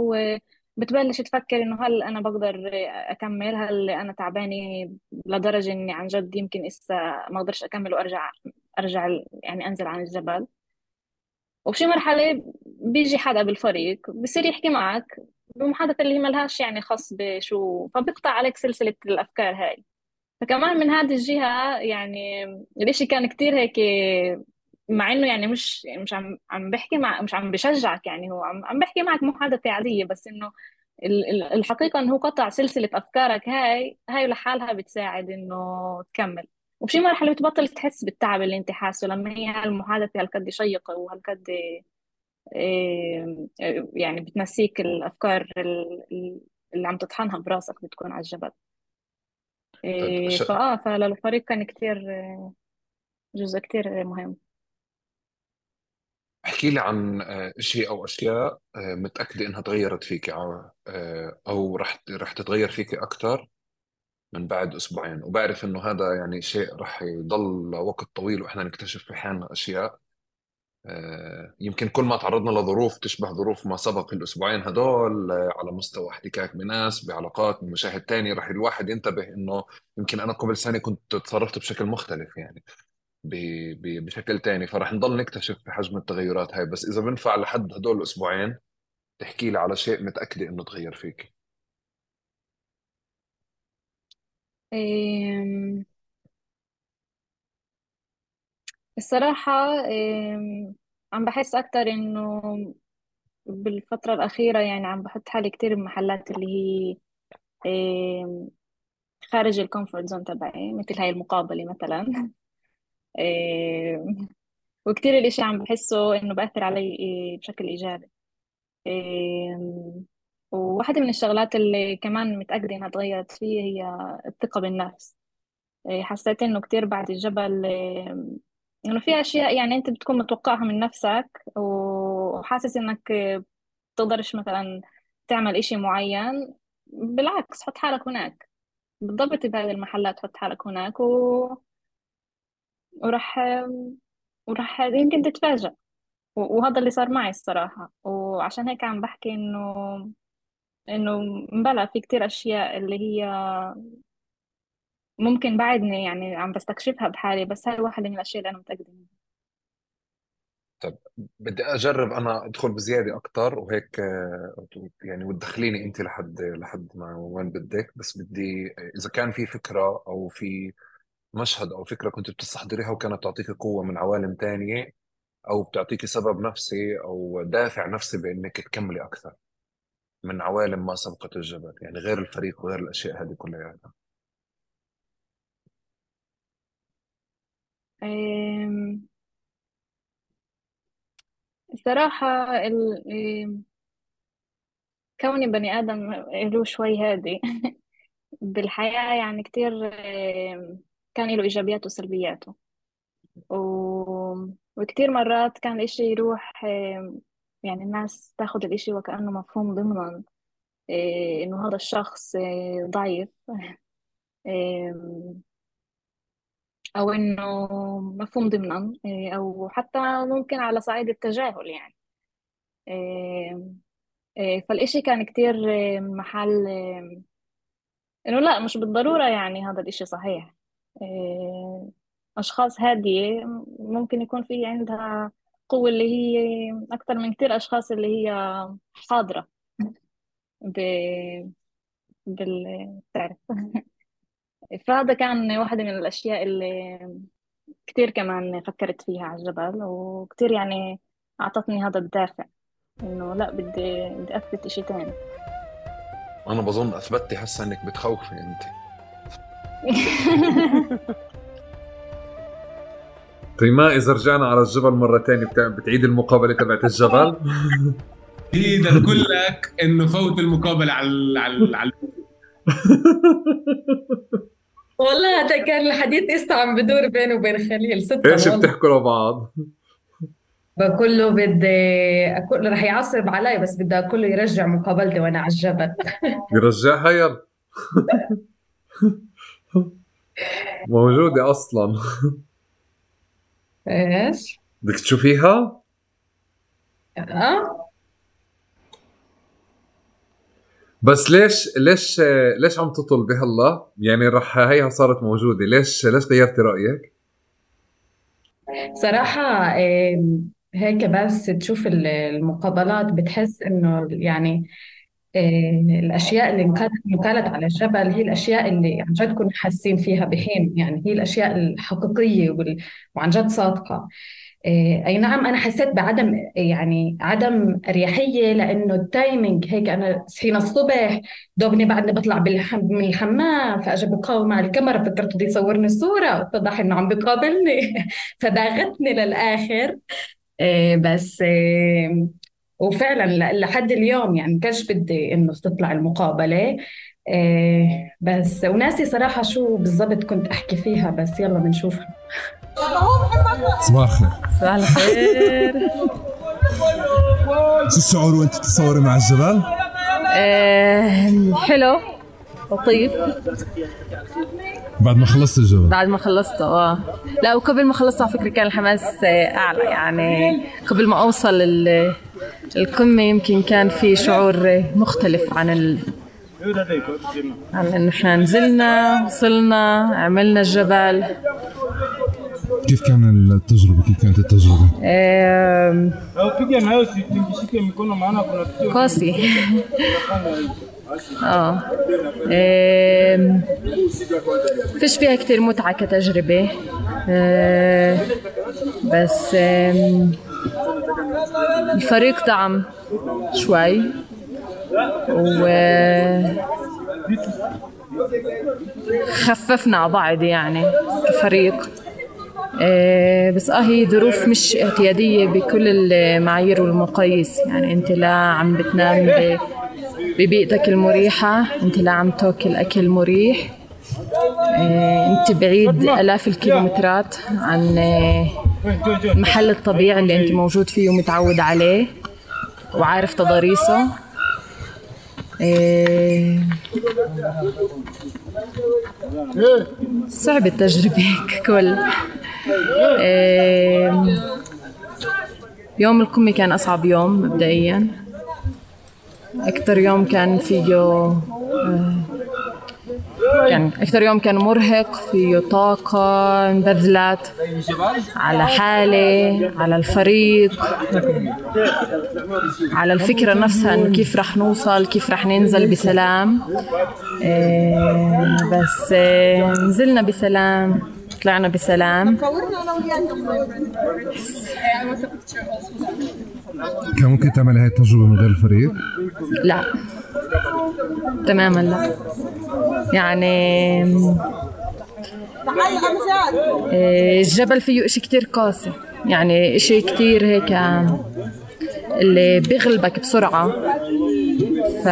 وبتبلش تفكر انه هل انا بقدر اكمل، هل انا تعبانة لدرجة اني عن جد يمكن اسا ما اقدرش اكمل وارجع ارجع ال- يعني انزل عن الجبل. وبشي مرحلة بيجي حدا بالفريق بصير يحكي معك بمحادثة اللي ملهاش يعني خاص بشو، فبقطع عليك سلسلة الافكار هاي. فكمان من هذه الجهة يعني الإشي كان كتير هيك، مع إنه يعني مش مش عم عم بحكي مع مش عم بشجعك، يعني هو عم عم بحكي معك محادثة عادية، بس إنه ال- ال- الحقيقة إنه هو قطع سلسلة أفكارك هاي هاي لحالها بتساعد إنه تكمل. وبشي مرحلة بتبطل تحس بالتعب اللي أنت حاسه لما هي هالمحادثة هالقد شيقة وهالقد إيه، إيه، يعني بتنسيك الأفكار ال- ال- اللي عم تطحنها براسك بتكون على الجبل. طيب إيه، ش... فآه فالفريق كان كتير جزء كتير مهم. احكي لي عن آه، شيء او اشياء آه، متاكده انها تغيرت فيك، آه، او رح رح تتغير فيك اكثر من بعد اسبوعين، وبعرف انه هذا يعني شيء رح يضل لوقت طويل واحنا نكتشف في حالنا اشياء. آه، يمكن كل ما تعرضنا لظروف تشبه ظروف ما سبق الأسبوعين هدول، آه، على مستوى احتكاك بناس، بعلاقات، بمشاهد تاني، رح الواحد ينتبه إنه يمكن أنا قبل سنة كنت تصرفت بشكل مختلف، يعني ب... ب... بشكل تاني. فرح نضل نكتشف في حجم التغيرات هاي. بس إذا بنفع لحد هدول الأسبوعين تحكي لي على شيء متأكدة إنه تغير فيك. إيه، الصراحة إيه، عم بحس أكتر إنه بالفترة الأخيرة يعني عم بحط حالي كتير بمحلات اللي هي إيه، خارج الكومفورت زون تبعي، مثل هاي المقابلة مثلا إيه، وكتير الإشي عم بحسه إنه بأثر علي إيه، بشكل إيجابي. إيه، وواحدة من الشغلات اللي كمان متأكدة إنها تغيرت فيي هي الثقة بالنفس. إيه، حسيت إنه كتير بعد الجبل إيه، إنه في أشياء يعني أنت بتكون متوقعها من نفسك وحاسس إنك إيه، بتقدرش مثلا تعمل إشي معين. بالعكس، حط حالك هناك بالضبط بهذه المحلات، حط حالك هناك و... وراح وراح يمكن تتفاجأ. و- وهذا اللي صار معي الصراحة. وعشان هيك عم بحكي إنه انه مبلى في كتير اشياء اللي هي ممكن بعدني يعني عم بستكشفها بحالي، بس هاي واحدة من الاشياء اللي انا متأكدة منها. طب بدي اجرب انا ادخل بزياده اكتر وهيك آه، يعني وتدخليني انت لحد لحد ما وين بدك. بس بدي آه، اذا كان في فكره او في مشهد او فكره كنت بتستحضريها وكانت بتعطيكي قوه من عوالم تانية، او بتعطيكي سبب نفسي او دافع نفسي بانك تكملي اكثر من عوالم ما سبقت الجبل، يعني غير الفريق وغير الاشياء هذه كلها. أم، الصراحة ال... أم، كوني بني آدم له شوي هادي بالحياة، يعني كتير أم، كان له إيجابياته وسلبياته، و... وكتير مرات كان الإشي يروح، أم، يعني الناس تاخد الإشي وكأنه مفهوم ضمنا، أه، إنه هذا الشخص أه، ضعيف، أم، أو إنه مفهوم ضمنا، إيه، أو حتى ممكن على صعيد التجاهل يعني. إيه، إيه، فالإشي كان كتير إيه، محل إيه، إنه لا، مش بالضرورة يعني هذا الإشي صحيح. إيه، أشخاص هادية ممكن يكون في عندها قوة اللي هي أكتر من كتير أشخاص اللي هي حاضرة ب... بال بتعرف. فهذا كان واحدة من الأشياء اللي كتير كمان فكرت فيها على الجبل، وكتير يعني أعطتني هذا الدافع إنه لا، بدي بدي أثبت إشي تاني. انا بظن اثبتي هسه انك بتخوفي انت. تيماء، إذا رجعنا على الجبل مرة تانية بتع- بتعيد المقابلة تبعت الجبل؟ جديد اقول لك انه فوت المقابله على ال- على ال- على ال- والله هذا كان الحديث لسه عم بدور بيني وبين خليل صدقا. إيش والله، بتحكوا لبعض؟ بقول له بدي اقول، رح يعصب علي بس بدي اقول له يرجع مقابلتي وانا على الجبل. يرجعها يلا. موجودة أصلا، ايش؟ بدك تشوفيها؟ اه بس ليش ليش ليش عم تطلبي هلا؟ يعني رح هيها صارت موجودة، ليش ليش غيرتي رأيك؟ صراحة إيه، هيك بس تشوف ال- المقابلات بتحس انه يعني إيه، الاشياء اللي انقالت انقالت على الجبل هي الاشياء اللي عن جد كنا حاسين فيها بحين، يعني هي الاشياء الحقيقية وال- وعن جد صادقة. إيه، اي نعم انا حسيت بعدم يعني عدم اريحيه لانه التايمينج هيك، انا صحينا الصبح دوبني بعدني بطلع بالحم... من الحمام، فاجا بقاوم مع الكاميرا، فكرت بده يصورني صوره واتضح انه عم بيقابلني. فداغتني للاخر. إيه، بس إيه، وفعلا ل- لحد اليوم يعني كانش بدي انه تطلع المقابله. إيه، بس وناسي صراحه شو بالضبط كنت احكي فيها، بس يلا بنشوفها. صباح الخير. صباح الخير. شو الشعور وانت تتصوري مع الجبل؟ آه، حلو لطيف بعد ما خلصت الجبل؟ بعد ما خلصته. اه لا، وقبل ما خلصته على فكرة كان الحماس آه، أعلى، يعني قبل ما أوصل ال- القمة يمكن كان في شعور آه، مختلف عن ال... عن إنه إحنا نزلنا، وصلنا، عملنا الجبل. كيف كان التجربة؟ كيف كانت التجربة؟ آم، قاسي. اه آم، فيش فيها كتير متعة كتجربة، آه، بس آم، الفريق دعم شوي، و خففنا على بعض يعني كفريق. آه، بس اه هي ظروف مش اعتيادية بكل المعايير والمقاييس، يعني انت لا عم بتنام ب- ببيئتك المريحة، انت لا عم تاكل اكل مريح، آه، انت بعيد الاف الكيلومترات عن آه، المحل الطبيعي اللي انت موجود فيه ومتعود عليه وعارف تضاريسه. آه، صعب التجربة ككل. آم، يوم القمة كان أصعب يوم مبدئياً، أكتر يوم كان فيه آه، كان أكثر يوم كان مرهق، فيه طاقة بذلت على حالي، على الفريق، على الفكرة نفسها إنه كيف رح نوصل، كيف رح ننزل بسلام. بس نزلنا بسلام، طلعنا بسلام. كان ممكن تعمل هاي التجربة من غير الفريق؟ لا تماما، لا يعني الجبل فيه إشي كتير قاسي، يعني إشي كتير هيك اللي بيغلبك بسرعة، ف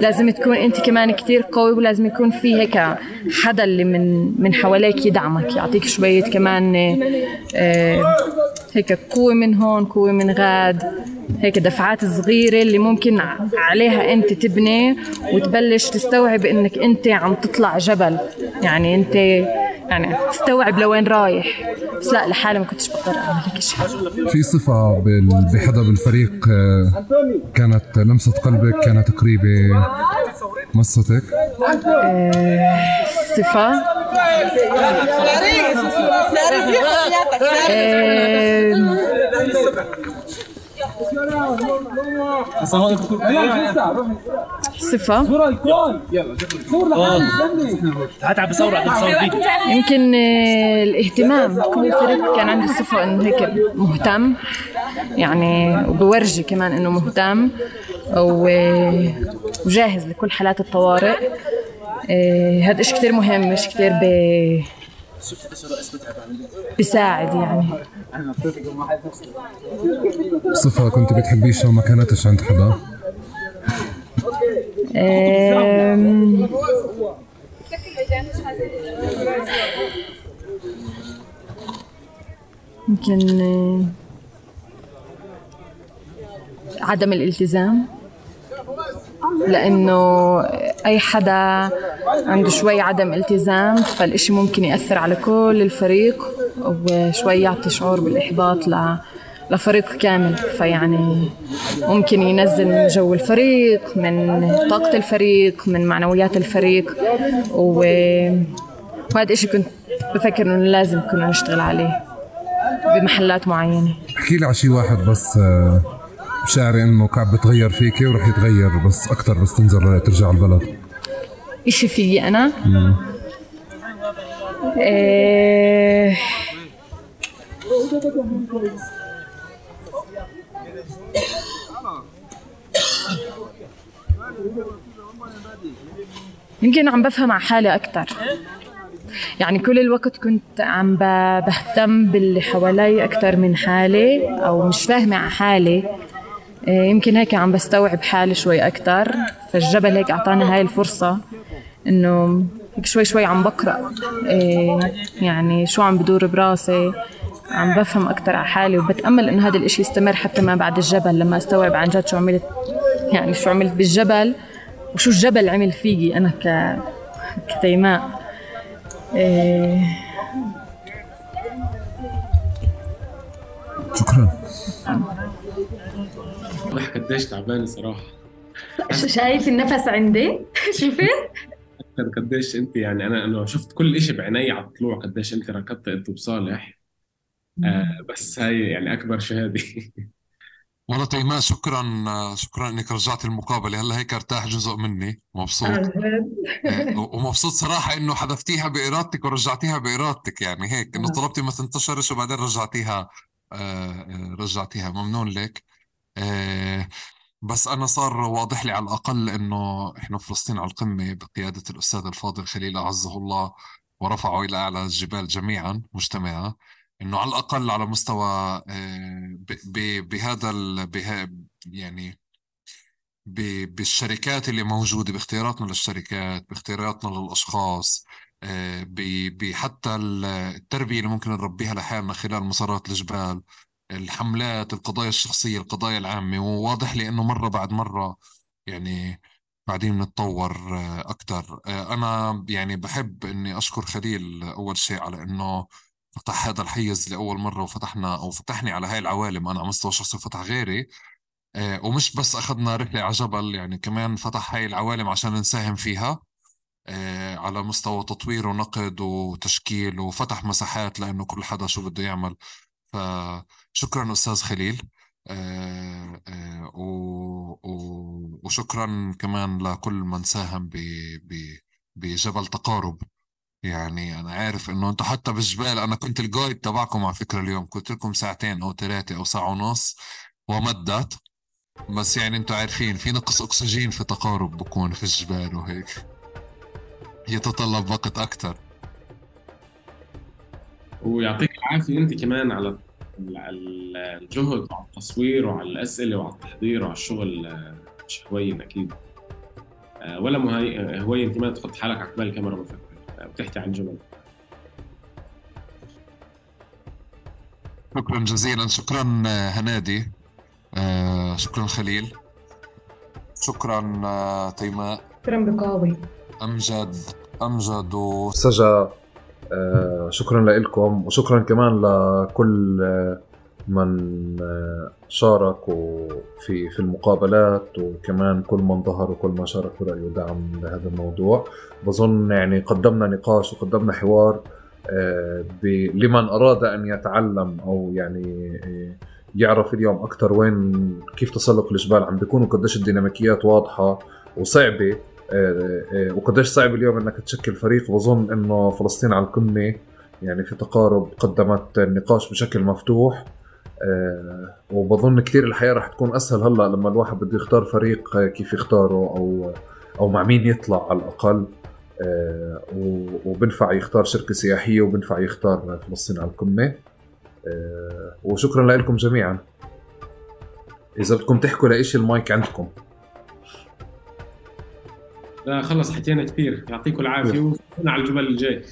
لازم تكون أنت كمان كتير قوي، ولازم يكون في هيك حدا اللي من من حواليك يدعمك، يعطيك شوية كمان هيك قوة من هون، قوة من غاد، هيك دفعات صغيرة اللي ممكن عليها أنت تبني وتبلش تستوعب إنك أنت عم تطلع جبل، يعني أنت يعني تستوعب لوين رايح. بس لا، لحالي ما كنتش بقدر أعمل هيك شيء. في صفة بحدا بالفريق كانت لمسة قلبك، كانت قريبة مصتك؟ أه صفة أه صفة يمكن الاهتمام. كل الفريق كان عنده صفة انه هيك مهتم، يعني وبورجي كمان انه مهتم وجاهز لكل حالات الطوارئ. هذا إشي كتير مهم، إشي كتير ب بساعد يعني. صفة كنت بتحبيشها وما كانتش عند حدا؟ أم... يمكن عدم الالتزام، لأنه أي حدا عنده شوي عدم التزام فالإشي ممكن يأثر على كل الفريق وشوي يعطي شعور بالإحباط ل... لفريق كامل. فيعني ممكن ينزل من جو الفريق، من طاقة الفريق، من معنويات الفريق، و... وهذا إشي كنت بفكر إنه لازم كنا نشتغل عليه بمحلات معينة. احكي لي على شي واحد بس شعري انه كعب بتغير فيكي ورح يتغير بس اكتر بس تنزل ترجع البلد. اشي فيي انا إيه... يمكن عم بفهم على حالي اكتر، يعني كل الوقت كنت عم بهتم باللي حوالي اكتر من حالي، او مش فاهمة على حالي. يمكن هيك عم بستوعب حالي شوي أكتر، فالجبل هيك أعطانا هاي الفرصة إنه هيك شوي شوي عم بقرأ إيه يعني شو عم بدور براسي، عم بفهم أكتر على حالي، وبتأمل إنه هذا الإشي يستمر حتى ما بعد الجبل، لما أستوعب عن جد شو عملت، يعني شو عملت بالجبل وشو الجبل عمل فيي أنا ك كتيماء. إيه شكرا. والله قديش تعبانه صراحه. شايف النفس عندي؟ شفت قديش انت، يعني انا انا شفت كل إشي بعيني على الطلوع، قديش انت ركضت انت بصالح. آه بس هاي يعني اكبر شهاده والله. تيماء شكرا، شكرا انك رجعت المقابله، هلا هيك ارتاح جزء مني، مبسوط ومبسوط صراحه انه حذفتيها بارادتك ورجعتيها بارادتك، يعني هيك انه طلبتي ما تنتشرش وبعدين رجعتيها رجعتيها ممنون لك. بس أنا صار واضح لي على الأقل إنه إحنا فلسطين على القمة بقيادة الأستاذ الفاضل خليل أعزه الله ورفعه إلى أعلى الجبال جميعا مجتمعا، إنه على الأقل على مستوى بهذا يعني بالشركات اللي موجودة، باختياراتنا للشركات، باختياراتنا للأشخاص، بحتى التربية اللي ممكن نربيها لحالنا خلال مسارات الجبال، الحملات، القضايا الشخصية، القضايا العامة. وواضح لي أنه مرة بعد مرة يعني بعدين نتطور أكتر. أنا يعني بحب أني أشكر خليل أول شيء على أنه فتح هذا الحيز لأول مرة، وفتحنا أو فتحني على هاي العوالم، أنا على مستوى شخصي فتح غيري، ومش بس أخذنا رحلة على جبل، يعني كمان فتح هاي العوالم عشان نساهم فيها على مستوى تطوير ونقد وتشكيل، وفتح مساحات لأنه كل حدا شو بده يعمل. فشكرا أستاذ خليل، وشكرا كمان لكل من ساهم بجبل تقارب. يعني أنا عارف أنه أنتوا حتى بالجبال، أنا كنت الجايد تبعكم على فكرة اليوم، كنت لكم ساعتين أو ثلاثة أو ساعة ونص ومدت، بس يعني أنتوا عارفين في نقص أكسجين في تقارب بكون في الجبال، وهيك يتطلب وقت أكتر. ويعطيك العافية أنت كمان على الجهد وعلى التصوير وعلى الأسئلة وعلى التحضير وعلى الشغل. مش هوين أكيد ولا مهي... هوين أنت ما تحط حالك عقبال الكاميرا بفكر وتحكي عن جمل. شكرا جزيلا، شكرا هنادي، شكرا خليل، شكرا تيماء، شكرا بقاوي، أمجد أمجد وسجع. شكرا لكم، وشكرا كمان لكل من شاركوا في في المقابلات، وكمان كل من ظهر وكل ما شاركوا رأيه ودعم لهذا الموضوع. بظن يعني قدمنا نقاش وقدمنا حوار لمن أراد أن يتعلم أو يعني يعرف اليوم أكتر وين كيف تسلق الجبال عم بيكون، وقديش الديناميكيات واضحة وصعبة، وقديش صعب اليوم انك تشكل فريق. وظن انه فلسطين على القمة يعني في تقارب قدمت النقاش بشكل مفتوح، وبظن كثير الحياة راح تكون اسهل هلا لما الواحد بده يختار فريق كيف يختاره او او مع مين يطلع على الاقل، وبنفع يختار شركة سياحية وبنفع يختار فلسطين على القمة. وشكرا لكم جميعا. اذا بدكم تحكوا لإشي المايك عندكم. لا خلص حكينا كثير، يعطيكم العافية وشوفونا على الجبل الجاي.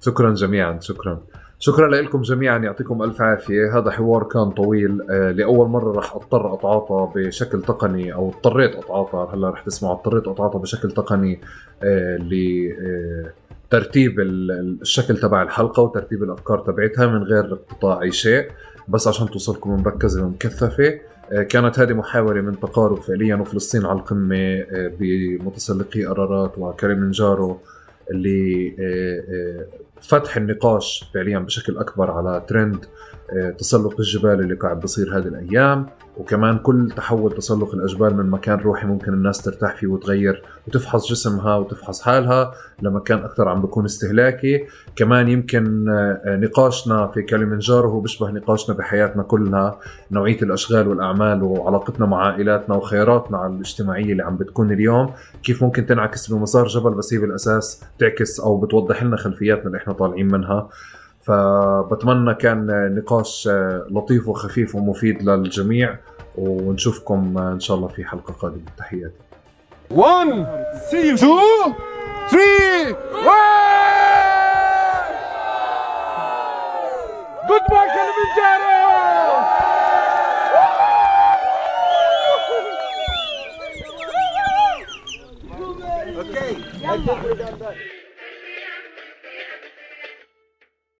شكرا جميعا، شكرا شكرا لكم جميعا، يعطيكم ألف عافية. هذا حوار كان طويل، آه لأول مرة رح أضطر أتعاطى بشكل تقني، أو اضطريت أتعاطى، هلا رح تسمعوا اضطريت أتعاطى بشكل تقني آه لترتيب الشكل تبع الحلقة وترتيب الأفكار تبعتها من غير اقتطاع أي شيء، بس عشان توصلكم مركزة ومكثفة. كانت هذه محاولة من تقارب فعليا وفلسطين على القمة بمتسلقي أرارات وكليمنجارو لفتح النقاش فعليا بشكل أكبر على ترند تسلق الجبال اللي قاعد بصير هذه الأيام، وكمان كل تحول تسلق الأجبال من مكان روحي ممكن الناس ترتاح فيه وتغير وتفحص جسمها وتفحص حالها لمكان أكثر عم بيكون استهلاكي. كمان يمكن نقاشنا في كليمنجارو هو بيشبه نقاشنا بحياتنا كلها، نوعية الأشغال والأعمال وعلاقتنا مع عائلاتنا وخياراتنا الاجتماعية اللي عم بتكون اليوم كيف ممكن تنعكس بمسار جبل، بس هي بالأساس تعكس أو بتوضح لنا خلفياتنا اللي احنا طالعين منها. فبتمنى كان نقاش لطيف وخفيف ومفيد للجميع، ونشوفكم إن شاء الله في حلقة قادمة. تحياتي. one two three Goodbye كليمنجارو. Okay.